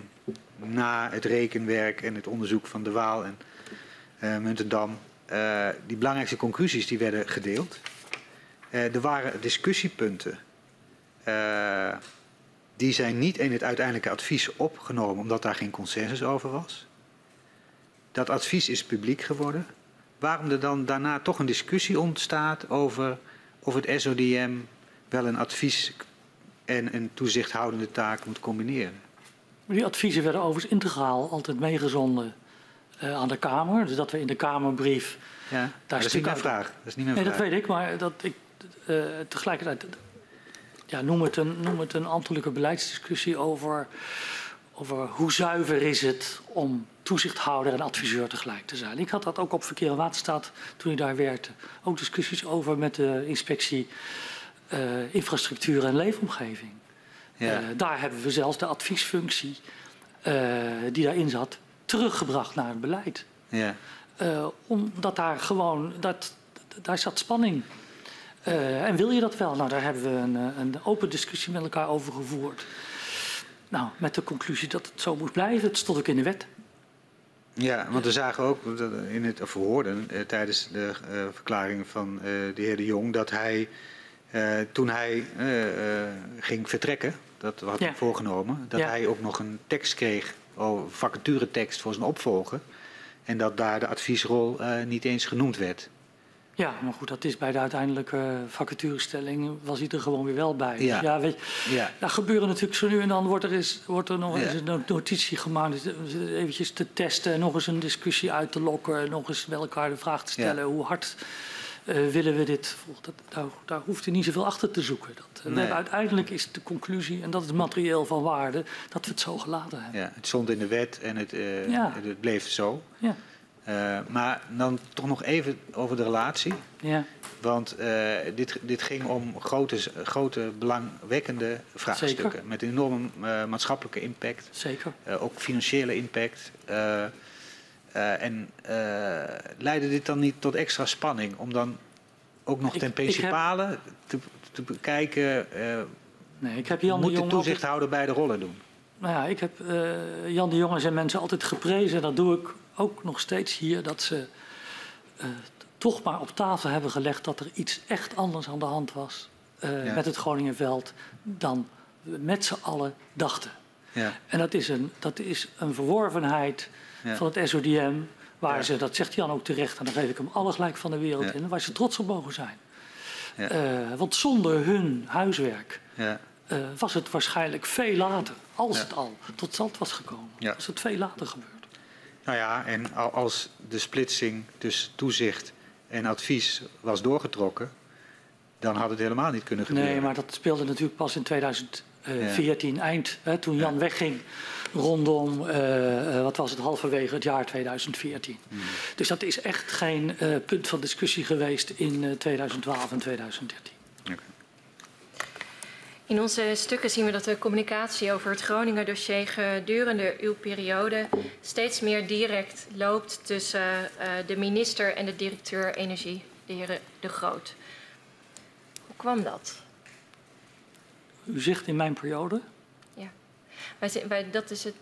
na het rekenwerk en het onderzoek van De Waal en Uh, Muntendam Uh, die belangrijkste conclusies die werden gedeeld. Uh, er waren discussiepunten. Uh, die zijn niet in het uiteindelijke advies opgenomen omdat daar geen consensus over was. Dat advies is publiek geworden. Waarom er dan daarna toch een discussie ontstaat over of het S O D M wel een advies en een toezichthoudende taak moet combineren. Maar die adviezen werden overigens integraal altijd meegezonden uh, aan de Kamer. Dus dat we in de Kamerbrief... Ja, daar dat, is niet mijn vraag. dat is niet mijn nee, vraag. Nee, dat weet ik, maar dat ik uh, tegelijkertijd... Ja, noem het een, noem het een ambtelijke beleidsdiscussie over, over hoe zuiver is het om toezichthouder en adviseur tegelijk te zijn. Ik had dat ook op Verkeer en Waterstaat toen ik daar werkte. Ook discussies over met de inspectie uh, infrastructuur en leefomgeving. Ja. Uh, daar hebben we zelfs de adviesfunctie uh, die daarin zat teruggebracht naar het beleid. Ja. Uh, omdat daar gewoon, dat, daar zat spanning. Uh, en wil je dat wel? Nou, daar hebben we een, een open discussie met elkaar over gevoerd. Nou, met de conclusie dat het zo moet blijven. Het stond ook in de wet. Ja, want we zagen ook, in het, of we hoorden uh, tijdens de uh, verklaring van uh, de heer De Jong... dat hij, uh, toen hij uh, uh, ging vertrekken, dat had hij ja. voorgenomen... dat ja. hij ook nog een tekst kreeg, oh, vacaturetekst voor zijn opvolger... en dat daar de adviesrol uh, niet eens genoemd werd... Ja, maar goed, dat is bij de uiteindelijke vacaturestelling was hij er gewoon weer wel bij. Ja, dus ja, weet je, ja. daar gebeuren natuurlijk zo nu en dan wordt er, is, wordt er nog ja. eens een notitie gemaakt. Eventjes te testen, nog eens een discussie uit te lokken, nog eens bij elkaar de vraag te stellen. Ja. Hoe hard uh, willen we dit? Dat, daar, daar hoeft u niet zoveel achter te zoeken. Dat, nee. Uiteindelijk is de conclusie, en dat is materieel van waarde, dat we het zo gelaten hebben. Ja, het stond in de wet en het, uh, ja. het bleef zo. Ja. Uh, maar dan toch nog even over de relatie. Ja. Want uh, dit, dit ging om grote, grote belangwekkende vraagstukken. Zeker. Met een enorme uh, maatschappelijke impact. Zeker. Uh, ook financiële impact. Uh, uh, en uh, leidde dit dan niet tot extra spanning? Om dan ook nog ik, ten principale heb... te, te bekijken... Uh, nee, ik heb Jan moet de, de toezichthouder altijd... beide rollen doen? Nou ja, ik heb uh, Jan de Jong en zijn mensen altijd geprezen. Dat doe ik... ook nog steeds hier, dat ze uh, toch maar op tafel hebben gelegd... dat er iets echt anders aan de hand was uh, ja. met het Groningenveld... dan we met z'n allen dachten. Ja. En dat is een, dat is een verworvenheid ja. van het S O D M... waar ja. ze, dat zegt Jan ook terecht... en dan geef ik hem alle gelijk van de wereld ja. in... waar ze trots op mogen zijn. Ja. Uh, want zonder hun huiswerk... Ja. Uh, was het waarschijnlijk veel later... als ja. het al tot stand was gekomen. Ja. Was het veel later gebeurd. Nou ja, en als de splitsing tussen toezicht en advies was doorgetrokken... dan had het helemaal niet kunnen gebeuren. Nee, maar dat speelde natuurlijk pas in tweeduizend veertien ja. eind. Hè, toen Jan ja. wegging rondom, uh, wat was het, halverwege het jaar tweeduizend veertien. Hmm. Dus dat is echt geen uh, punt van discussie geweest in uh, tweeduizend twaalf en tweeduizend dertien. Okay. In onze stukken zien we dat de communicatie over het Groningen dossier gedurende uw periode steeds meer direct loopt tussen uh, de minister en de directeur energie, de heer De Groot. Hoe kwam dat? U zegt in mijn periode? Ja, wij, wij, dat is het...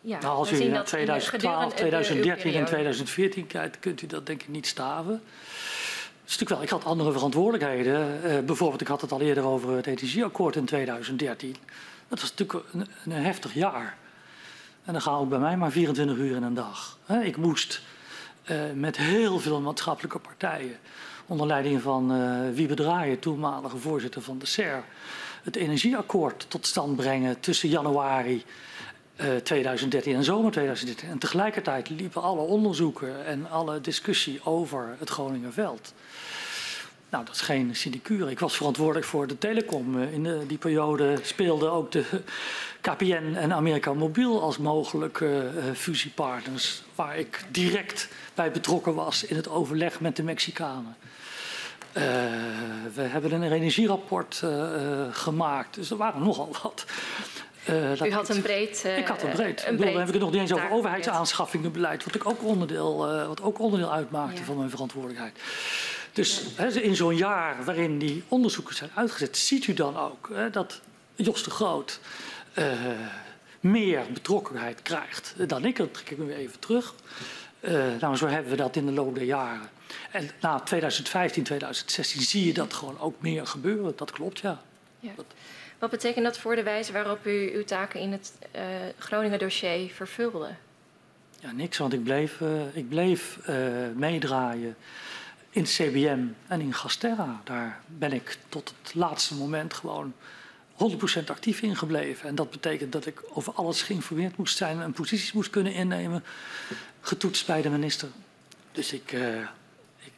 Ja, nou, als u naar tweeduizend twaalf, tweeduizend dertien en tweeduizend veertien kijkt, kunt u dat denk ik niet staven. Stuk wel. Ik had andere verantwoordelijkheden. Uh, bijvoorbeeld, ik had het al eerder over het energieakkoord in tweeduizend dertien. Dat was natuurlijk een, een heftig jaar. En dan gaan ook bij mij maar vierentwintig uur in een dag. He, ik moest uh, met heel veel maatschappelijke partijen... onder leiding van uh, Wiebe Draaien, toenmalige voorzitter van de S E R... het energieakkoord tot stand brengen tussen januari... Uh, tweeduizend dertien en zomer tweeduizend dertien. En tegelijkertijd liepen alle onderzoeken en alle discussie over het Groningenveld. Nou, dat is geen sinecure. Ik was verantwoordelijk voor de telecom. Uh, in de, die periode speelden ook de K P N en Amerika Mobiel als mogelijke uh, fusiepartners. Waar ik direct bij betrokken was in het overleg met de Mexicanen. Uh, we hebben een energierapport uh, uh, gemaakt. Dus er waren nogal wat... Uh, U had een breed... Uh, ik had een breed. Een ik bedoel, breed dan heb ik het nog niet eens over overheidsaanschaffingenbeleid... wat, ik ook onderdeel, uh, wat ook onderdeel uitmaakte ja. van mijn verantwoordelijkheid. Dus ja. he, in zo'n jaar waarin die onderzoeken zijn uitgezet... ziet u dan ook he, dat Jos de Groot uh, meer betrokkenheid krijgt dan ik. Dat trek ik me weer even terug. Uh, nou, zo hebben we dat in de loop der jaren. En na tweeduizend vijftien, tweeduizend zestien zie je dat gewoon ook meer gebeuren. Dat klopt, ja. Ja. Wat betekent dat voor de wijze waarop u uw taken in het uh, Groningen dossier vervulde? Ja, niks, want ik bleef, uh, ik bleef uh, meedraaien in het C B M en in Gasterra. Daar ben ik tot het laatste moment gewoon honderd procent actief in gebleven. En dat betekent dat ik over alles geïnformeerd moest zijn en posities moest kunnen innemen, getoetst bij de minister. Dus ik, uh, ik,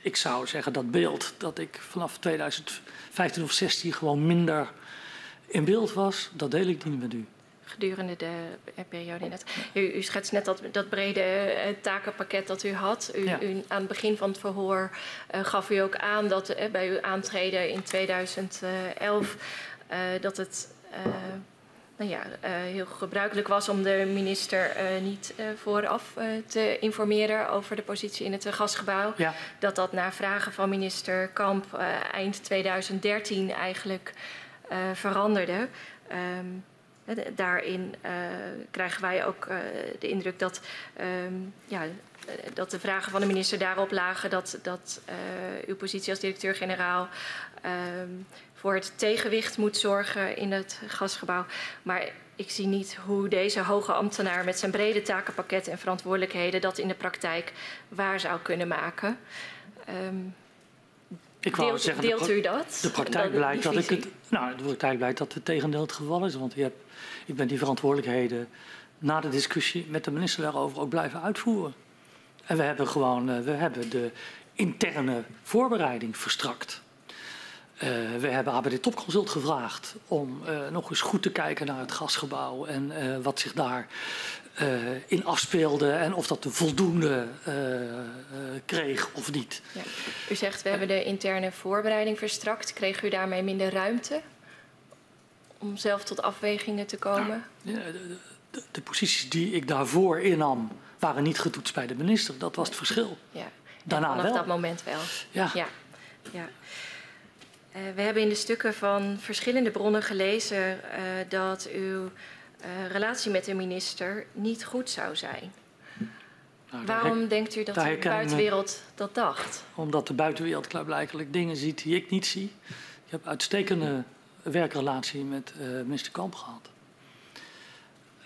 ik zou zeggen dat beeld dat ik vanaf tweeduizend vijftien of zestien gewoon minder in beeld was, dat deel ik niet met u. Gedurende de periode net. U, u schetst net dat, dat brede uh, takenpakket dat u had. U, ja. u, aan het begin van het verhoor uh, gaf u ook aan dat uh, bij uw aantreden in tweeduizend elf... Uh, dat het uh, nou ja, uh, heel gebruikelijk was om de minister uh, niet uh, vooraf uh, te informeren over de positie in het uh, gasgebouw. Ja. Dat dat na vragen van minister Kamp uh, eind tweeduizend dertien eigenlijk uh, veranderde. Um, Daarin uh, krijgen wij ook uh, de indruk dat, uh, ja, dat de vragen van de minister daarop lagen dat, dat uh, uw positie als directeur-generaal uh, voor het tegenwicht moet zorgen in het gasgebouw. Maar ik zie niet hoe deze hoge ambtenaar met zijn brede takenpakket en verantwoordelijkheden dat in de praktijk waar zou kunnen maken. Um, Ik wou deelt, zeggen, deelt u dat? De praktijk blijkt dat ik het. Nou, de praktijk blijkt dat het tegendeel het geval is. Want je hebt, ik ben die verantwoordelijkheden na de discussie met de minister daarover ook blijven uitvoeren. En we hebben gewoon we hebben de interne voorbereiding verstrakt. Uh, we hebben A B D Topconsult gevraagd om uh, nog eens goed te kijken naar het gasgebouw en uh, wat zich daar uh, in afspeelde en of dat de voldoende uh, uh, kreeg of niet. Ja. U zegt we hebben de interne voorbereiding verstrakt. Kreeg u daarmee minder ruimte om zelf tot afwegingen te komen? Nou, de, de, de posities die ik daarvoor innam waren niet getoetst bij de minister. Dat was het verschil. Ja. Daarna vanaf wel. Vanaf dat moment wel. Ja. Ja. Ja. Uh, we hebben in de stukken van verschillende bronnen gelezen uh, dat uw uh, relatie met de minister niet goed zou zijn. Nou, waarom hek, denkt u dat de buitenwereld me, dat dacht? Omdat de buitenwereld klaarblijkelijk dingen ziet die ik niet zie. Ik heb een uitstekende werkrelatie met uh, minister Kamp gehad.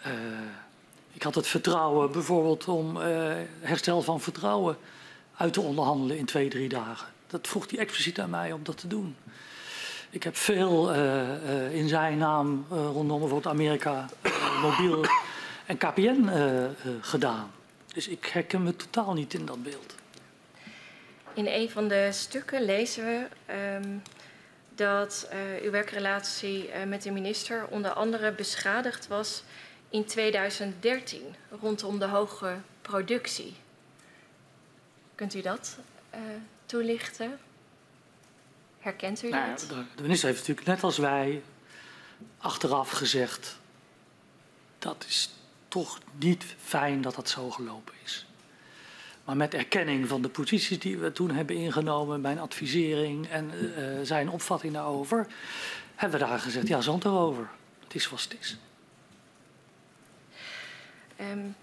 Uh, ik had het vertrouwen bijvoorbeeld om uh, herstel van vertrouwen uit te onderhandelen in twee, drie dagen. Dat vroeg hij expliciet aan mij om dat te doen. Ik heb veel uh, uh, in zijn naam uh, rondom bijvoorbeeld Amerika, uh, Mobiel en K P N uh, uh, gedaan. Dus ik herken me totaal niet in dat beeld. In een van de stukken lezen we um, dat uh, uw werkrelatie uh, met de minister onder andere beschadigd was in tweeduizend dertien rondom de hoge productie. Kunt u dat Uh... toelichten? Herkent u nou, dat? De minister heeft natuurlijk net als wij achteraf gezegd dat is toch niet fijn dat dat zo gelopen is. Maar met erkenning van de posities die we toen hebben ingenomen, mijn advisering en uh, zijn opvatting daarover, hebben we daar gezegd, ja, zand erover. Het is zoals het is. Um.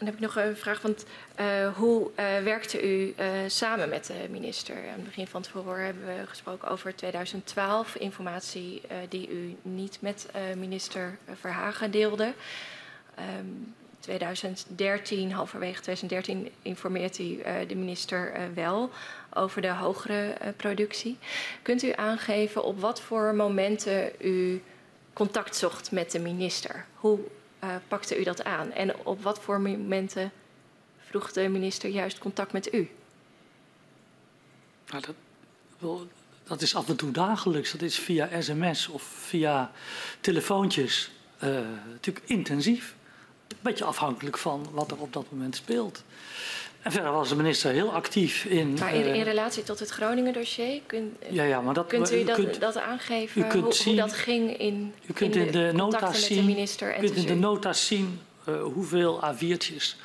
Dan heb ik nog een vraag, want uh, hoe uh, werkte u uh, samen met de minister? Aan het begin van het verhoor hebben we gesproken over tweeduizend twaalf, informatie uh, die u niet met uh, minister Verhagen deelde. Um, tweeduizend dertien, halverwege tweeduizend dertien, informeert u uh, de minister uh, wel over de hogere uh, productie. Kunt u aangeven op wat voor momenten u contact zocht met de minister? Hoe Uh, pakte u dat aan? En op wat voor momenten vroeg de minister juist contact met u? Nou, dat, wel, dat is af en toe dagelijks. Dat is via sms of via telefoontjes. Uh, natuurlijk intensief. Een beetje afhankelijk van wat er op dat moment speelt. En verder was de minister heel actief in... Maar in, in relatie tot het Groningen dossier? Kun, ja, ja, maar dat, kunt u, u dat, kunt, dat aangeven? U kunt hoe, zien, hoe dat ging in, u kunt in, in de, de nota's zien, met de minister? U kunt in de nota's zien uh, hoeveel A viertjes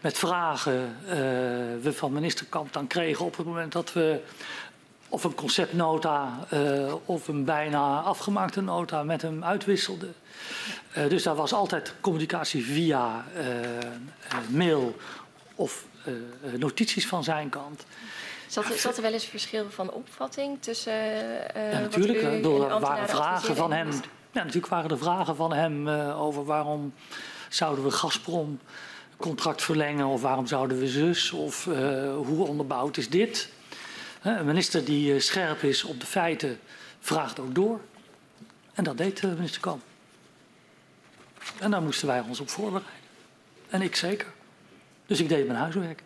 met vragen uh, we van minister Kamp dan kregen op het moment dat we of een conceptnota uh, of een bijna afgemaakte nota met hem uitwisselde. Uh, dus daar was altijd communicatie via uh, mail of uh, notities van zijn kant. Zat er, zat er wel eens verschil van opvatting tussen uh, ja, natuurlijk, wat u door, en waren vragen van hem. Ja, natuurlijk waren er vragen van hem uh, over waarom zouden we Gazprom contract verlengen of waarom zouden we zus of uh, hoe onderbouwd is dit. Uh, een minister die uh, scherp is op de feiten vraagt ook door. En dat deed uh, minister Kamp. En daar moesten wij ons op voorbereiden. En ik zeker. Dus ik deed mijn huiswerk.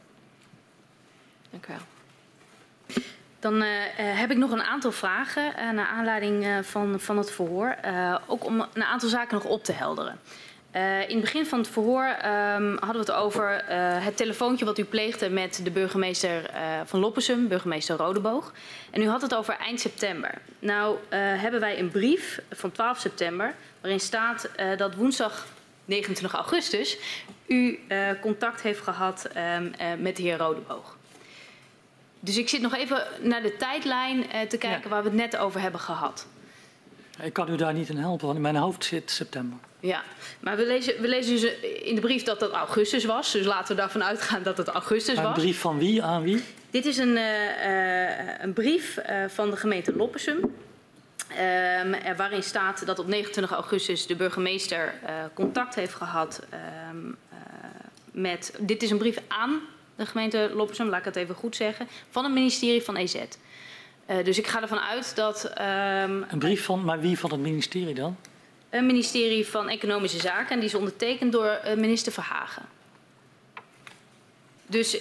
Dank u wel. Dan uh, heb ik nog een aantal vragen uh, naar aanleiding uh, van, van het verhoor. Uh, ook om een aantal zaken nog op te helderen. Uh, in het begin van het verhoor um, hadden we het over uh, het telefoontje wat u pleegde met de burgemeester uh, van Loppersum, burgemeester Rodenboog. En u had het over eind september. Nou uh, hebben wij een brief van twaalf september waarin staat uh, dat woensdag negenentwintig augustus u uh, contact heeft gehad uh, uh, met de heer Rodenboog. Dus ik zit nog even naar de tijdlijn eh, te kijken ja. waar we het net over hebben gehad. Ik kan u daar niet in helpen, want in mijn hoofd zit september. Ja, maar we lezen, we lezen dus in de brief dat dat augustus was. Dus laten we daarvan uitgaan dat het augustus maar een was. Een brief van wie aan wie? Dit is een, uh, een brief uh, van de gemeente Loppersum. Um, waarin staat dat op negenentwintig augustus de burgemeester uh, contact heeft gehad um, uh, met... Dit is een brief aan... de gemeente Loppersum, laat ik het even goed zeggen, van het ministerie van E Z. Uh, dus ik ga ervan uit dat... Uh, een brief van, maar wie van het ministerie dan? Een ministerie van Economische Zaken en die is ondertekend door uh, minister Verhagen. Dus uh,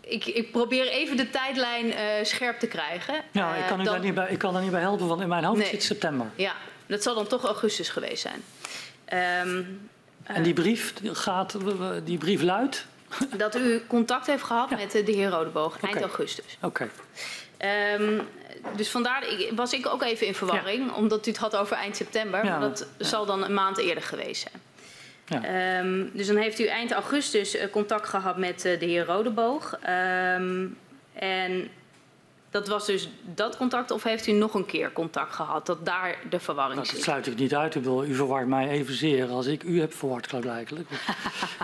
ik, ik probeer even de tijdlijn uh, scherp te krijgen. Ja, ik kan, u uh, dan... daar niet bij, ik kan daar niet bij helpen, want in mijn hoofd nee. zit september. Ja, dat zal dan toch augustus geweest zijn. Um, uh, en die brief, gaat, die brief luidt... Dat u contact heeft gehad ja. met de heer Rodenboog eind okay. augustus. Oké. Okay. Um, dus vandaar was ik ook even in verwarring, ja. omdat u het had over eind september. Ja. Maar dat ja. zal dan een maand eerder geweest zijn. Ja. Um, dus dan heeft u eind augustus contact gehad met de heer Rodenboog. Um, en dat was dus dat contact, of heeft u nog een keer contact gehad? Dat daar de verwarring zit? Dat sluit ik niet uit. Ik bedoel, u verwart mij evenzeer als ik u heb verward, klaarblijkelijk.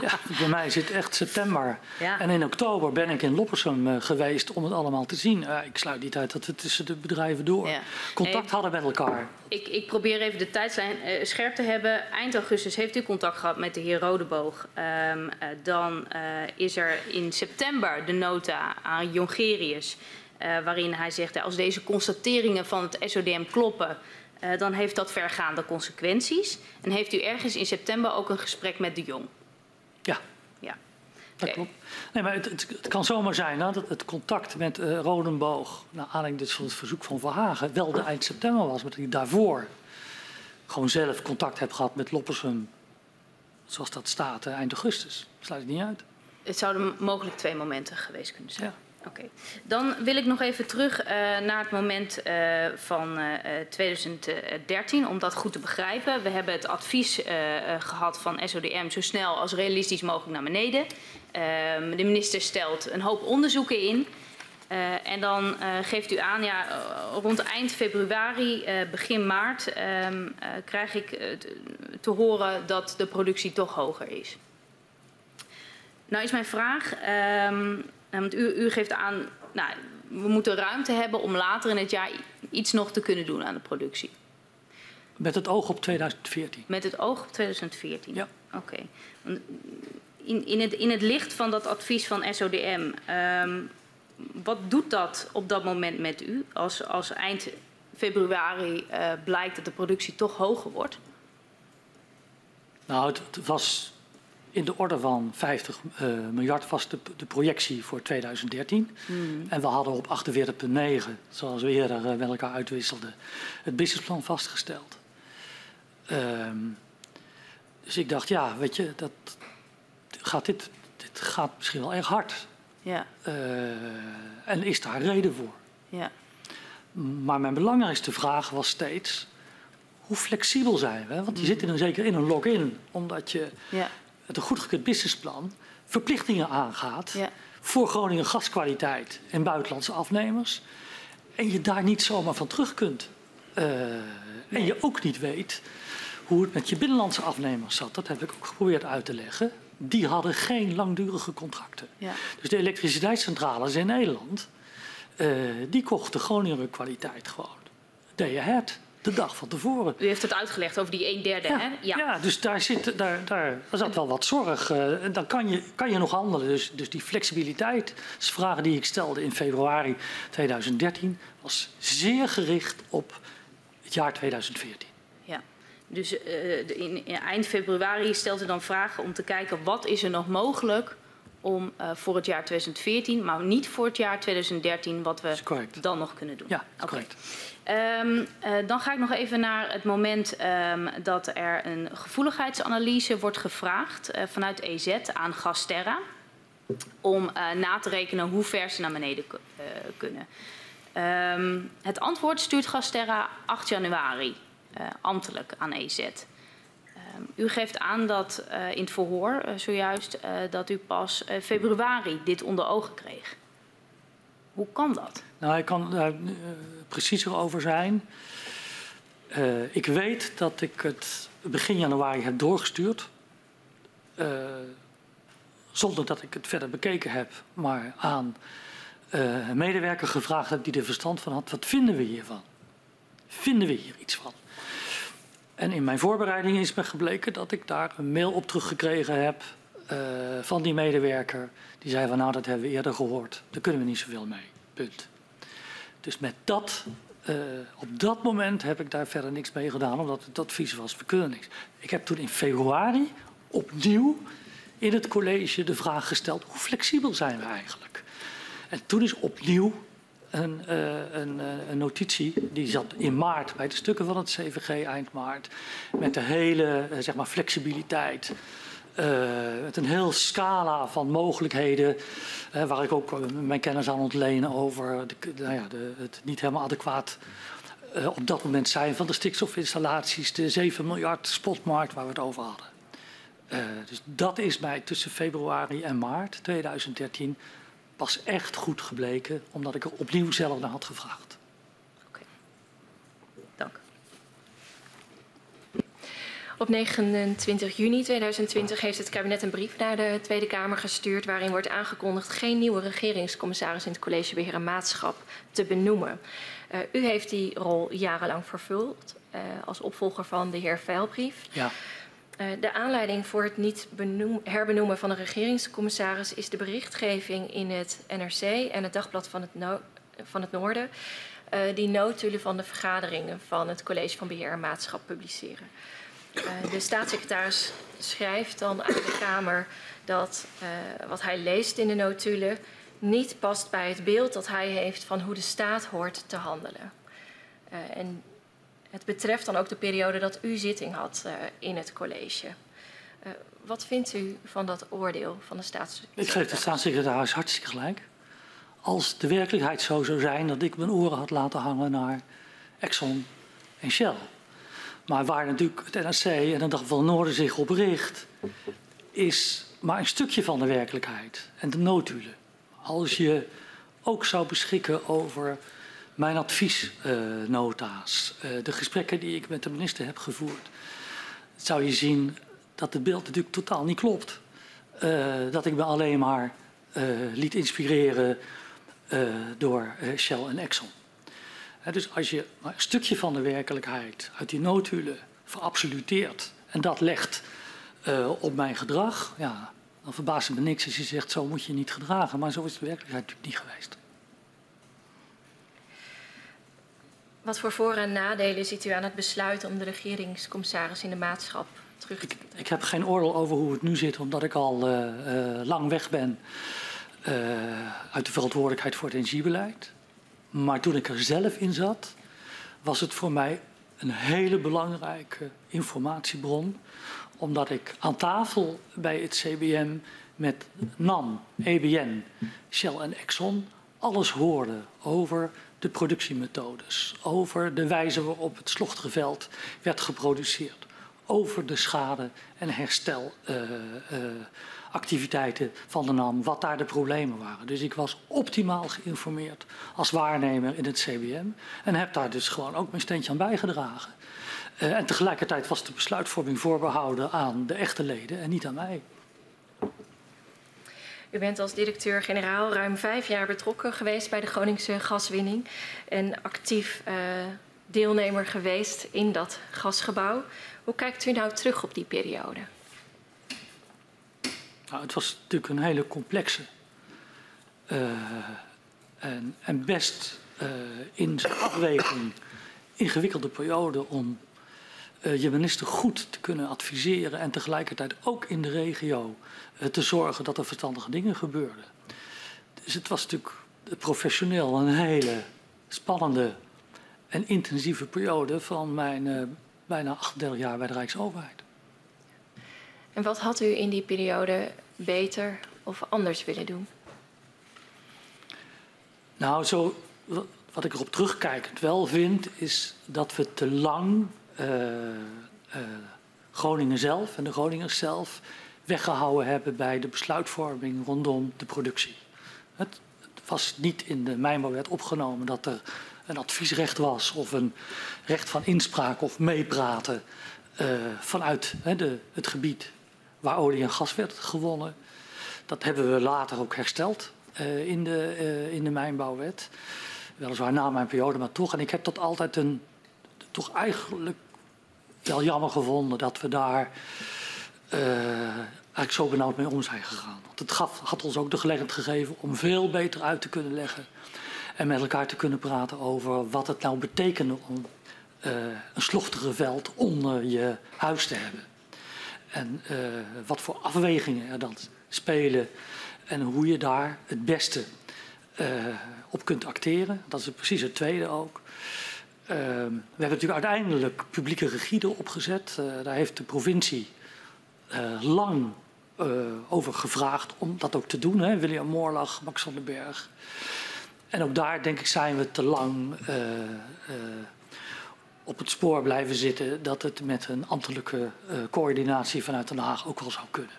Ja, bij mij zit echt september. Ja. En in oktober ben ik in Loppersum uh, geweest om het allemaal te zien. Uh, ik sluit niet uit dat we tussen de bedrijven door ja. contact hadden met elkaar. Ik, ik probeer even de tijdslijn uh, scherp te hebben. Eind augustus heeft u contact gehad met de heer Rodenboog. Um, uh, dan uh, is er in september de nota aan Jongerius... Uh, waarin hij zegt, als deze constateringen van het S O D M kloppen, uh, dan heeft dat vergaande consequenties. En heeft u ergens in september ook een gesprek met De Jong? Ja, ja. dat klopt. Nee, maar het, het, het kan zomaar zijn hè, dat het contact met uh, Rodenboog, naar aanleiding dus van het verzoek van Verhagen, wel de eind september was. Maar dat ik daarvoor gewoon zelf contact heb gehad met Loppersum, zoals dat staat, uh, eind augustus. Dat sluit ik niet uit. Het zouden mogelijk twee momenten geweest kunnen zijn. Ja. Oké, okay. Dan wil ik nog even terug uh, naar het moment uh, van uh, twintig dertien, om dat goed te begrijpen. We hebben het advies uh, gehad van S O D M zo snel als realistisch mogelijk naar beneden. Uh, de minister stelt een hoop onderzoeken in. Uh, en dan uh, geeft u aan, ja, rond eind februari, uh, begin maart, uh, uh, krijg ik uh, te horen dat de productie toch hoger is. Nou is mijn vraag... Uh, Want u, u geeft aan, nou, we moeten ruimte hebben om later in het jaar iets nog te kunnen doen aan de productie. Met het oog op tweeduizend veertien. Met het oog op tweeduizend veertien? Ja. Oké. Okay. In, in, het, in het licht van dat advies van S O D M, um, wat doet dat op dat moment met u als, als eind februari uh, blijkt dat de productie toch hoger wordt? Nou, het, het was... In de orde van vijftig uh, miljard was de, de projectie voor tweeduizend dertien. Mm. En we hadden op achtenveertig komma negen, zoals we eerder uh, met elkaar uitwisselden, het businessplan vastgesteld. Um, dus ik dacht, ja, weet je, dat gaat dit, dit gaat misschien wel erg hard. Ja. Uh, en is daar reden voor. Ja. Maar mijn belangrijkste vraag was steeds, hoe flexibel zijn we? Want je mm. zit in een, zeker in een lock-in, omdat je... Ja. Het een goedgekeurd businessplan verplichtingen aangaat ja. voor Groningen gaskwaliteit en buitenlandse afnemers. en je daar niet zomaar van terug kunt. Uh, nee. En je ook niet weet hoe het met je binnenlandse afnemers zat. Dat heb ik ook geprobeerd uit te leggen. Die hadden geen langdurige contracten. Ja. Dus de elektriciteitscentrales in Nederland, uh, die kochten Groningen kwaliteit gewoon. Day ahead, de dag van tevoren. U heeft het uitgelegd over die een derde, ja. hè? Ja, ja dus daar zat daar, daar wel wat zorg. Uh, en dan kan je, kan je nog handelen. Dus, dus die flexibiliteitsvraag die ik stelde in februari tweeduizend dertien... was zeer gericht op het jaar tweeduizend veertien. Ja, dus uh, de, in, in eind februari stelt u dan vragen om te kijken wat is er nog mogelijk om uh, voor het jaar tweeduizend veertien, maar niet voor het jaar tweeduizend dertien, wat we dan nog kunnen doen. Ja, dat is correct. Um, uh, dan ga ik nog even naar het moment um, dat er een gevoeligheidsanalyse wordt gevraagd uh, vanuit E Z aan Gasterra om uh, na te rekenen hoe ver ze naar beneden uh, kunnen. Um, het antwoord stuurt Gasterra acht januari uh, ambtelijk aan E Z. Um, u geeft aan dat uh, in het verhoor uh, zojuist uh, dat u pas uh, februari dit onder ogen kreeg. Hoe kan dat? Nou, ik kan daar uh, preciezer over zijn. Uh, ik weet dat ik het begin januari heb doorgestuurd. Uh, zonder dat ik het verder bekeken heb, maar aan uh, een medewerker gevraagd heb die er verstand van had. Wat vinden we hiervan? Vinden we hier iets van? En in mijn voorbereiding is me gebleken dat ik daar een mail op teruggekregen heb uh, van die medewerker. Die zei van nou, dat hebben we eerder gehoord. Daar kunnen we niet zoveel mee. Punt. Dus met dat, uh, op dat moment heb ik daar verder niks mee gedaan, omdat het advies was, we kunnen niks. Ik heb toen in februari opnieuw in het college de vraag gesteld, hoe flexibel zijn we eigenlijk? En toen is opnieuw een, uh, een, uh, een notitie, die zat in maart bij de stukken van het C V G, eind maart, met de hele uh, zeg maar flexibiliteit. Uh, met een heel scala van mogelijkheden, uh, waar ik ook mijn kennis aan ontlenen over de, nou ja, de, het niet helemaal adequaat uh, op dat moment zijn van de stikstofinstallaties, de zeven miljard spotmarkt waar we het over hadden. Uh, dus dat is mij tussen februari en maart tweeduizend dertien pas echt goed gebleken, omdat ik er opnieuw zelf naar had gevraagd. Op negenentwintig juni tweeduizend twintig heeft het kabinet een brief naar de Tweede Kamer gestuurd waarin wordt aangekondigd geen nieuwe regeringscommissaris in het college beheer en maatschap te benoemen. Uh, u heeft die rol jarenlang vervuld uh, als opvolger van de heer Veilbrief. Ja. Uh, de aanleiding voor het niet benoem, herbenoemen van een regeringscommissaris is de berichtgeving in het N R C en het Dagblad van het, no van het Noorden uh, die notulen van de vergaderingen van het college van beheer en maatschap publiceren. Uh, de staatssecretaris schrijft dan aan de Kamer dat uh, wat hij leest in de notulen niet past bij het beeld dat hij heeft van hoe de staat hoort te handelen. Uh, en het betreft dan ook de periode dat u zitting had uh, in het college. Uh, wat vindt u van dat oordeel van de staatssecretaris? Ik geef de staatssecretaris hartstikke gelijk. Als de werkelijkheid zo zou zijn dat ik mijn oren had laten hangen naar Exxon en Shell. Maar waar natuurlijk het N R C en de Dag van het Noorden zich op richt, is maar een stukje van de werkelijkheid en de noodhulen. Als je ook zou beschikken over mijn adviesnota's, uh, uh, de gesprekken die ik met de minister heb gevoerd, zou je zien dat het beeld natuurlijk totaal niet klopt. Uh, dat ik me alleen maar uh, liet inspireren uh, door uh, Shell en Exxon. He, dus als je maar een stukje van de werkelijkheid uit die noodhulen verabsoluteert en dat legt uh, op mijn gedrag, ja, dan verbaast het me niks als je zegt zo moet je niet gedragen. Maar zo is de werkelijkheid natuurlijk niet geweest. Wat voor voor- en nadelen ziet u aan het besluit om de regeringscommissaris in de maatschap terug te trekken? Ik, ik heb geen oordeel over hoe het nu zit, omdat ik al uh, uh, lang weg ben uh, uit de verantwoordelijkheid voor het energiebeleid. Maar toen ik er zelf in zat, was het voor mij een hele belangrijke informatiebron. Omdat ik aan tafel bij het C B M met NAM, E B N, Shell en Exxon alles hoorde over de productiemethodes. Over de wijze waarop het Slochterveld werd geproduceerd. Over de schade- en herstelactiviteiten. Uh, uh, activiteiten van de NAM, wat daar de problemen waren. Dus ik was optimaal geïnformeerd als waarnemer in het C B M en heb daar dus gewoon ook mijn steentje aan bijgedragen. Uh, en tegelijkertijd was de besluitvorming voorbehouden aan de echte leden en niet aan mij. U bent als directeur-generaal ruim vijf jaar betrokken geweest bij de Groningse gaswinning en actief uh, deelnemer geweest in dat gasgebouw. Hoe kijkt u nou terug op die periode? Nou, het was natuurlijk een hele complexe uh, en, en best uh, in zijn afweging ingewikkelde periode om uh, je minister goed te kunnen adviseren en tegelijkertijd ook in de regio uh, te zorgen dat er verstandige dingen gebeurden. Dus het was natuurlijk professioneel een hele spannende en intensieve periode van mijn uh, bijna achtendertig jaar bij de Rijksoverheid. En wat had u in die periode beter of anders willen doen? Nou, zo, wat ik erop terugkijkend wel vind, is dat we te lang uh, uh, Groningen zelf en de Groningers zelf weggehouden hebben bij de besluitvorming rondom de productie. Het, het was niet in de Mijnbouwwet opgenomen dat er een adviesrecht was of een recht van inspraak of meepraten uh, vanuit he, de, het gebied waar olie en gas werd gewonnen. Dat hebben we later ook hersteld uh, in, de, uh, in de Mijnbouwwet. Weliswaar na mijn periode, maar toch. En ik heb dat altijd een, toch eigenlijk wel jammer gevonden dat we daar uh, eigenlijk zo benauwd mee om zijn gegaan. Want het gaf, had ons ook de gelegenheid gegeven om veel beter uit te kunnen leggen en met elkaar te kunnen praten over wat het nou betekende om uh, een slochtige veld onder je huis te hebben. En uh, wat voor afwegingen er dan spelen en hoe je daar het beste uh, op kunt acteren. Dat is precies het tweede ook. Uh, we hebben natuurlijk uiteindelijk publieke regieden opgezet. Uh, daar heeft de provincie uh, lang uh, over gevraagd om dat ook te doen. Hè. William Moorlag, Max van den Berg. En ook daar, denk ik, zijn we te lang uh, uh, op het spoor blijven zitten dat het met een ambtelijke uh, coördinatie vanuit Den Haag ook wel zou kunnen.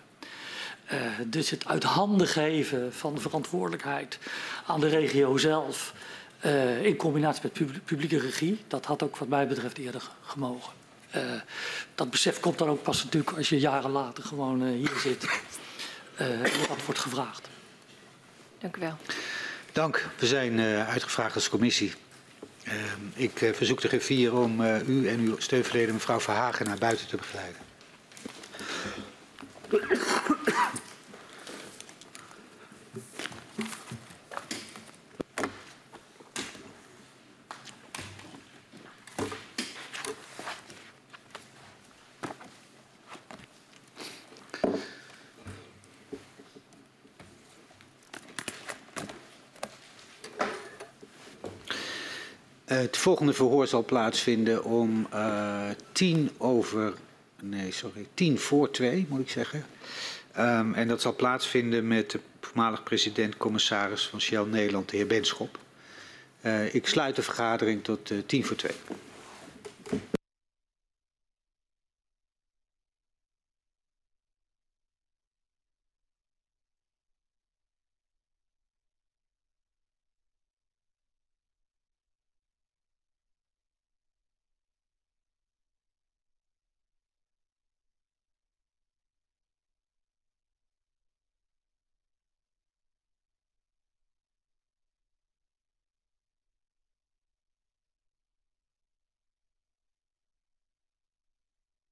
Uh, dus het uit handen geven van verantwoordelijkheid aan de regio zelf uh, in combinatie met pub- publieke regie, dat had ook wat mij betreft eerder gemogen. Uh, dat besef komt dan ook pas natuurlijk als je jaren later gewoon uh, hier zit uh, en dat wordt gevraagd. Dank u wel. Dank. We zijn uh, uitgevraagd als commissie. Uh, ik uh, verzoek de griffier om uh, u en uw steunverlener mevrouw Verhagen naar buiten te begeleiden. Het volgende verhoor zal plaatsvinden om uh, tien over, nee sorry, tien voor twee moet ik zeggen. Um, en dat zal plaatsvinden met de voormalig president-commissaris van Shell Nederland, de heer Benschop. Uh, ik sluit de vergadering tot uh, tien voor twee.